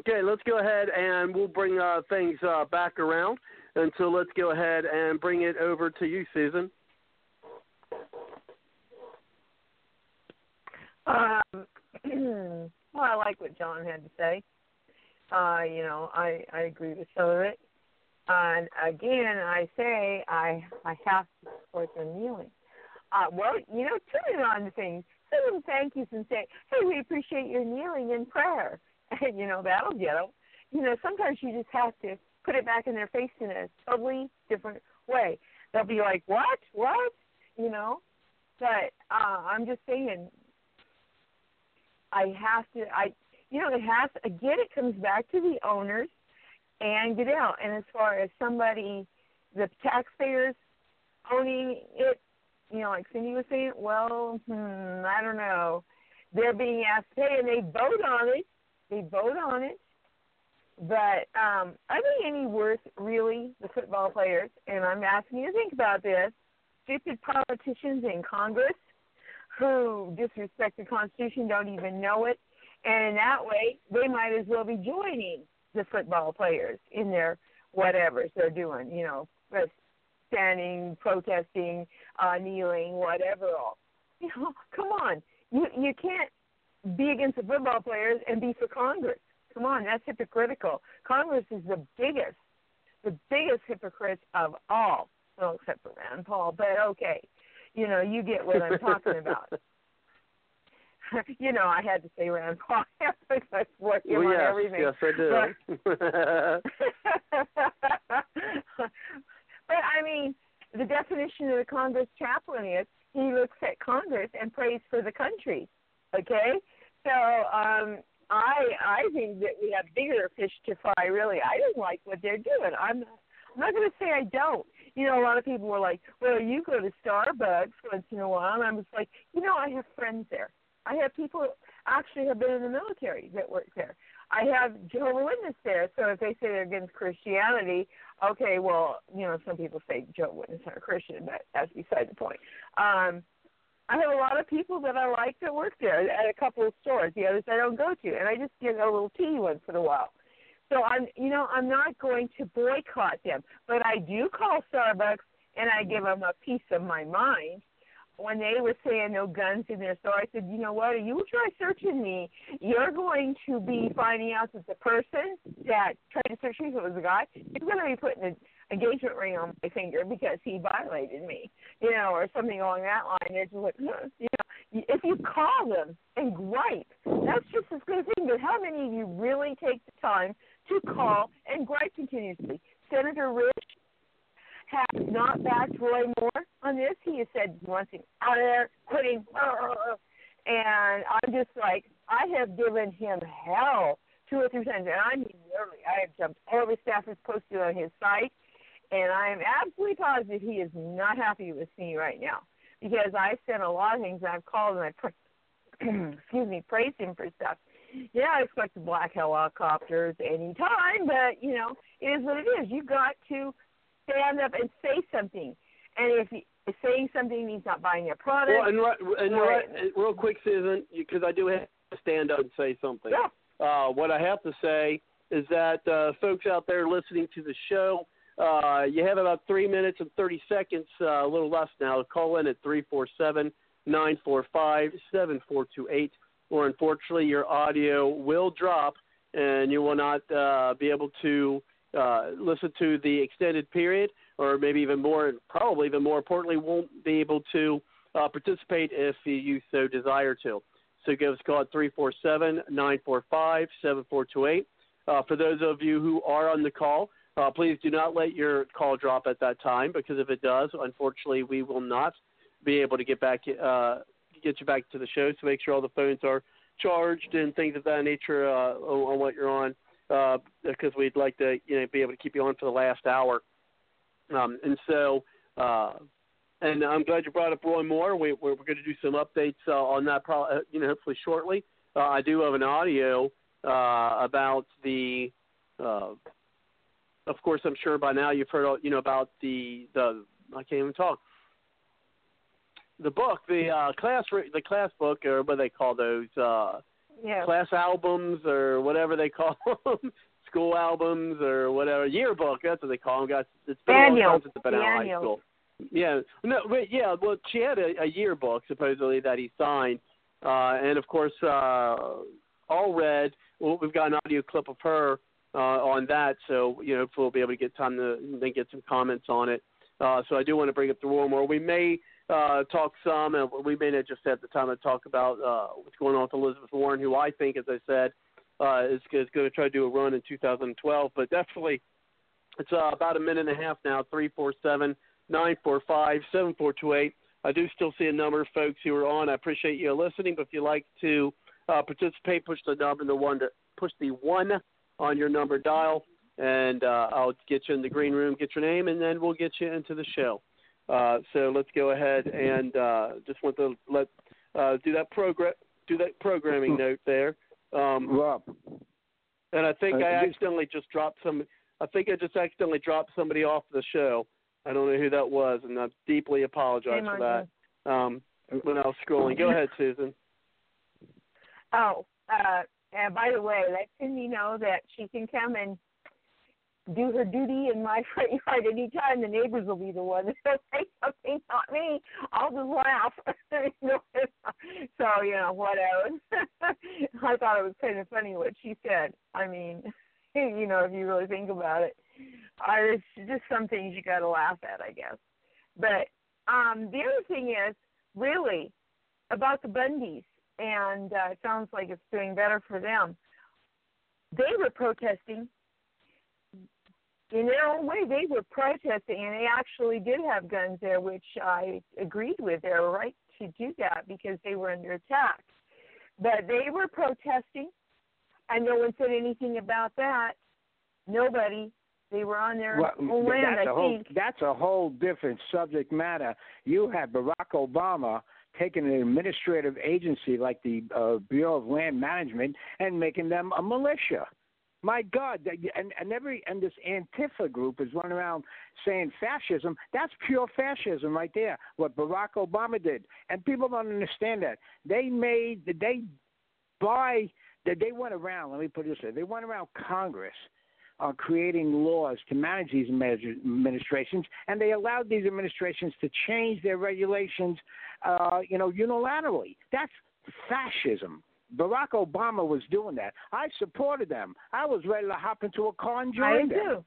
Okay, let's go ahead and we'll bring things back around. And so let's go ahead and bring it over to you, Susan. Well, I like what John had to say. I agree with some of it. And again, I say I have to support their kneeling. Tuning on to things. Send them thank yous and say, hey, we appreciate your kneeling in prayer. And, that'll get them. Sometimes you just have to put it back in their face in a totally different way. They'll be like, what? But I'm just saying, it comes back to the owners and Goodell. And as far as the taxpayers owning it, like Cindy was saying, I don't know. They're being asked to pay, and they vote on it. But are they any worse, really, the football players? And I'm asking you to think about this. Stupid politicians in Congress who disrespect the Constitution, don't even know it, and in that way, they might as well be joining the football players in their whatevers they're doing, standing, protesting, kneeling, whatever all. Come on. You can't be against the football players and be for Congress. Come on, that's hypocritical. Congress is the biggest hypocrite of all. Well, except for Rand Paul, but okay. You get what I'm talking about. I had to say Rand Paul because I swore him on everything. Yes, I do. But, the definition of the Congress chaplain is he looks at Congress and prays for the country, okay? So I think that we have bigger fish to fry, really. I don't like what they're doing. I'm not going to say I don't. A lot of people were like, well, you go to Starbucks once in a while. And I'm just like, I have friends there. I have people who actually have been in the military that work there. I have Jehovah's Witness there. So if they say they're against Christianity, okay, well, some people say Jehovah's Witness aren't Christian, but that's beside the point. I have a lot of people that I like that work there at a couple of stores. The others I don't go to. And I just get a little tea once in a while. So I'm not going to boycott them, but I do call Starbucks and I give them a piece of my mind. when they were saying no guns in there. So I said, you know what, if you try searching me, you're going to be finding out that the person that tried to search me, if it was a guy, he's going to be putting an engagement ring on my finger because he violated me, you know, or something along that line. They're just like, you know, if you call them and gripe, that's just as good a thing. But how many of you really take the time to call and gripe continuously? Senator Rich has not backed Roy Moore on this. He has said he wants him out of there, quitting. And I'm just like, I have given him hell 2 or 3 times. And I mean, literally, I have jumped every staff that's posted on his site. And I am absolutely positive he is not happy with me right now. Because I've sent a lot of things, and I've called and praised him for stuff. Yeah, I expect the black helicopters any time, but, you know, it is what it is. You've got to stand up and say something. And if saying something means not buying your product. Well, real quick, Susan, because I do have to stand up and say something. Yeah. What I have to say is that folks out there listening to the show, you have about 3 minutes and 30 seconds, a little less now, to call in at 347-945-7428. Or unfortunately, your audio will drop, and you will not be able to listen to the extended period, or maybe even more, probably even more importantly, won't be able to participate if you so desire to. So give us a call at 347-945-7428. For those of you who are on the call, please do not let your call drop at that time, because if it does, unfortunately, we will not be able to get you back to the show, so make sure all the phones are charged and things of that nature on what you're on, because we'd like to, you know, be able to keep you on for the last hour. And I'm glad you brought up Roy Moore. We're going to do some updates on that, hopefully shortly. I do have an audio about the. Of course, I'm sure by now you've heard, about the. I can't even talk. The book, the class book, or what do they call those, class albums, or whatever they call them, school albums, or whatever, yearbook, that's what they call them. It's been a long time since I've been out of high school. Yeah, no, but yeah, well, she had a yearbook, supposedly, that he signed, and of course, Allred, well, we've got an audio clip of her on that, so, hopefully we'll be able to get time to then get some comments on it. So I do want to bring up the Roy Moore. We may talk some, and we may not just have the time to talk about what's going on with Elizabeth Warren, who I think, as I said, is going to try to do a run in 2012. But definitely, it's about a minute and a half now, 347-945-7428. I do still see a number of folks who are on. I appreciate you listening, but if you'd like to participate, push the one on your number dial, and I'll get you in the green room, get your name, and then we'll get you into the show. So let's go ahead and just want to do that programming note there. Rob. And I think I just accidentally dropped somebody off the show. I don't know who that was, and I deeply apologize for that when I was scrolling. Go ahead, Susan. Oh, and by the way, let Cindy know that she can come and do her duty in my front yard any time. The neighbors will be the ones that say something, not me. I'll just laugh. So, whatever. I thought it was kind of funny what she said. I mean, if you really think about it. There's just some things you got to laugh at, I guess. But the other thing is, really, about the Bundys, and it sounds like it's doing better for them. They were protesting. In their own way, they were protesting, and they actually did have guns there, which I agreed with. They were right to do that because they were under attack. But they were protesting, and no one said anything about that. Nobody. They were on their own land, I think. That's a whole different subject matter. You had Barack Obama taking an administrative agency like the Bureau of Land Management and making them a militia. My God, and this Antifa group is running around saying fascism. That's pure fascism right there, what Barack Obama did. And people don't understand that. They went around, let me put it this way, they went around Congress creating laws to manage these administrations, and they allowed these administrations to change their regulations, unilaterally. That's fascism. Barack Obama was doing that. I supported them. I was ready to hop into a car and join them. I do.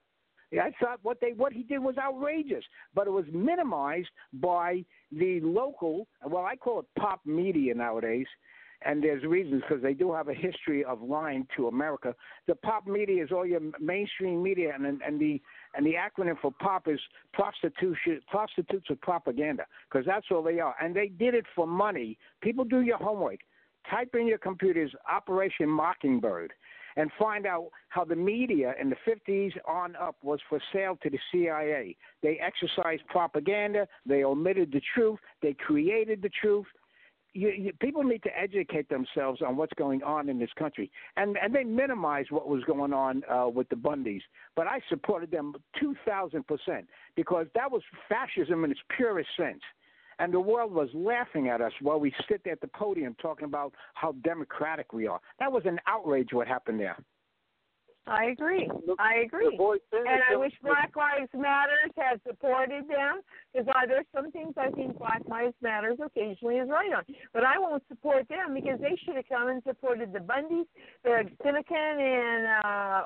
Yeah, I thought what he did was outrageous, but it was minimized by the local, well, I call it pop media nowadays, and there's reasons because they do have a history of lying to America. The pop media is all your mainstream media, and the acronym for pop is prostitutes of propaganda, because that's all they are, and they did it for money. People, do your homework. Type in your computers Operation Mockingbird and find out how the media in the 50s on up was for sale to the CIA. They exercised propaganda. They omitted the truth. They created the truth. People need to educate themselves on what's going on in this country. And they minimized what was going on with the Bundys. But I supported them 2,000% because that was fascism in its purest sense. And the world was laughing at us while we sit at the podium talking about how democratic we are. That was an outrage what happened there. I agree. And I wish Black Lives Matters had supported them, because there's some things I think Black Lives Matters occasionally is right on. But I won't support them because they should have come and supported the Bundys, the Finnegan in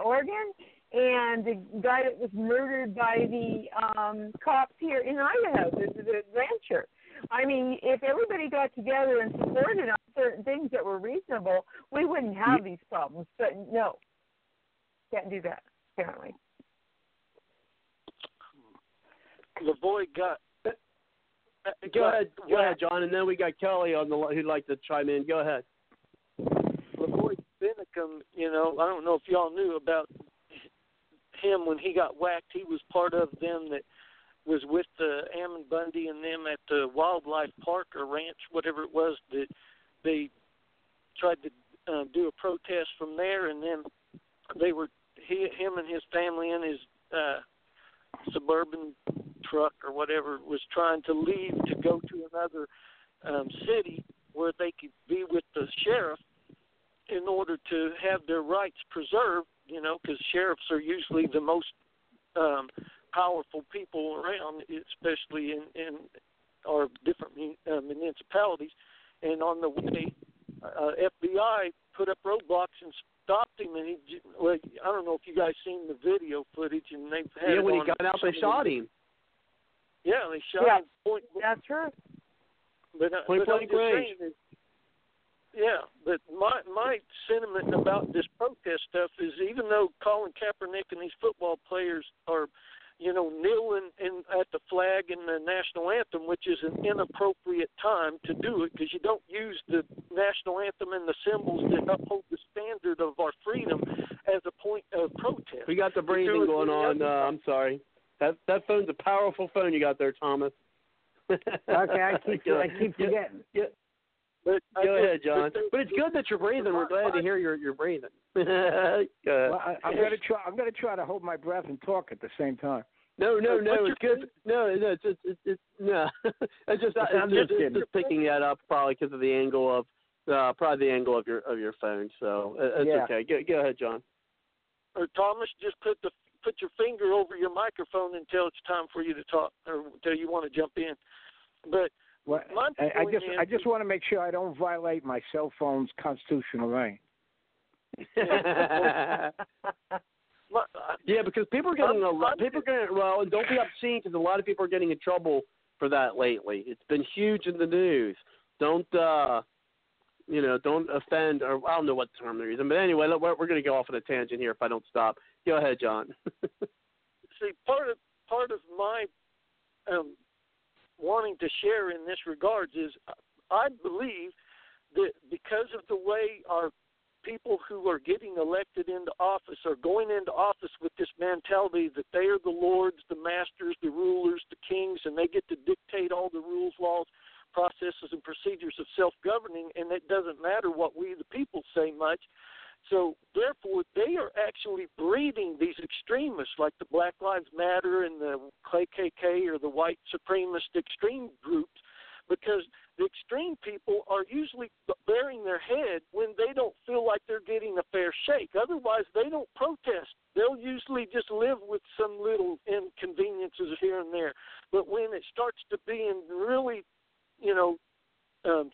Oregon, and the guy that was murdered by the cops here in Idaho, the rancher. I mean, if everybody got together and supported on certain things that were reasonable, we wouldn't have these problems. But no, can't do that, apparently. Go ahead, John, and then we got Kelly on the line who'd like to chime in. Go ahead. LaVoy Finicum, I don't know if y'all knew about him when he got whacked. He was part of them that was with Ammon Bundy and them at the wildlife park or ranch, whatever it was, that they tried to do a protest from there, and then they were him and his family in his suburban truck or whatever was trying to leave to go to another city where they could be with the sheriff in order to have their rights preserved, because sheriffs are usually the most powerful people around, especially in our different municipalities. And on the way, FBI put up roadblocks and stopped him. And I don't know if you guys seen the video footage. And they've had when he got out, they shot him. Yeah, they shot him. That's right. Point blank range. Yeah, but my sentiment about this protest stuff is, even though Colin Kaepernick and these football players are, kneeling at the flag and the national anthem, which is an inappropriate time to do it, because you don't use the national anthem and the symbols that uphold the standard of our freedom as a point of protest. We got the breathing going on. I'm sorry. That phone's a powerful phone you got there, Thomas. Okay, I keep forgetting. Yeah. But go ahead, John. But it's good that you're breathing. We're glad to hear you're breathing. I'm gonna try. I'm gonna try to hold my breath and talk at the same time. No. It's good. No. It's no. I'm just picking that up probably because of the angle of your phone. So it's okay. Go ahead, John. Or Thomas, just put your finger over your microphone until it's time for you to talk, or until you want to jump in. But well, I just want to make sure I don't violate my cell phone's constitutional right. Yeah, because people are getting and don't be obscene, because a lot of people are getting in trouble for that lately. It's been huge in the news. Don't offend, or I don't know what term they're using, but anyway, we're going to go off on a tangent here if I don't stop. Go ahead, John. See, part of my wanting to share in this regards is I believe that because of the way our people who are getting elected into office are going into office with this mentality that they are the lords, the masters, the rulers, the kings, and they get to dictate all the rules, laws, processes, and procedures of self-governing, and it doesn't matter what we, the people, say much. So, therefore, they are actually breeding these extremists like the Black Lives Matter and the KKK or the white supremacist extreme groups, because The extreme people are usually burying their head when they don't feel like they're getting a fair shake. Otherwise, they don't protest. They'll usually just live with some little inconveniences here and there. But when it starts to be in really,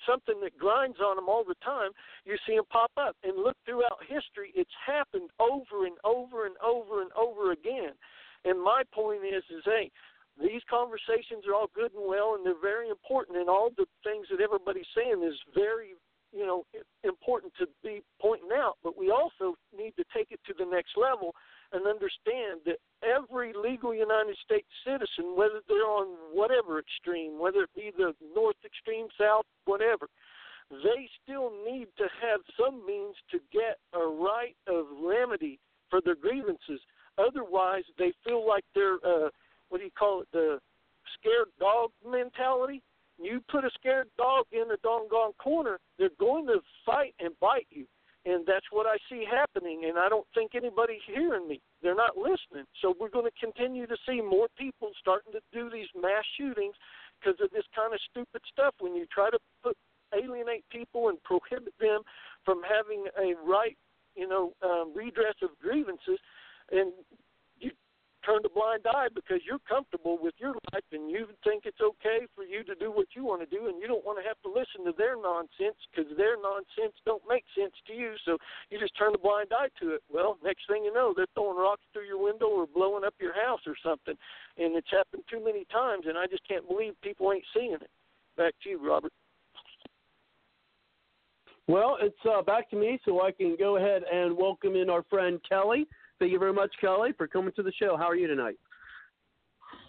something that grinds on them all the time, you see them pop up. And look throughout history, it's happened over and over and over and over again. And my point is hey, these conversations are all good and well, and they're very important, and all the things that everybody's saying is very, important to be pointing out. But we also need to take it to the next level and understand that every legal United States citizen, whether they're on whatever extreme, whether it be the north extreme, south, whatever, they still need to have some means to get a right of remedy for their grievances. Otherwise, they feel like they're the scared dog mentality. You put a scared dog in a doggone corner, they're going to fight and bite you. And that's what I see happening, and I don't think anybody's hearing me. They're not listening. So we're going to continue to see more people starting to do these mass shootings because of this kind of stupid stuff. When you try to alienate people and prohibit them from having a right, redress of grievances, and you turn a blind eye because you're comfortable with your life and you think it's okay for you to do what you want to do, and you don't want to have to listen to their nonsense because their nonsense don't make sense to you, so you just turn a blind eye to it. Well, next thing you know, they're throwing rocks through your window or blowing up your house or something, and it's happened too many times, and I just can't believe people ain't seeing it. Back to you, Robert. Well, it's back to me, so I can go ahead and welcome in our friend Kelly. Thank you very much, Kelly, for coming to the show. How are you tonight?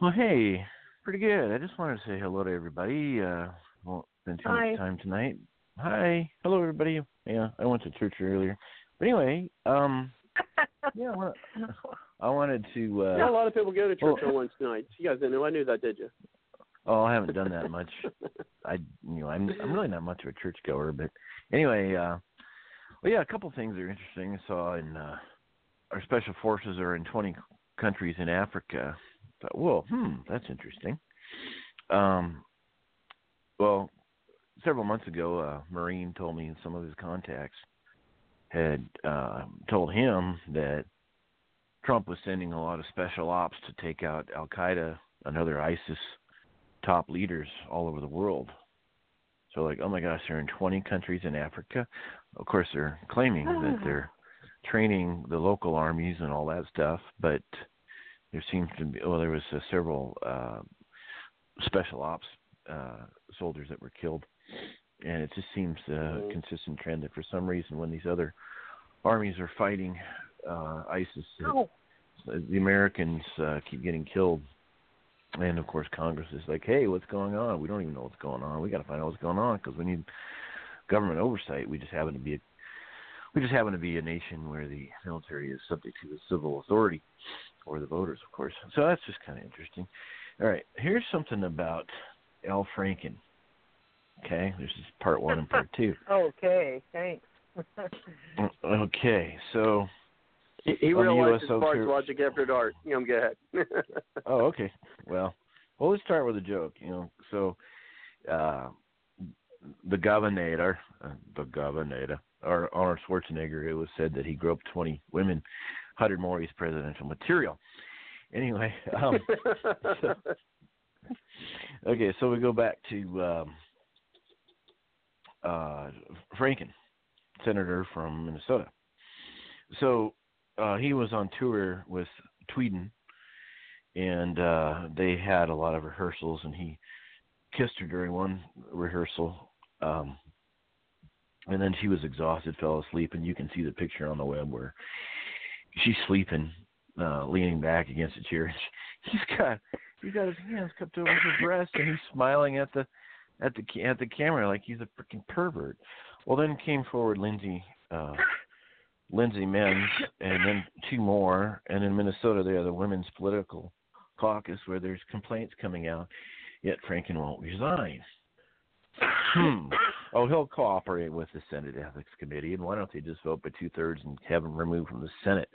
Well, hey, pretty good. I just wanted to say hello to everybody. Won't spend too much time tonight. Hi. Hello, everybody. Yeah, I went to church earlier. But anyway, I wanted to... yeah, a lot of people go to church on Wednesday nights. You guys didn't know. I knew that, did you? Oh, I haven't done that much. I'm really not much of a churchgoer. But anyway, a couple things are interesting. I saw in... our special forces are in 20 countries in Africa. But, that's interesting. Several months ago, a Marine told me some of his contacts had told him that Trump was sending a lot of special ops to take out al-Qaeda and other ISIS top leaders all over the world. So, oh, my gosh, they're in 20 countries in Africa. Of course, they're claiming that they're training the local armies and all that stuff, but there seems to be there was several special ops soldiers that were killed, and it just seems a consistent trend that for some reason when these other armies are fighting ISIS, the Americans keep getting killed, and of course Congress is like, hey, what's going on? We don't even know what's going on. We got to find out what's going on because we need government oversight. We just happen to be a nation where the military is subject to the civil authority, or the voters, of course. So that's just kind of interesting. All right, here's something about Al Franken. Okay, this is part one and part two. Okay, thanks. Okay, so he realized Bards Logic after dark. Go ahead. Oh, okay. Well, let's start with a joke. So the governor. Or Arnold Schwarzenegger, it was said that he groped 20 women, 100 more is presidential material. Anyway, so we go back to Franken, senator from Minnesota. So he was on tour with Tweeden, and they had a lot of rehearsals, and he kissed her during one rehearsal. And then she was exhausted, fell asleep, and you can see the picture on the web where she's sleeping, leaning back against a chair. He's got his hands cupped over her breast, and he's smiling at the camera like he's a freaking pervert. Well, then came forward Lindsay Menz, and then two more, and in Minnesota they are the Women's Political Caucus where there's complaints coming out. Yet Franken won't resign. Oh, he'll cooperate with the Senate Ethics Committee, and why don't they just vote by 2/3 and have him removed from the Senate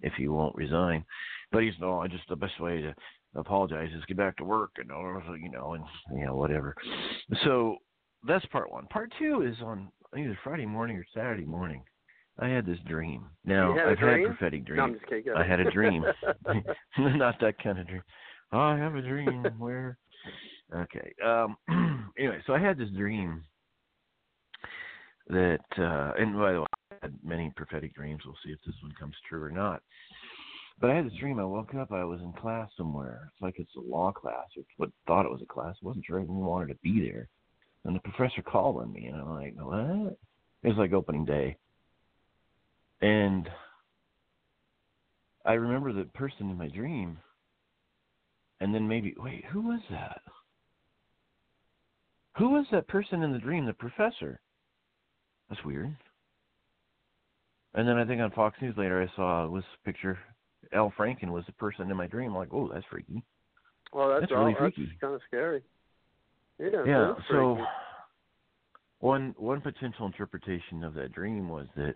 if he won't resign? But he's the best way to apologize is get back to work, and whatever. So That's part one. Part two is on either Friday morning or Saturday morning. I had this dream. Now, I've had prophetic dreams. No, I'm just kidding. Go ahead. I had a dream. Not that kind of dream. I have a dream where... Okay. Anyway, so I had this dream that... and by the way, I had many prophetic dreams. We'll see if this one comes true or not. But I had this dream. I woke up. I was in class somewhere. It's like it's a law class. I thought it was a class. I wasn't sure anyone wanted to be there. And the professor called on me, and I'm like, what? It was like opening day. And I remember the person in my dream, and then maybe, wait, who was that? Who was that person in the dream, the professor? That's weird. And then I think on Fox News later I saw this picture. Al Franken was the person in my dream. I'm like, oh, that's freaky. Well, that's all, really freaky. That's kind of scary. Yeah. So one potential interpretation of that dream was that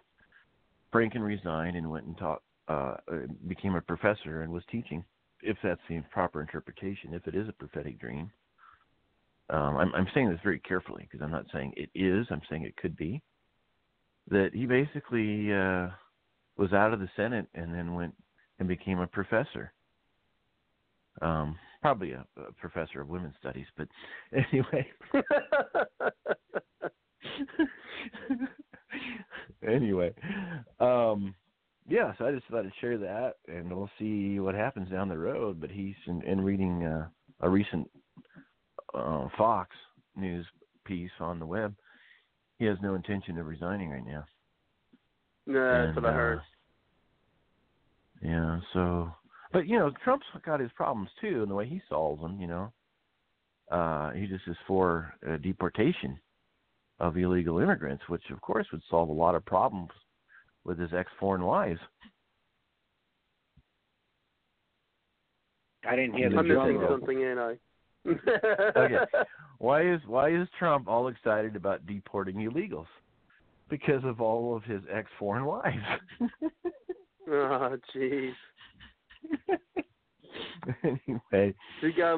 Franken resigned and went and taught, became a professor and was teaching, if that's the proper interpretation, if it is a prophetic dream. I'm saying this very carefully because I'm not saying it is. I'm saying it could be. That he basically was out of the Senate and then went and became a professor. Probably a professor of women's studies, but anyway. Anyway, so I just thought I'd share that, and we'll see what happens down the road. But he's in reading a recent Fox News piece on the web. He has no intention of resigning right now. No, that's what I heard. Yeah, so, but Trump's got his problems too, and the way he solves them, he just is for deportation of illegal immigrants, which of course would solve a lot of problems with his ex-foreign wives. I didn't hear the drum roll. Something in I. Okay, why is Trump all excited about deporting illegals? Because of all of his ex-foreign wives. Oh, jeez. Anyway, we got a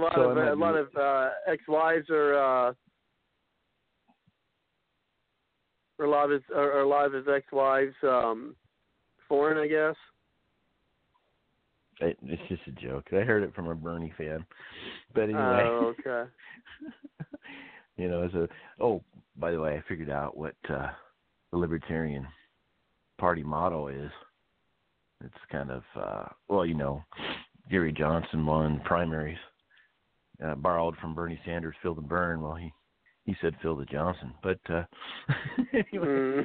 lot of ex-wives or live as ex-wives, foreign, I guess. It's just a joke. I heard it from a Bernie fan. But anyway. Oh, okay. By the way, I figured out what the Libertarian Party motto is. It's kind of, Gary Johnson won primaries, borrowed from Bernie Sanders, Phil the Burn. Well, he said Phil the Johnson, but anyway.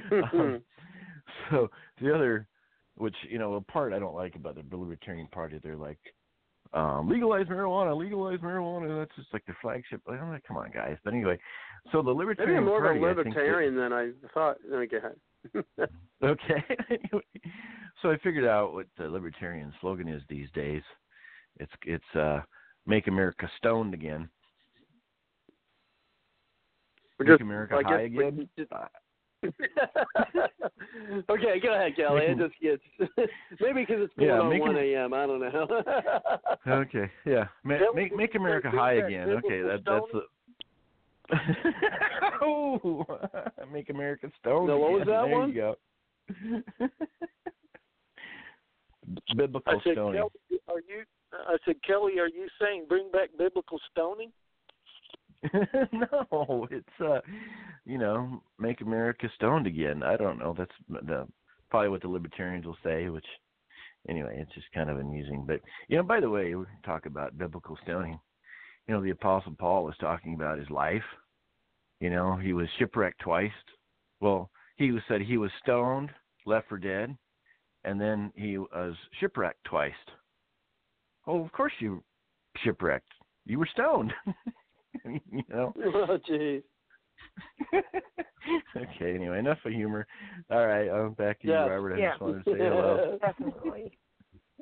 So the other, which part I don't like about the Libertarian Party, they're like legalize marijuana. That's just like the flagship. I'm like, come on, guys. But anyway, so the Libertarian Party. Maybe more of a libertarian than I thought. Let me go ahead. Okay. Anyway, so I figured out what the Libertarian slogan is these days. It's Make America Stoned Again. Make America High Again. Okay, go ahead, Kelly. It just gets maybe because it's 1 a.m. I don't know. Okay, yeah. Make America High Again. Okay, that's a... Oh, Make America Stoned Again. What was that there one? You go. Biblical stoning. Kelly, are you saying bring back biblical stoning? No, it's Make America Stoned Again. I don't know. That's probably what the libertarians will say. Which, anyway, it's just kind of amusing. But by the way, we can talk about biblical stoning. The Apostle Paul was talking about his life. He was shipwrecked twice. Well, he said he was stoned, left for dead, and then he was shipwrecked twice. Oh, of course you shipwrecked. You were stoned. Oh, jeez. Okay, anyway, enough of humor. All right, I'm back to you, Robert. I just wanted to say hello. Definitely.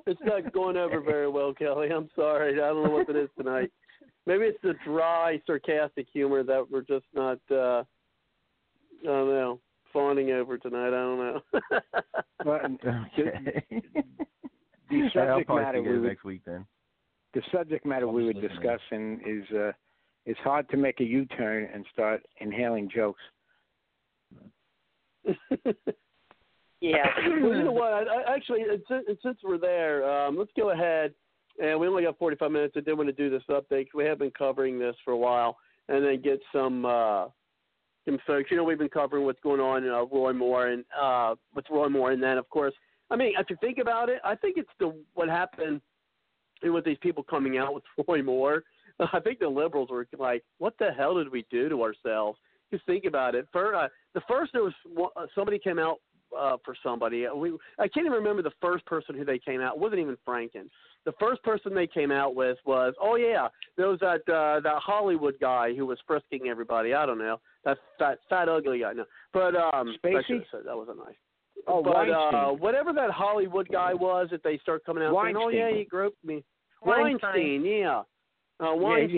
It's not going over very well, Kelly. I'm sorry. I don't know what it is tonight. Maybe it's the dry, sarcastic humor that we're just not, fawning over tonight. I don't know. Okay. I'll probably see you next week then. The subject matter we were discussing is It's hard to make a U-turn and start inhaling jokes. Yeah. Well, you know what? I actually, since we're there, let's go ahead. And we only got 45 minutes. I did want to do this update. We have been covering this for a while, and then get some folks. You know, we've been covering what's going on with Roy Moore, and then of course, I mean, if you think about it, I think it's what happened with these people coming out with Roy Moore. I think the liberals were like, "What the hell did we do to ourselves?" Just think about it. The first there was somebody came out for somebody. I can't even remember the first person who they came out. It wasn't even Franken. The first person they came out with was, there was that Hollywood guy who was frisking everybody. I don't know, that fat ugly guy. No, but Spacey? That wasn't nice. Oh, but whatever that Hollywood guy was that they start coming out saying, he groped me. Weinstein, yeah. Weinstein,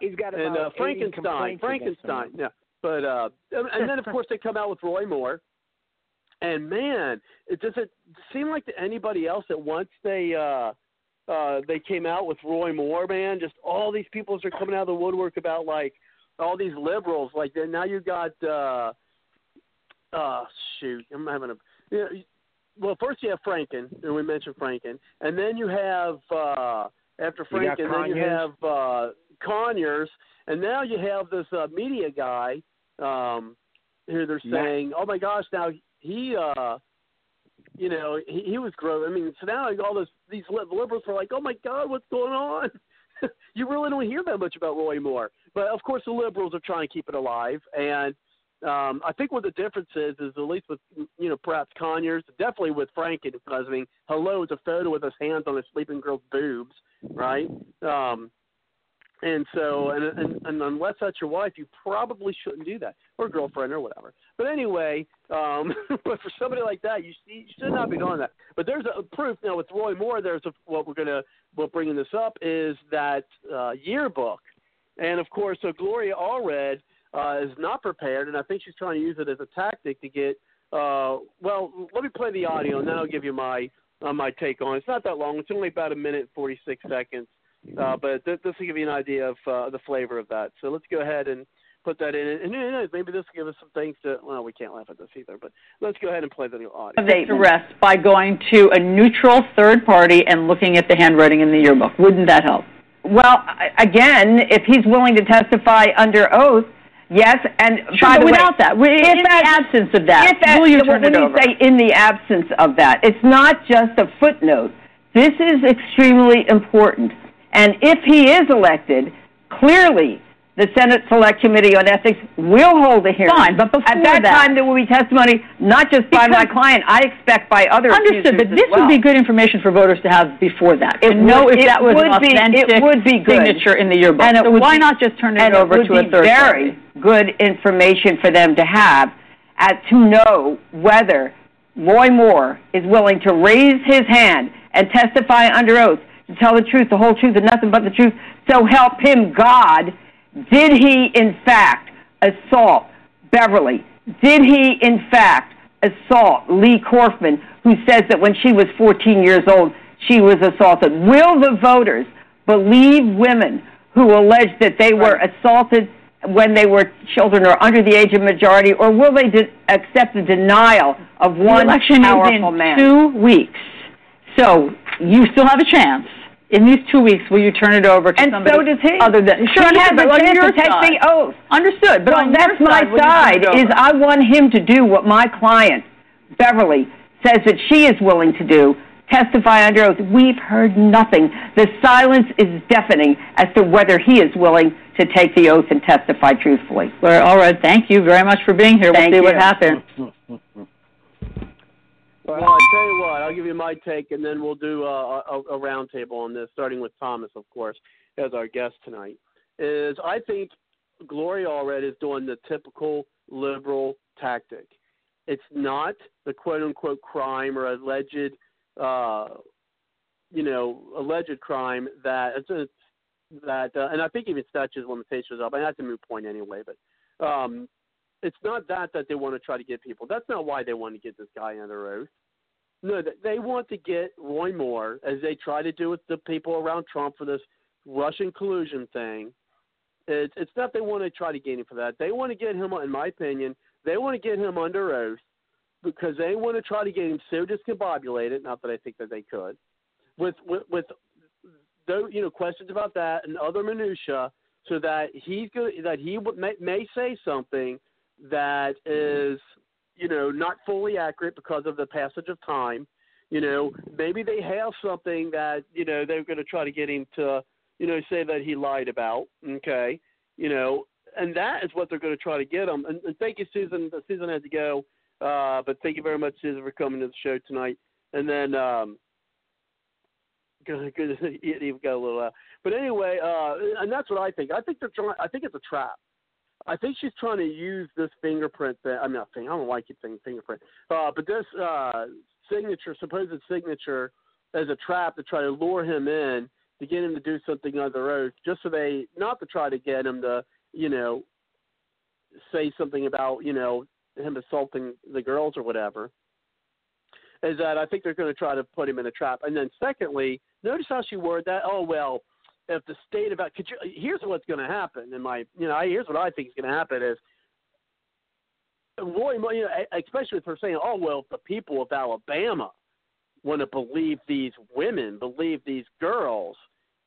he's got about and Frankenstein, yeah. But and then of course they come out with Roy Moore. And man, does it seem like to anybody else that once they came out with Roy Moore, man, just all these people are coming out of the woodwork about like all these liberals. Like then now you got first you have Franken, and we mentioned Franken, and then you have after Franken, then you have Conyers, and now you have this media guy who they're saying, oh my gosh, now he was growing. I mean, so now all these liberals were like, oh my God, what's going on? You really don't hear that much about Roy Moore. But of course, the liberals are trying to keep it alive. And I think what the difference is at least with, perhaps Conyers, definitely with Franken, because I mean, hello, it's a photo with his hands on a sleeping girl's boobs, right? And so, and unless that's your wife, you probably shouldn't do that, or girlfriend, or whatever. But anyway, but for somebody like that, you should not be doing that. But there's a proof now with Roy Moore. What bringing this up is that yearbook, and of course, so Gloria Allred is not prepared, and I think she's trying to use it as a tactic to get. Well, let me play the audio, and then I'll give you my take on it. It's not that long. It's only about 1 minute and 46 seconds. But this will give you an idea of the flavor of that. So let's go ahead and put that in. And who knows, maybe this will give us some things to – well, we can't laugh at this either. But let's go ahead and play the new audio. They arrest by going to a neutral third party and looking at the handwriting in the yearbook. Wouldn't that help? Well, again, if he's willing to testify under oath, yes. And sure, by the without way, that, in the absence of that, will you turn it over? Let me say in the absence of that. It's not just a footnote. This is extremely important. And if he is elected, clearly the Senate Select Committee on Ethics will hold a hearing. Fine, but before that time, there will be testimony not just by my client, I expect by other accusers. Understood, but this would be good information for voters to have before that. It would be an authentic signature in the yearbook. And why not just turn it over to a third party? It would be very good information for them to have to know whether Roy Moore is willing to raise his hand and testify under oath to tell the truth, the whole truth, and nothing but the truth, so help him God. Did he, in fact, assault Beverly? Did he, in fact, assault Lee Corfman, who says that when she was 14 years old, she was assaulted? Will the voters believe women who allege that they were assaulted when they were children or under the age of majority, or will they accept the denial of one powerful man? The election is in 2 weeks. So you still have a chance. In these 2 weeks, will you turn it over to somebody? And so does he. Other than sure, he has a chance to take the oath. Understood. But well, that's my side. Is I want him to do what my client Beverly says that she is willing to do: testify under oath. We've heard nothing. The silence is deafening as to whether he is willing to take the oath and testify truthfully. Well, all right. Thank you very much for being here. We'll see what happens. Well, I'll tell you what, I'll give you my take, and then we'll do a roundtable on this, starting with Thomas, of course, as our guest tonight. I think Gloria Allred is doing the typical liberal tactic. It's not the quote-unquote crime or alleged, alleged crime that and I think even statute limitations up. I have to move point anyway, but it's not that they want to try to get people. That's not why they want to get this guy under oath. No, they want to get Roy Moore, as they try to do with the people around Trump for this Russian collusion thing. It's not they want to try to gain him for that. They want to get him, in my opinion, they want to get him under oath because they want to try to get him so discombobulated, not that I think that they could, with though, you know, questions about that and other minutiae, so that he's going, that he may say something that is, you know, not fully accurate because of the passage of time. You know, maybe they have something that, you know, they're going to try to get him to, you know, say that he lied about, okay, you know, and that is what they're going to try to get him. And thank you, Susan. Susan had to go, but thank you very much, Susan, for coming to the show tonight. And then, it even got a little out. But anyway, and that's what I think. I think they're trying. I think it's a trap. I think she's trying to use this fingerprint thing. I mean, I don't like it saying fingerprint, but this supposed signature, as a trap to try to lure him in, to get him to do something under oath, just so they, not to try to get him to, you know, say something about, you know, him assaulting the girls or whatever, is that I think they're going to try to put him in a trap. And then secondly, notice how she worded that. Oh, well, if the state about, here's what's going to happen. And here's what I think is going to happen is, Roy, you know, especially with her saying, oh, well, if the people of Alabama want to believe these women, believe these girls,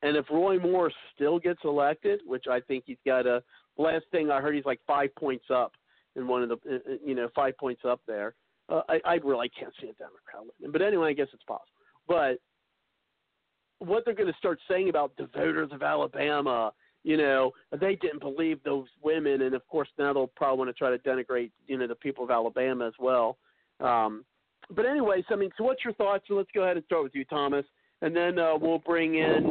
and if Roy Moore still gets elected, which I think he's got a, last thing I heard, he's like 5 points up in one of the, you know, 5 points up there. I really can't see a Democrat winning, but anyway, I guess it's possible. But what they're going to start saying about the voters of Alabama, you know, they didn't believe those women, and of course now they'll probably want to try to denigrate, you know, the people of Alabama as well. But anyway, so I mean, so what's your thoughts? So let's go ahead and start with you, Thomas, and then we'll bring in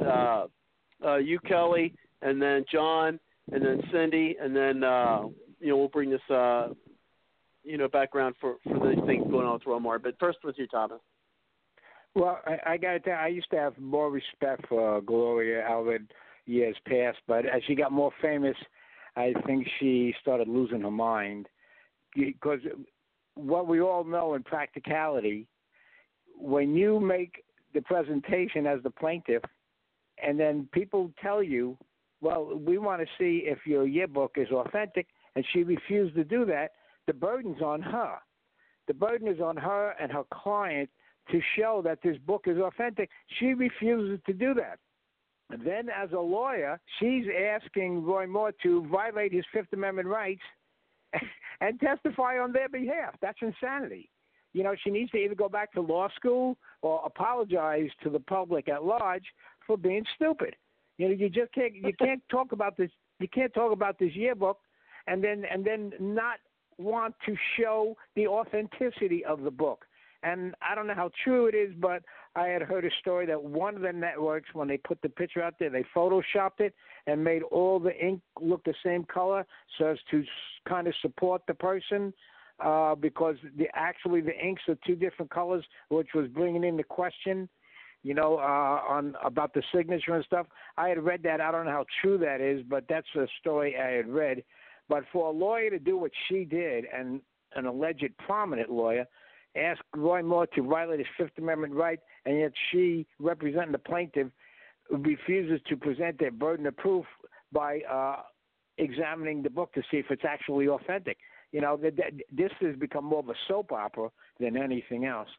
you, Kelly, and then John, and then Cindy, and then you know, we'll bring this you know, background for these things going on with Roy Moore. But first with you, Thomas. Well, I got to tell you, I used to have more respect for Gloria Allred years past, but as she got more famous, I think she started losing her mind, because what we all know in practicality, when you make the presentation as the plaintiff and then people tell you, well, we want to see if your yearbook is authentic, and she refused to do that, the burden's on her. The burden is on her and her client to show that this book is authentic. She refuses to do that. And then as a lawyer, she's asking Roy Moore to violate his 5th Amendment rights and testify on their behalf. That's insanity. You know, she needs to either go back to law school or apologize to the public at large for being stupid. You know, you just can't, you can't talk about this. You can't talk about this yearbook and then not want to show the authenticity of the book. And I don't know how true it is, but I had heard a story that one of the networks, when they put the picture out there, they photoshopped it and made all the ink look the same color so as to kind of support the person, because actually the inks are two different colors, which was bringing in the question, you know, on about the signature and stuff. I had read that. I don't know how true that is, but that's a story I had read. But for a lawyer to do what she did, and an alleged prominent lawyer, asked Roy Moore to violate his 5th Amendment right, and yet she, representing the plaintiff, refuses to present their burden of proof by examining the book to see if it's actually authentic. You know, this has become more of a soap opera than anything else.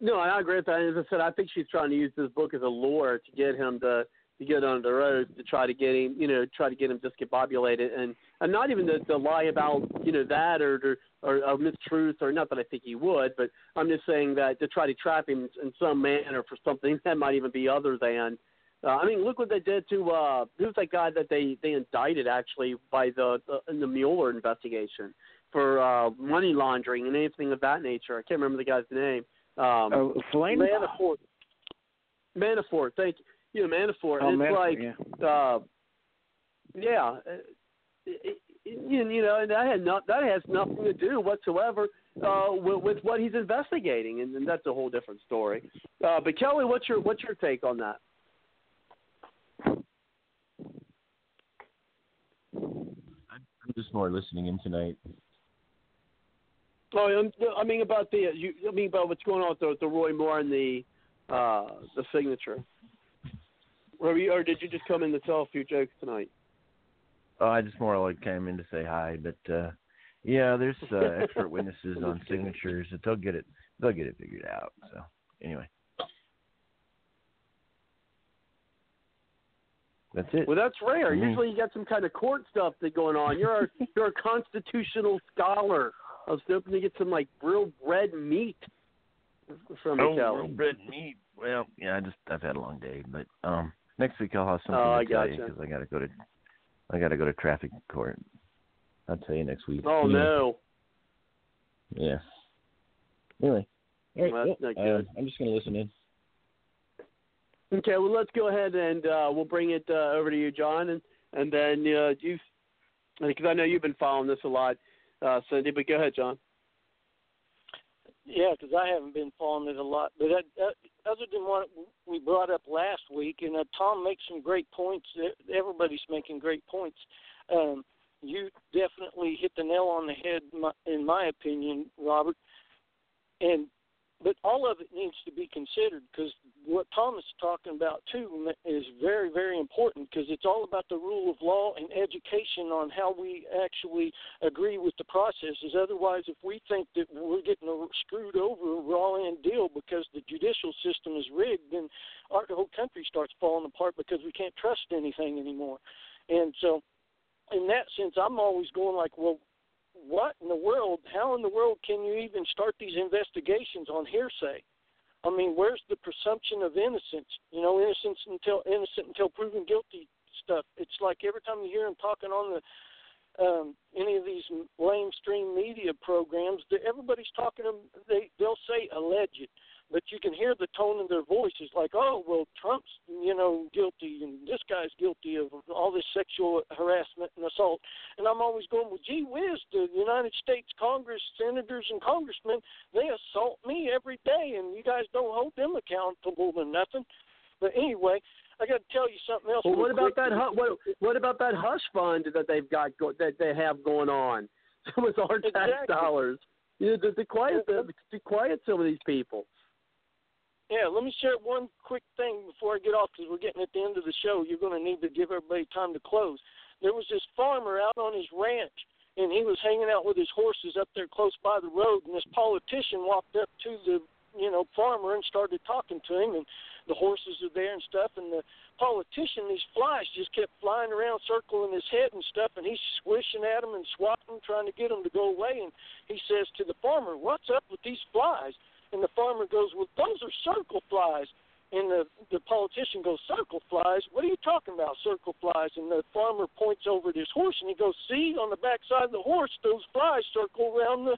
No, I agree with that. As I said, I think she's trying to use this book as a lure to get him to get under oath, to try to get him, you know, discombobulated, and not even to lie about, you know, that or mistruth, or not that I think he would, but I'm just saying that to try to trap him in some manner for something that might even be other than, I mean, look what they did to who's that guy that they indicted actually by in the Mueller investigation for money laundering and anything of that nature. I can't remember the guy's name. Manafort. Thank you. You know, Manafort. Oh, you know, and that has nothing to do whatsoever with what he's investigating, and that's a whole different story. But Kelly, what's your take on that? I'm just more listening in tonight. Oh, I mean about about what's going on with the Roy Moore and the signature. Or did you just come in to tell a few jokes tonight? Oh, I just more like came in to say hi, but yeah, there's expert witnesses on signatures, that they'll get it figured out. So anyway, that's it. Well, that's rare. Mm-hmm. Usually, you got some kind of court stuff that's going on. You're a constitutional scholar. I was hoping to get some like real red meat from the cow. Real red meat. Well, yeah, I've had a long day, but next week I'll have something to tell you because I gotta go to traffic court. I'll tell you next week. Oh no. Yeah. Anyway, all right, well, that's not good. I'm just gonna listen in. Okay, well, let's go ahead and we'll bring it over to you, John, and then you, because I know you've been following this a lot, Cindy. But go ahead, John. Yeah, because I haven't been following it a lot, but other than what we brought up last week, and Tom makes some great points. Everybody's making great points. You definitely hit the nail on the head, in my opinion, Robert. But all of it needs to be considered, because what Tom is talking about, too, is very, very important, because it's all about the rule of law and education on how we actually agree with the processes. Otherwise, if we think that we're getting screwed over a raw-end deal because the judicial system is rigged, then our whole country starts falling apart because we can't trust anything anymore. And so in that sense, I'm always going like, well, what in the world, how in the world can you even start these investigations on hearsay? I mean, where's the presumption of innocence? You know, innocent until proven guilty stuff. It's like every time you hear him talking on the any of these mainstream media programs, everybody's talking, they'll say alleged. But you can hear the tone in their voices like, oh, well, Trump's, you know, guilty and this guy's guilty of all this sexual harassment and assault. And I'm always going, well, gee whiz, the United States Congress, senators and congressmen, they assault me every day, and you guys don't hold them accountable to nothing. But anyway, I got to tell you something else. Well, what about that hush fund that they've got that they have going on with our tax dollars? You know, to quiet some of these people. Yeah, let me share one quick thing before I get off, because we're getting at the end of the show. You're going to need to give everybody time to close. There was this farmer out on his ranch, and he was hanging out with his horses up there close by the road, and this politician walked up to the, you know, farmer and started talking to him, and the horses are there and stuff, and the politician, these flies just kept flying around, circling his head and stuff, and he's swishing at him and swatting, trying to get him to go away, and he says to the farmer, what's up with these flies? And the farmer goes, well, those are circle flies. And the politician goes, circle flies? What are you talking about, circle flies? And the farmer points over at his horse, and he goes, see, on the backside of the horse, those flies circle around the,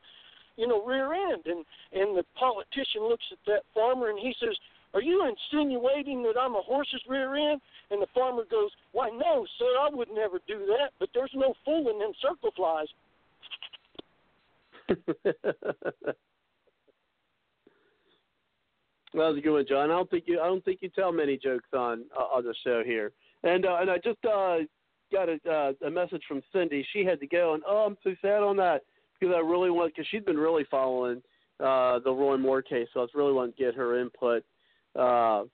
you know, rear end. And the politician looks at that farmer, and he says, are you insinuating that I'm a horse's rear end? And the farmer goes, why, no, sir, I would never do that, but there's no fooling them circle flies. That was a good one, John. I don't think you tell many jokes on the show here. And I just got a message from Cindy. She had to go, and I'm so sad on that because I really want, because she's been really following the Roy Moore case, so I really want to get her input for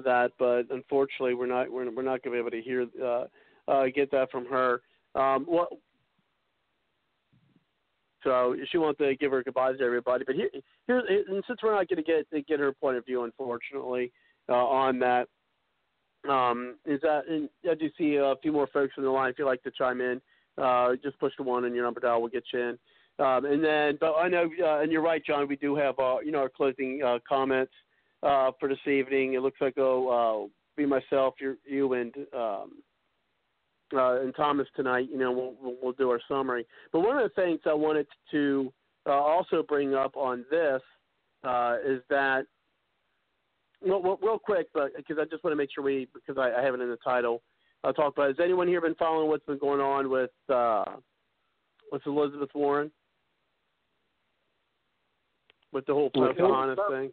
that. But unfortunately, we're not going to be able to hear get that from her. So she wants to give her goodbyes to everybody. But here's, and since we're not going to get her point of view, unfortunately, on that, and I do see a few more folks on the line. If you'd like to chime in, just push the one on your number dial. We'll get you in. But I know, and you're right, John, we do have our closing comments for this evening. It looks like it'll be myself, you, and and Thomas tonight, you know, we'll do our summary. But one of the things I wanted to also bring up on this is that, well, real quick, because I just want to make sure because I have it in the title, I'll talk about it. Has anyone here been following what's been going on with Elizabeth Warren? With the whole Pocahontas thing?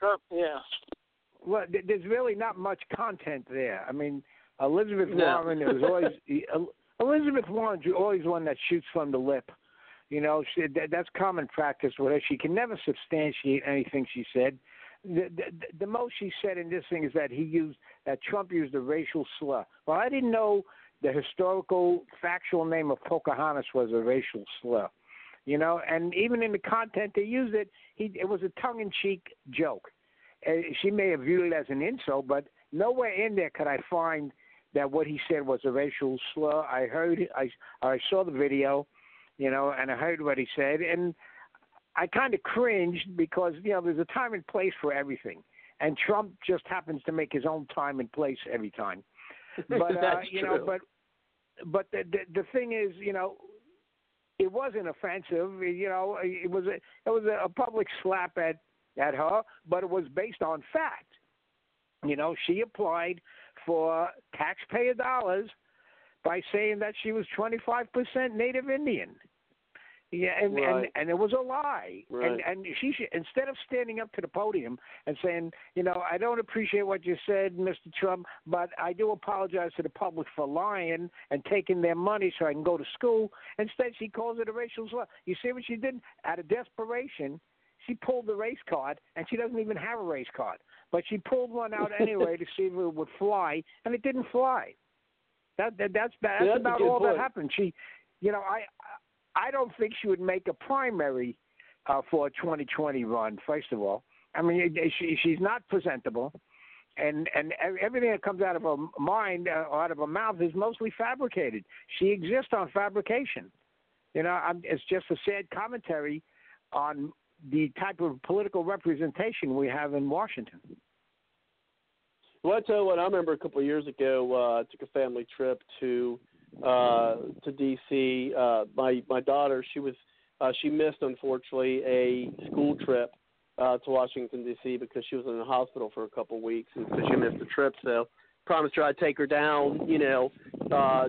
Trump, yeah. Well, there's really not much content there. I mean, Elizabeth Warren was always Elizabeth Warren's always one that shoots from the lip, you know. That's common practice with her. She can never substantiate anything she said, The most he said in this thing is that he used, that Trump used a racial slur. Well, I didn't know the historical, factual name of Pocahontas was a racial slur. You know, and even in the content they used it, it was a tongue-in-cheek joke. She may have viewed it as an insult, but nowhere in there could I find that what he said was a racial slur. I heard, I saw the video, you know, and I heard what he said, and I kind of cringed because, you know, there's a time and place for everything, and Trump just happens to make his own time and place every time. But you know, but the thing is, you know, it wasn't offensive. You know, it was a public slap at her, but it was based on fact. You know, she applied for taxpayer dollars by saying that she was 25% Native Indian. Yeah, and it was a lie. Right. And she should, instead of standing up to the podium and saying, you know, I don't appreciate what you said, Mr. Trump, but I do apologize to the public for lying and taking their money so I can go to school. Instead, she calls it a racial slur. You see what she did? Out of desperation, she pulled the race card, and she doesn't even have a race card. But she pulled one out anyway to see if it would fly, and it didn't fly. That's about all that happened. She, you know, I don't think she would make a primary for a 2020 run, first of all. I mean, she's not presentable. And everything that comes out of her mind, out of her mouth, is mostly fabricated. She exists on fabrication. You know, it's just a sad commentary on the type of political representation we have in Washington. Well, I tell you what, I remember a couple of years ago, I took a family trip to DC. My daughter, she missed, unfortunately, a school trip to Washington DC because she was in the hospital for a couple of weeks, and so she missed the trip. So, promised her I'd take her down, you know,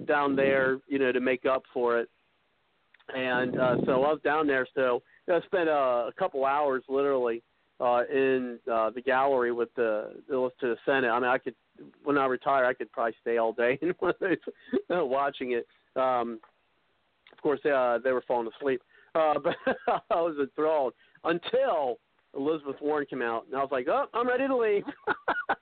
down there, you know, to make up for it. And so I was down there. So I spent a couple hours, literally, in the gallery with the list to the Senate. I mean, I could. When I retire, I could probably stay all day and watching it. Of course, they were falling asleep, but I was enthralled until Elizabeth Warren came out, and I was like, "Oh, I'm ready to leave."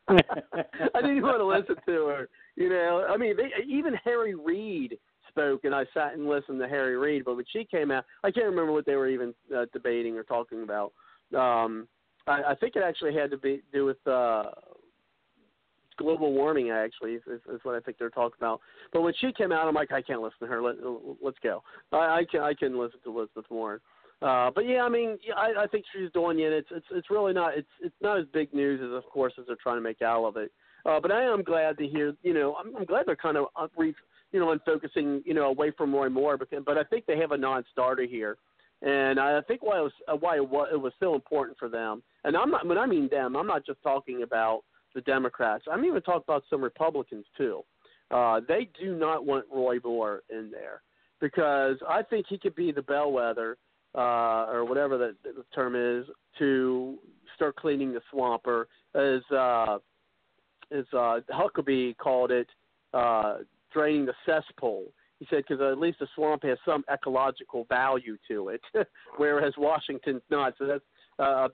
I didn't want to listen to her. You know, I mean, even Harry Reid spoke, and I sat and listened to Harry Reid. But when she came out, I can't remember what they were even debating or talking about. I think it actually had to do with. Global warming, actually, is what I think they're talking about. But when she came out, I'm like, I can't listen to her. Let's go. I can listen to Elizabeth Warren. But yeah, I mean, I think she's doing it. It's really not. It's not as big news as, of course, as they're trying to make out of it. But I am glad to hear. You know, I'm glad they're kind of unfocusing, you know, away from Roy Moore. But I think they have a non-starter here, and I think why it was so important for them. And when I mean them, I'm not just talking about the Democrats. I'm even talking about some Republicans, too. They do not want Roy Moore in there because I think he could be the bellwether or whatever the term is to start cleaning the swamp, or as Huckabee called it, draining the cesspool. He said because at least the swamp has some ecological value to it, whereas Washington's not. So that's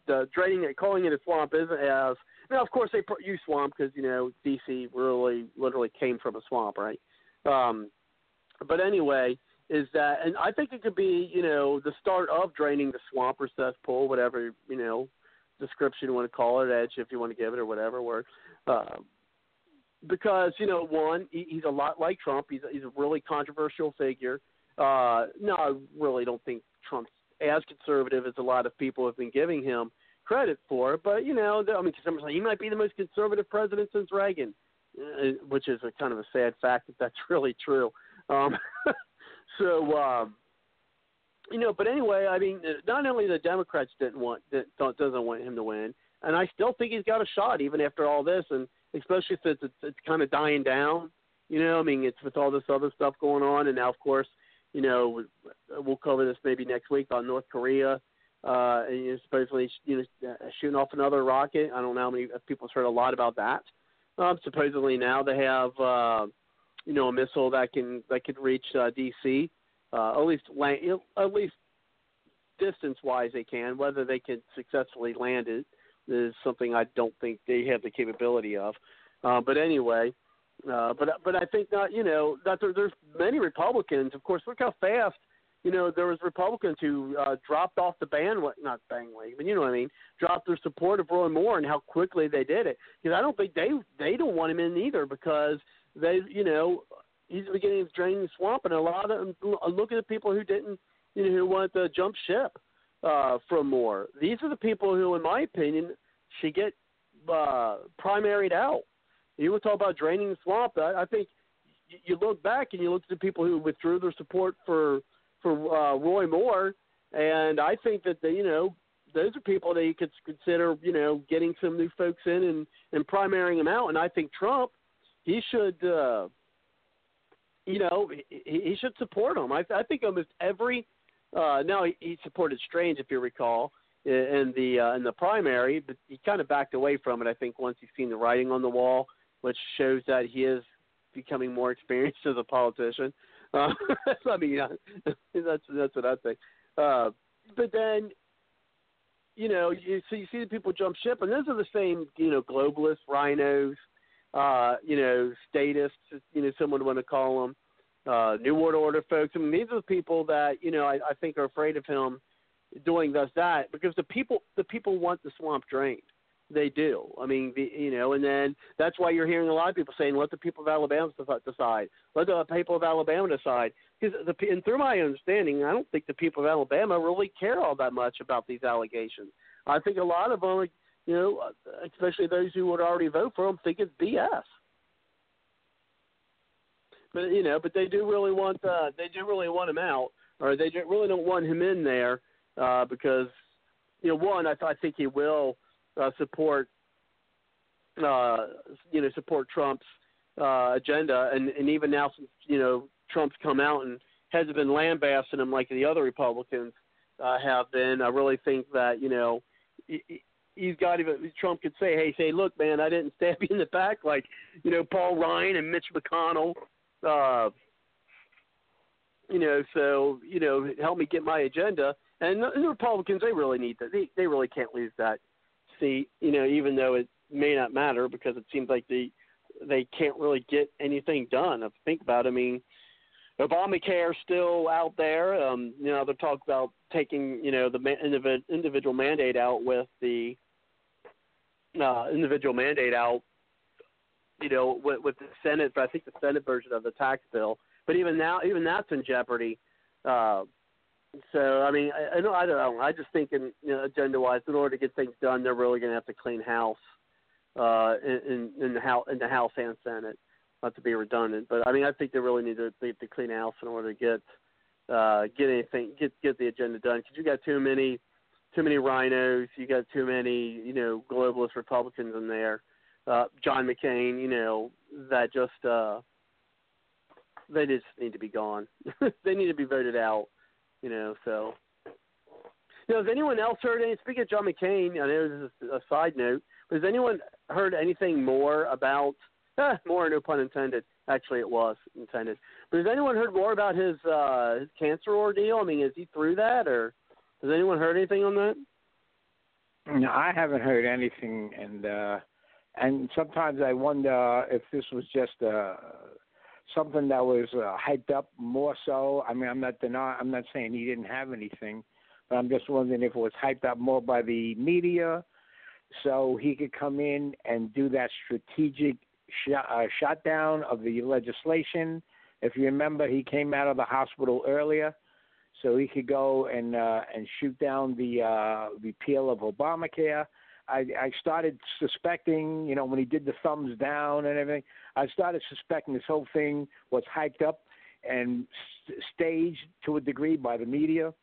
the draining it, calling it a swamp isn't as. Now, of course, they use swamp because, you know, D.C. really literally came from a swamp, right? But anyway, is that – and I think it could be, you know, the start of draining the swamp or cesspool, whatever, you know, description you want to call it, edge if you want to give it or whatever word. Because, you know, one, he's a lot like Trump. He's a really controversial figure. No, I really don't think Trump's as conservative as a lot of people have been giving him credit for, but you know, I mean, he might be the most conservative president since Reagan, which is a kind of a sad fact that that's really true. You know, but anyway, I mean, not only the Democrats doesn't want him to win, and I still think he's got a shot even after all this, and especially since it's kind of dying down. You know, I mean, it's with all this other stuff going on, and now of course, you know, we'll cover this maybe next week on North Korea. And you know, supposedly, you know, shooting off another rocket. I don't know how many people's heard a lot about that. Supposedly now they have, you know, a missile that could reach DC. At least distance-wise, they can. Whether they can successfully land it is something I don't think they have the capability of. But anyway, but I think not. You know, that there's many Republicans. Of course, look how fast. You know, there was Republicans who dropped off the bandwagon, not bandwagon, but you know what I mean, dropped their support of Roy Moore and how quickly they did it. Because I don't think they don't want him in either because they, you know, he's beginning to drain the swamp. And a lot of them, look at the people who didn't, you know, who wanted to jump ship from Moore. These are the people who, in my opinion, should get primaried out. You were talking about draining the swamp. I think you look back and you look at the people who withdrew their support for Roy Moore, and I think that they, you know, those are people that you could consider, you know, getting some new folks in and primarying them out. And I think Trump, he should, you know, he should support them. I think almost every now he supported Strange, if you recall, in the primary, but he kind of backed away from it. I think once he's seen the writing on the wall, which shows that he is becoming more experienced as a politician. I mean, that's what I think. But then, you know, you see the people jump ship, and those are the same, you know, globalists, rhinos, you know, statists, you know, someone would want to call them, New World Order folks. I mean, these are the people that, you know, I think are afraid of him doing that because the people want the swamp drained. They do. I mean, you know, and then that's why you're hearing a lot of people saying, let the people of Alabama decide. Let the people of Alabama decide. Because and through my understanding, I don't think the people of Alabama really care all that much about these allegations. I think a lot of them, you know, especially those who would already vote for them, think it's BS. But, you know, but they do really want him out, or they really don't want him in there because, you know, one, I think he will support Trump's agenda, and even now, since, you know, Trump's come out and hasn't been lambasting him like the other Republicans have been. I really think that, you know, he's got even Trump could say, "Hey, look, man, I didn't stab you in the back," like, you know, Paul Ryan and Mitch McConnell. You know, so, you know, help me get my agenda. And the Republicans, they really need that. They really can't lose that. See, you know, even though it may not matter because it seems like they can't really get anything done. If you think about it, I mean, Obamacare's still out there. You know, they're talking about taking, you know, the individual mandate out with the individual mandate out, you know, with the Senate. But I think the Senate version of the tax bill. But even now, even that's in jeopardy. So, I mean, I don't know. I just think, you know, agenda-wise, in order to get things done, they're really going to have to clean house in the House and Senate, not to be redundant. But, I mean, I think they really need to clean house in order to get the agenda done. Because you got too many rhinos. You got too many, you know, globalist Republicans in there. John McCain, you know, that just they just need to be gone. They need to be voted out. You know, so, you know, has anyone else heard any, speaking of John McCain, I know this is a side note, but has anyone heard anything more about, more, no pun intended, actually it was intended, but has anyone heard more about his cancer ordeal? I mean, is he through that, or has anyone heard anything on that? No, I haven't heard anything, and sometimes I wonder if this was just something that was hyped up more so. I mean, I'm not saying he didn't have anything, but I'm just wondering if it was hyped up more by the media so he could come in and do that strategic shutdown of the legislation. If you remember, he came out of the hospital earlier so he could go and shoot down the repeal of Obamacare. I started suspecting, you know, when he did the thumbs down and everything, I started suspecting this whole thing was hyped up and staged to a degree by the media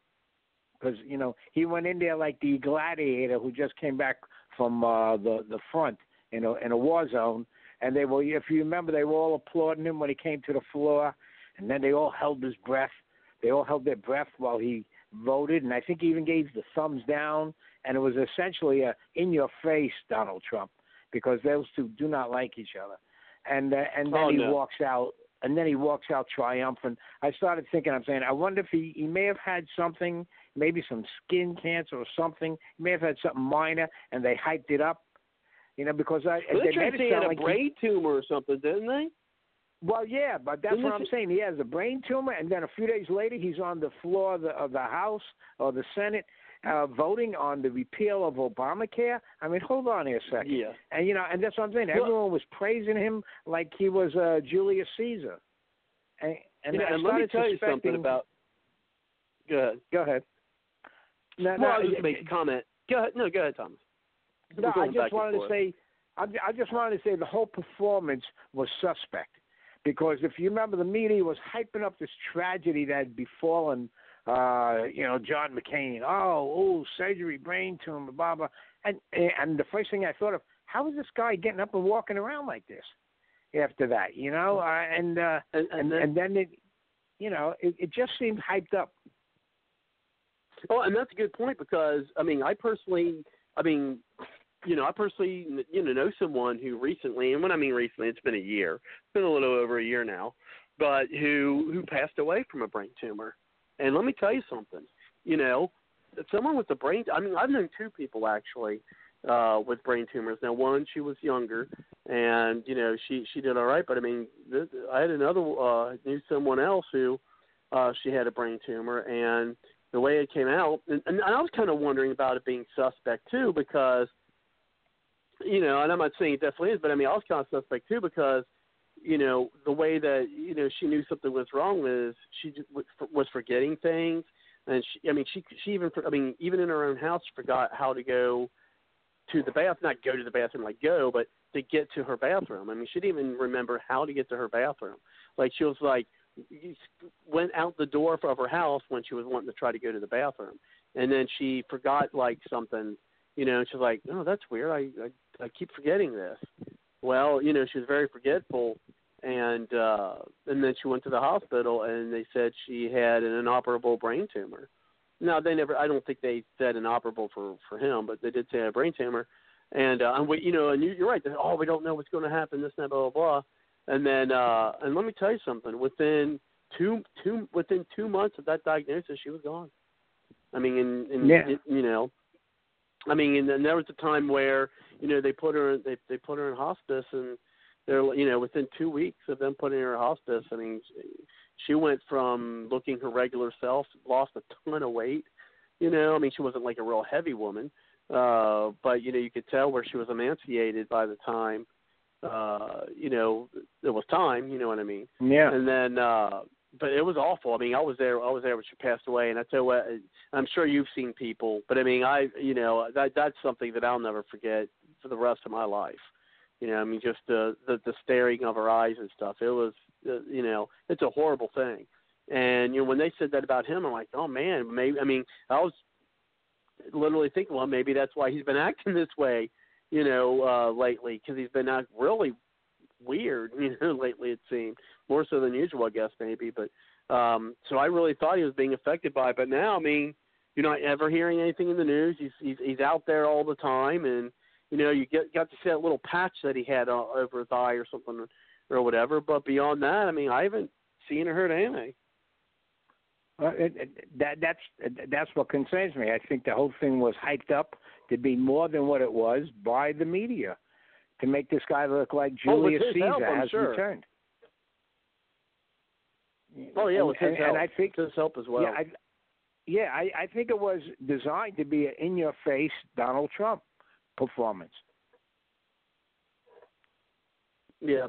because, you know, he went in there like the gladiator who just came back from the front in a war zone. And they were, if you remember, they were all applauding him when he came to the floor, and then they all held his breath. They all held their breath while he voted, and I think he even gave the thumbs down. And it was essentially a in-your-face Donald Trump because those two do not like each other. And then he walks out triumphant. I started thinking, I'm saying, I wonder if he may have had something maybe some skin cancer or something. He may have had something minor, and they hyped it up, you know, because they made it sound like a brain tumor or something, didn't they? Well, yeah, but that's what I'm saying. He has a brain tumor, and then a few days later, he's on the floor of the House or the Senate voting on the repeal of Obamacare. I mean, hold on here a second. Yeah. And, you know, and that's what I'm saying. Everyone was praising him like he was Julius Caesar. And, yeah, and let me tell you something about – Go ahead. No, I was just making a comment. Go ahead, Thomas. I just wanted to say the whole performance was suspect. Because if you remember, the media was hyping up this tragedy that had befallen, John McCain. Oh, surgery, brain tumor, blah, blah. And the first thing I thought of, how is this guy getting up and walking around like this after that, you know? Then it just seemed hyped up. Oh, and that's a good point because, I personally know someone who recently, and when I mean recently, it's been a year. It's been a little over a year now, but who passed away from a brain tumor. And let me tell you something. You know, someone with a brain – I mean, I've known two people actually with brain tumors. Now, one, she was younger, and, you know, she did all right. But, I mean, I knew someone else who she had a brain tumor, and the way it came out – and I was kind of wondering about it being suspect too because – you know, and I'm not saying it definitely is, but I mean, I was kind of suspect too because, you know, the way that, you know, she knew something was wrong is she was forgetting things. And she even in her own house, forgot how to go to the bathroom, not go to the bathroom, like go, but to get to her bathroom. I mean, she didn't even remember how to get to her bathroom. Like she was like, went out the door of her house when she was wanting to try to go to the bathroom. And then she forgot like something, you know, she's like, no, that's weird. I keep forgetting this. Well, you know, she was very forgetful, and then she went to the hospital, and they said she had an inoperable brain tumor. Now, I don't think they said inoperable for him, but they did say a brain tumor. And you're right. We don't know what's going to happen, this and that, blah, blah, blah. And then, and let me tell you something. Within 2 months of that diagnosis, she was gone. I mean, and there was a time where, you know, they put her in hospice, and they're, you know, within 2 weeks of them putting her in hospice, I mean, she went from looking her regular self, lost a ton of weight, you know, I mean, she wasn't like a real heavy woman, but, you know, you could tell where she was emaciated by the time, you know, it was time, you know what I mean? Yeah. And then, but it was awful. I mean, I was there when she passed away, and I tell you what, I'm sure you've seen people, but I mean, that's something that I'll never forget for the rest of my life. You know, I mean, just the staring of her eyes and stuff. It was, you know, it's a horrible thing. And, you know, when they said that about him, I'm like, oh man, maybe. I mean, I was literally thinking, well, maybe that's why he's been acting this way, you know, lately, because he's been not really weird, you know, lately it seemed more so than usual, I guess, maybe. But so I really thought he was being affected by it. But now, I mean, you're not ever hearing anything in the news. He's out there all the time, and you know, you got to see that little patch that he had over his eye or something or whatever. But beyond that, I mean, I haven't seen or heard anything. That's what concerns me. I think the whole thing was hyped up to be more than what it was by the media, to make this guy look like Julius Caesar has returned. Oh, yeah, with his help. And I think his help as well. I think it was designed to be an in-your-face Donald Trump performance. Yeah,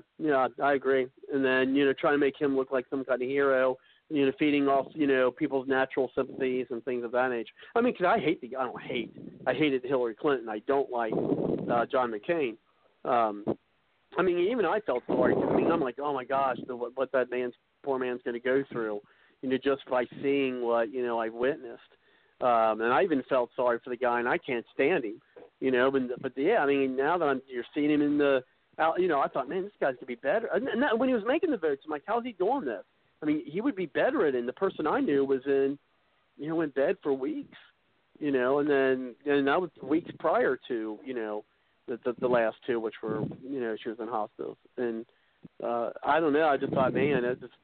I agree. And then, you know, trying to make him look like some kind of hero, you know, feeding off, you know, people's natural sympathies and things of that nature. I mean, because I hated Hillary Clinton. I don't like John McCain. I mean, even I felt sorry. I mean, I'm like, oh my gosh, what that poor man's going to go through, you know, just by seeing what, you know, I've witnessed. And I even felt sorry for the guy, and I can't stand him, you know. But yeah, I mean, now that you're seeing him you know, I thought, man, this guy's going to be better. And that, when he was making the votes, I'm like, how's he doing this? I mean, he would be bedridden. The person I knew was in bed for weeks, you know, and that was weeks prior to, you know, the last two, which were, you know, she was in hospitals. And I don't know. I just thought, man, it's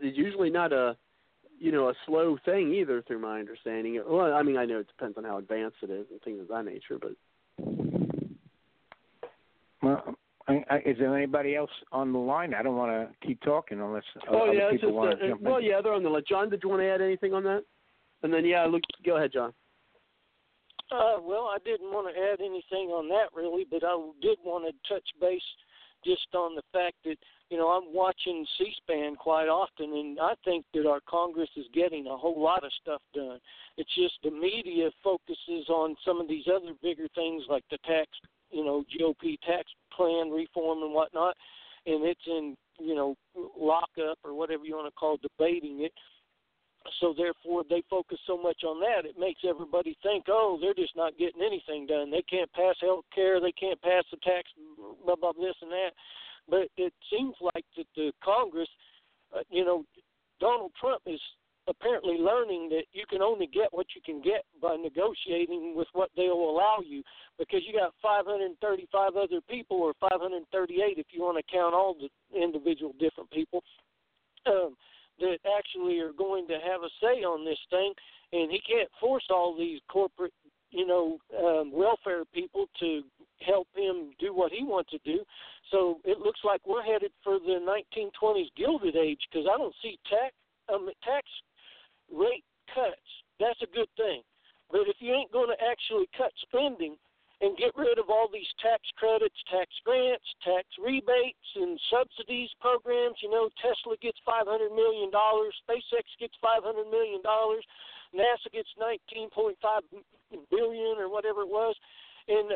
usually not a you know, a slow thing either, through my understanding. Well, I mean, I know it depends on how advanced it is and things of that nature, but. Well, is there anybody else on the line? I don't want to keep talking unless other people want to jump in. Well, yeah, they're on the line. John, did you want to add anything on that? And then, go ahead, John. Well, I didn't want to add anything on that, really, but I did want to touch base just on the fact that, you know, I'm watching C-SPAN quite often, and I think that our Congress is getting a whole lot of stuff done. It's just the media focuses on some of these other bigger things like the tax, you know, GOP tax plan reform and whatnot, and it's in, you know, lockup or whatever you want to call debating it. So, therefore, they focus so much on that, it makes everybody think, oh, they're just not getting anything done. They can't pass health care. They can't pass the tax, blah, blah, this and that. But it seems like that the Congress, you know, Donald Trump is apparently learning that you can only get what you can get by negotiating with what they'll allow you, because you got 535 other people, or 538 if you want to count all the individual different people, that actually are going to have a say on this thing, and he can't force all these corporate, you know, welfare people to help him do what he wants to do. So it looks like we're headed for the 1920s Gilded Age, because I don't see tax rate cuts. That's a good thing. But if you ain't going to actually cut spending and get rid of all these tax credits, tax grants, tax rebates, and subsidies programs. You know, Tesla gets $500 million. SpaceX gets $500 million. NASA gets $19.5 billion or whatever it was. And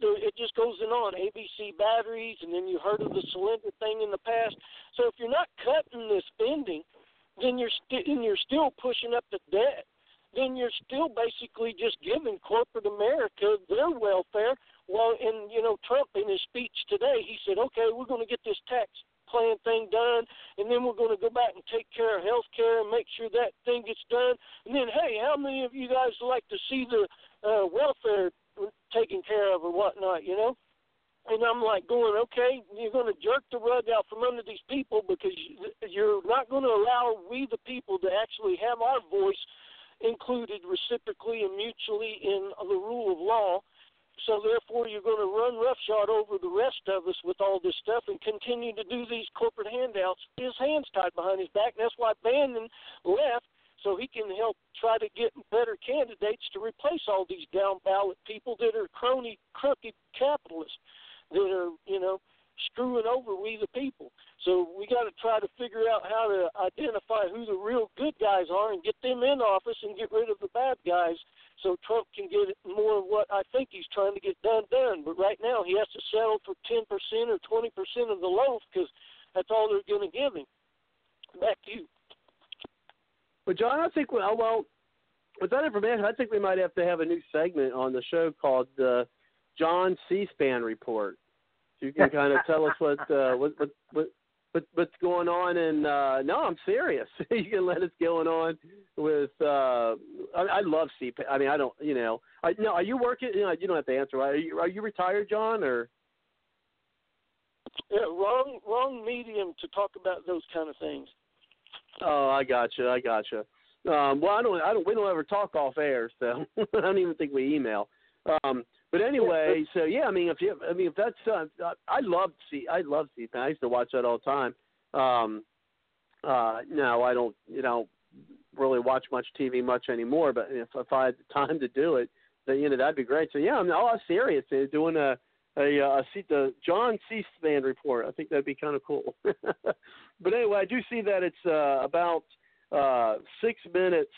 it just goes on, ABC batteries, and then you heard of the cylinder thing in the past. So if you're not cutting the spending, then you're still pushing up the debt. Then you're still basically just giving corporate America their welfare. Well, and, you know, Trump in his speech today, he said, okay, we're going to get this tax plan thing done, and then we're going to go back and take care of health care and make sure that thing gets done. And then, hey, how many of you guys like to see the welfare taken care of or whatnot, you know? And I'm like going, okay, you're going to jerk the rug out from under these people because you're not going to allow we the people to actually have our voice included reciprocally and mutually in the rule of law. So therefore you're going to run roughshod over the rest of us with all this stuff and continue to do these corporate handouts. His hands tied behind his back. That's why Bannon left, so he can help try to get better candidates to replace all these down-ballot people that are crony, crooked capitalists that are, you know, screwing over we the people. So we got to try to figure out how to identify who the real good guys are and get them in office and get rid of the bad guys so Trump can get more of what I think he's trying to get done. But right now he has to settle for 10% or 20% of the loaf because that's all they're going to give him. Back to you. Well, John, I think, well, with that information, I think we might have to have a new segment on the show called John C-SPAN Report. You can kind of tell us what's going on, and no, I'm serious. You can let us going on with. I love CPAC. I mean, I don't. You know, are you working? You know, you don't have to answer. Are you retired, John? Or yeah, wrong medium to talk about those kind of things. Oh, I gotcha. Well, I don't. We don't ever talk off air, so I don't even think we email. But anyway, so yeah, I mean, if that's, I love C-SPAN. I used to watch that all the time. No, I don't, you know, really watch much TV much anymore. But if I had the time to do it, then you know that'd be great. So yeah, I'm all serious. Doing the John C-SPAN report. I think that'd be kind of cool. But anyway, I do see that it's about 6 minutes.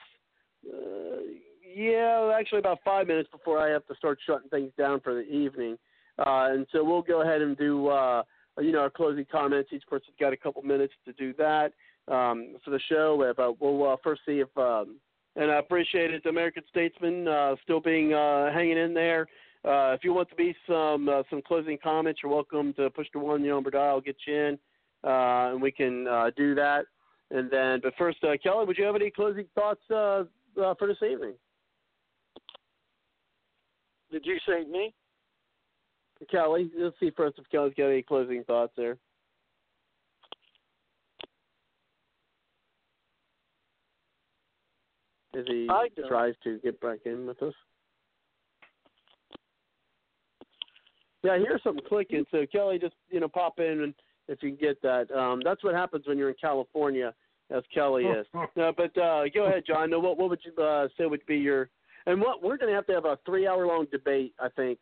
Yeah, actually about 5 minutes before I have to start shutting things down for the evening. And so we'll go ahead and do, our closing comments. Each person's got a couple minutes to do that for the show. But we'll first see if and I appreciate it, the American Statesman still being hanging in there. If you want to be some closing comments, you're welcome to push the one, number dial, get you in, and we can do that. And then, but first, Kelly, would you have any closing thoughts for this evening? Did you say me? Kelly. Let's see first if Kelly's got any closing thoughts there. If he tries to get back in with us. Yeah, I hear something clicking. So, Kelly, just, pop in and if you can get that. That's what happens when you're in California, as Kelly is. No, but go ahead, John. No, what would you say would be your – and what we're going to have a three-hour-long debate, I think,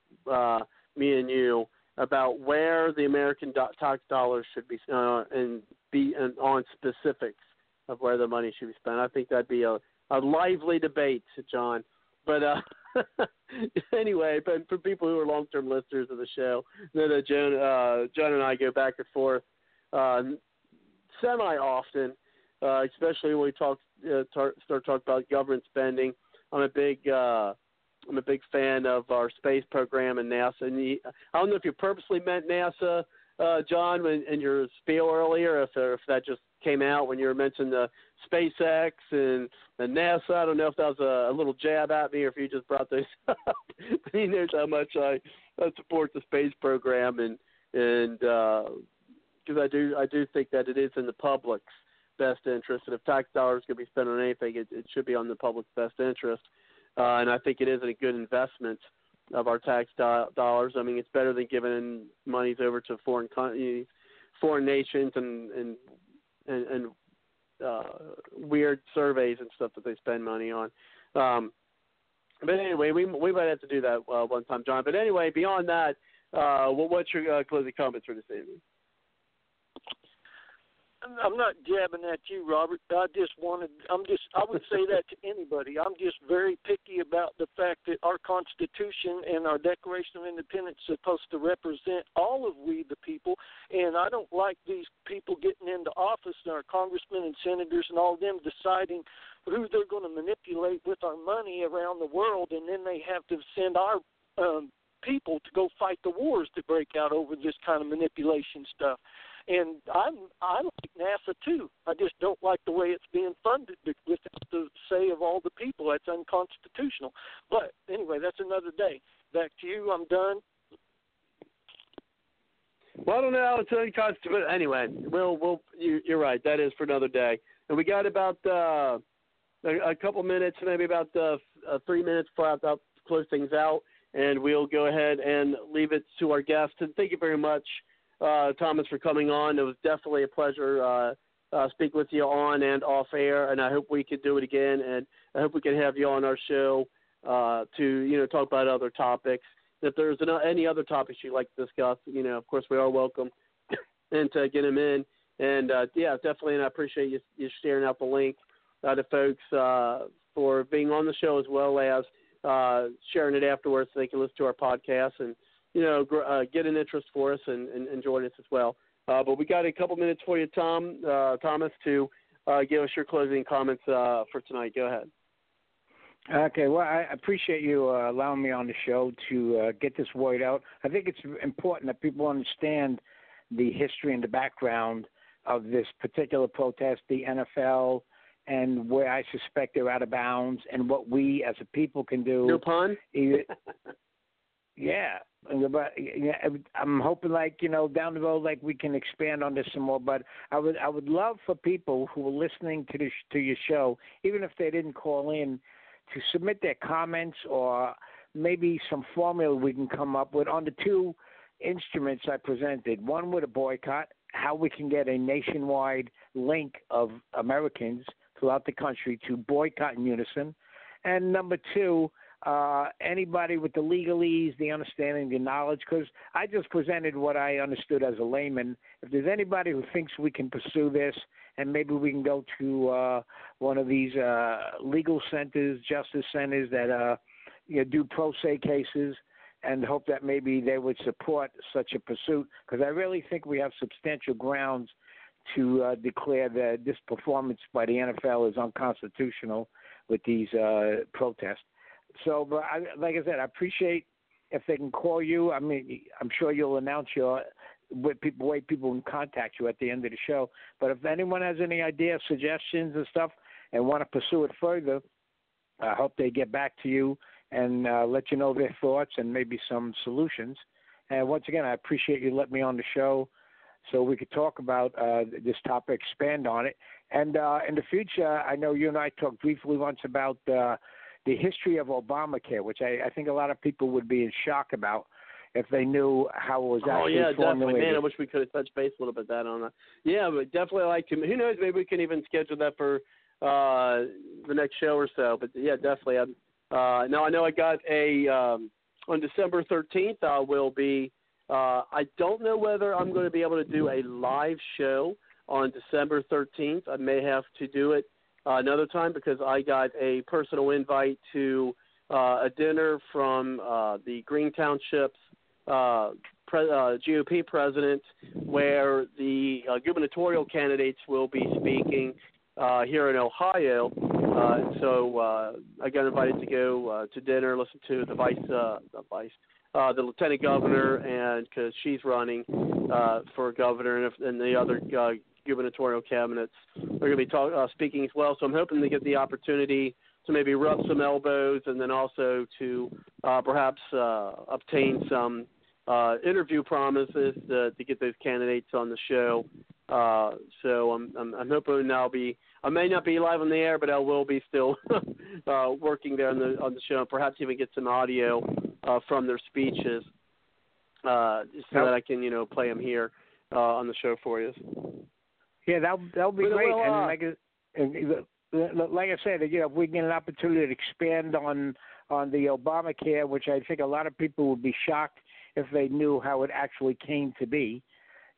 me and you, about where the American tax dollars should be and on specifics of where the money should be spent. I think that'd be a lively debate, John. But anyway, but for people who are long-term listeners of the show, know that John and I go back and forth semi-often, especially when we start talking about government spending. I'm a big fan of our space program and NASA. And I don't know if you purposely meant NASA, John, in your spiel earlier, if that just came out when you were mentioning the SpaceX and NASA. I don't know if that was a little jab at me or if you just brought those up. He knows how much I support the space program, and because I do think that it is in the public's best interest, and if tax dollars can be spent on anything, it should be on the public's best interest. And I think it is a good investment of our tax dollars. I mean, it's better than giving monies over to foreign nations and weird surveys and stuff that they spend money on. But anyway, we might have to do that one time, John. But anyway, beyond that, what's your closing comments for this evening? I'm not jabbing at you, Robert. I would say that to anybody. I'm just very picky about the fact that our Constitution and our Declaration of Independence is supposed to represent all of we, the people, and I don't like these people getting into office and our congressmen and senators and all them deciding who they're going to manipulate with our money around the world, and then they have to send our people to go fight the wars that break out over this kind of manipulation stuff. And I like NASA, too. I just don't like the way it's being funded without the say of all the people. That's unconstitutional. But, anyway, that's another day. Back to you. I'm done. Well, I don't know how it's unconstitutional. Anyway, you're right. That is for another day. And we got about a couple minutes, maybe about 3 minutes before I close things out. And we'll go ahead and leave it to our guests. And thank you very much, Thomas, for coming on. It was definitely a pleasure speaking with you on and off air, and I hope we can do it again, and I hope we can have you on our show to talk about other topics. If there's any other topics you'd like to discuss, of course we are welcome and to get them in. And yeah, definitely, and I appreciate you sharing out the link to folks for being on the show, as well as sharing it afterwards so they can listen to our podcast and get an interest for us and join us as well. But we got a couple minutes for you, Thomas, to give us your closing comments for tonight. Go ahead. Okay. Well, I appreciate you allowing me on the show to get this word out. I think it's important that people understand the history and the background of this particular protest, the NFL, and where I suspect they're out of bounds and what we as a people can do. No pun? Yeah. But I'm hoping, down the road, we can expand on this some more. But I would love for people who are listening to your show, even if they didn't call in, to submit their comments or maybe some formula we can come up with on the two instruments I presented. One with a boycott, how we can get a nationwide link of Americans throughout the country to boycott in unison. And number two, anybody with the legalese, the understanding, the knowledge, because I just presented what I understood as a layman. If there's anybody who thinks we can pursue this and maybe we can go to one of these legal centers, justice centers that do pro se cases, and hope that maybe they would support such a pursuit, because I really think we have substantial grounds to declare that this performance by the NFL is unconstitutional with these protests. So, but like I said, I appreciate if they can call you. I mean, I'm sure you'll announce your way people can contact you at the end of the show. But if anyone has any ideas, suggestions, and stuff, and want to pursue it further, I hope they get back to you and let you know their thoughts and maybe some solutions. And once again, I appreciate you letting me on the show so we could talk about this topic, expand on it. And in the future, I know you and I talked briefly once about the history of Obamacare, which I think a lot of people would be in shock about if they knew how it was actually formulated. Oh, yeah, definitely. Man, I wish we could have touched base a little bit on that. Yeah, but definitely like to. Who knows, maybe we can even schedule that for the next show or so. But, yeah, definitely. Now, I know I got a on December 13th I will be I don't know whether I'm going to be able to do a live show on December 13th. I may have to do it another time because I got a personal invite to a dinner from the Green Township's GOP president, where the gubernatorial candidates will be speaking here in Ohio. So I got invited to go to dinner, listen to the the lieutenant governor, and because she's running for governor, and the other gubernatorial cabinets are going to be speaking as well. So I'm hoping to get the opportunity to maybe rub some elbows, and then also to perhaps obtain some interview promises to get those candidates on the show. So I'm hoping I may not be live on the air, but I will be still working there on the show, and perhaps even get some audio from their speeches, so that I can play them here on the show for you. Yeah, that'll be great. Like I said, if we get an opportunity to expand on the Obamacare, which I think a lot of people would be shocked if they knew how it actually came to be,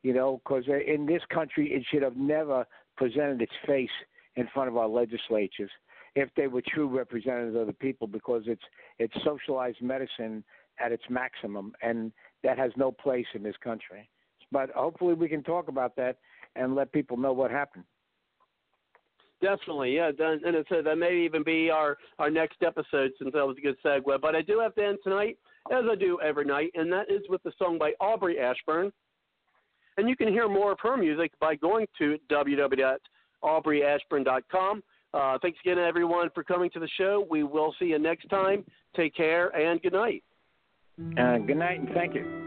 because in this country it should have never presented its face in front of our legislatures if they were true representatives of the people, because it's socialized medicine at its maximum, and that has no place in this country. But hopefully we can talk about that and let people know what happened. Definitely, yeah. And it said that may even be our next episode, since that was a good segue. But I do have to end tonight, as I do every night, and that is with the song by Aubrey Ashburn. And you can hear more of her music by going to www.aubreyashburn.com. Thanks again, everyone, for coming to the show. We will see you next time. Take care and good night. Good night and thank you.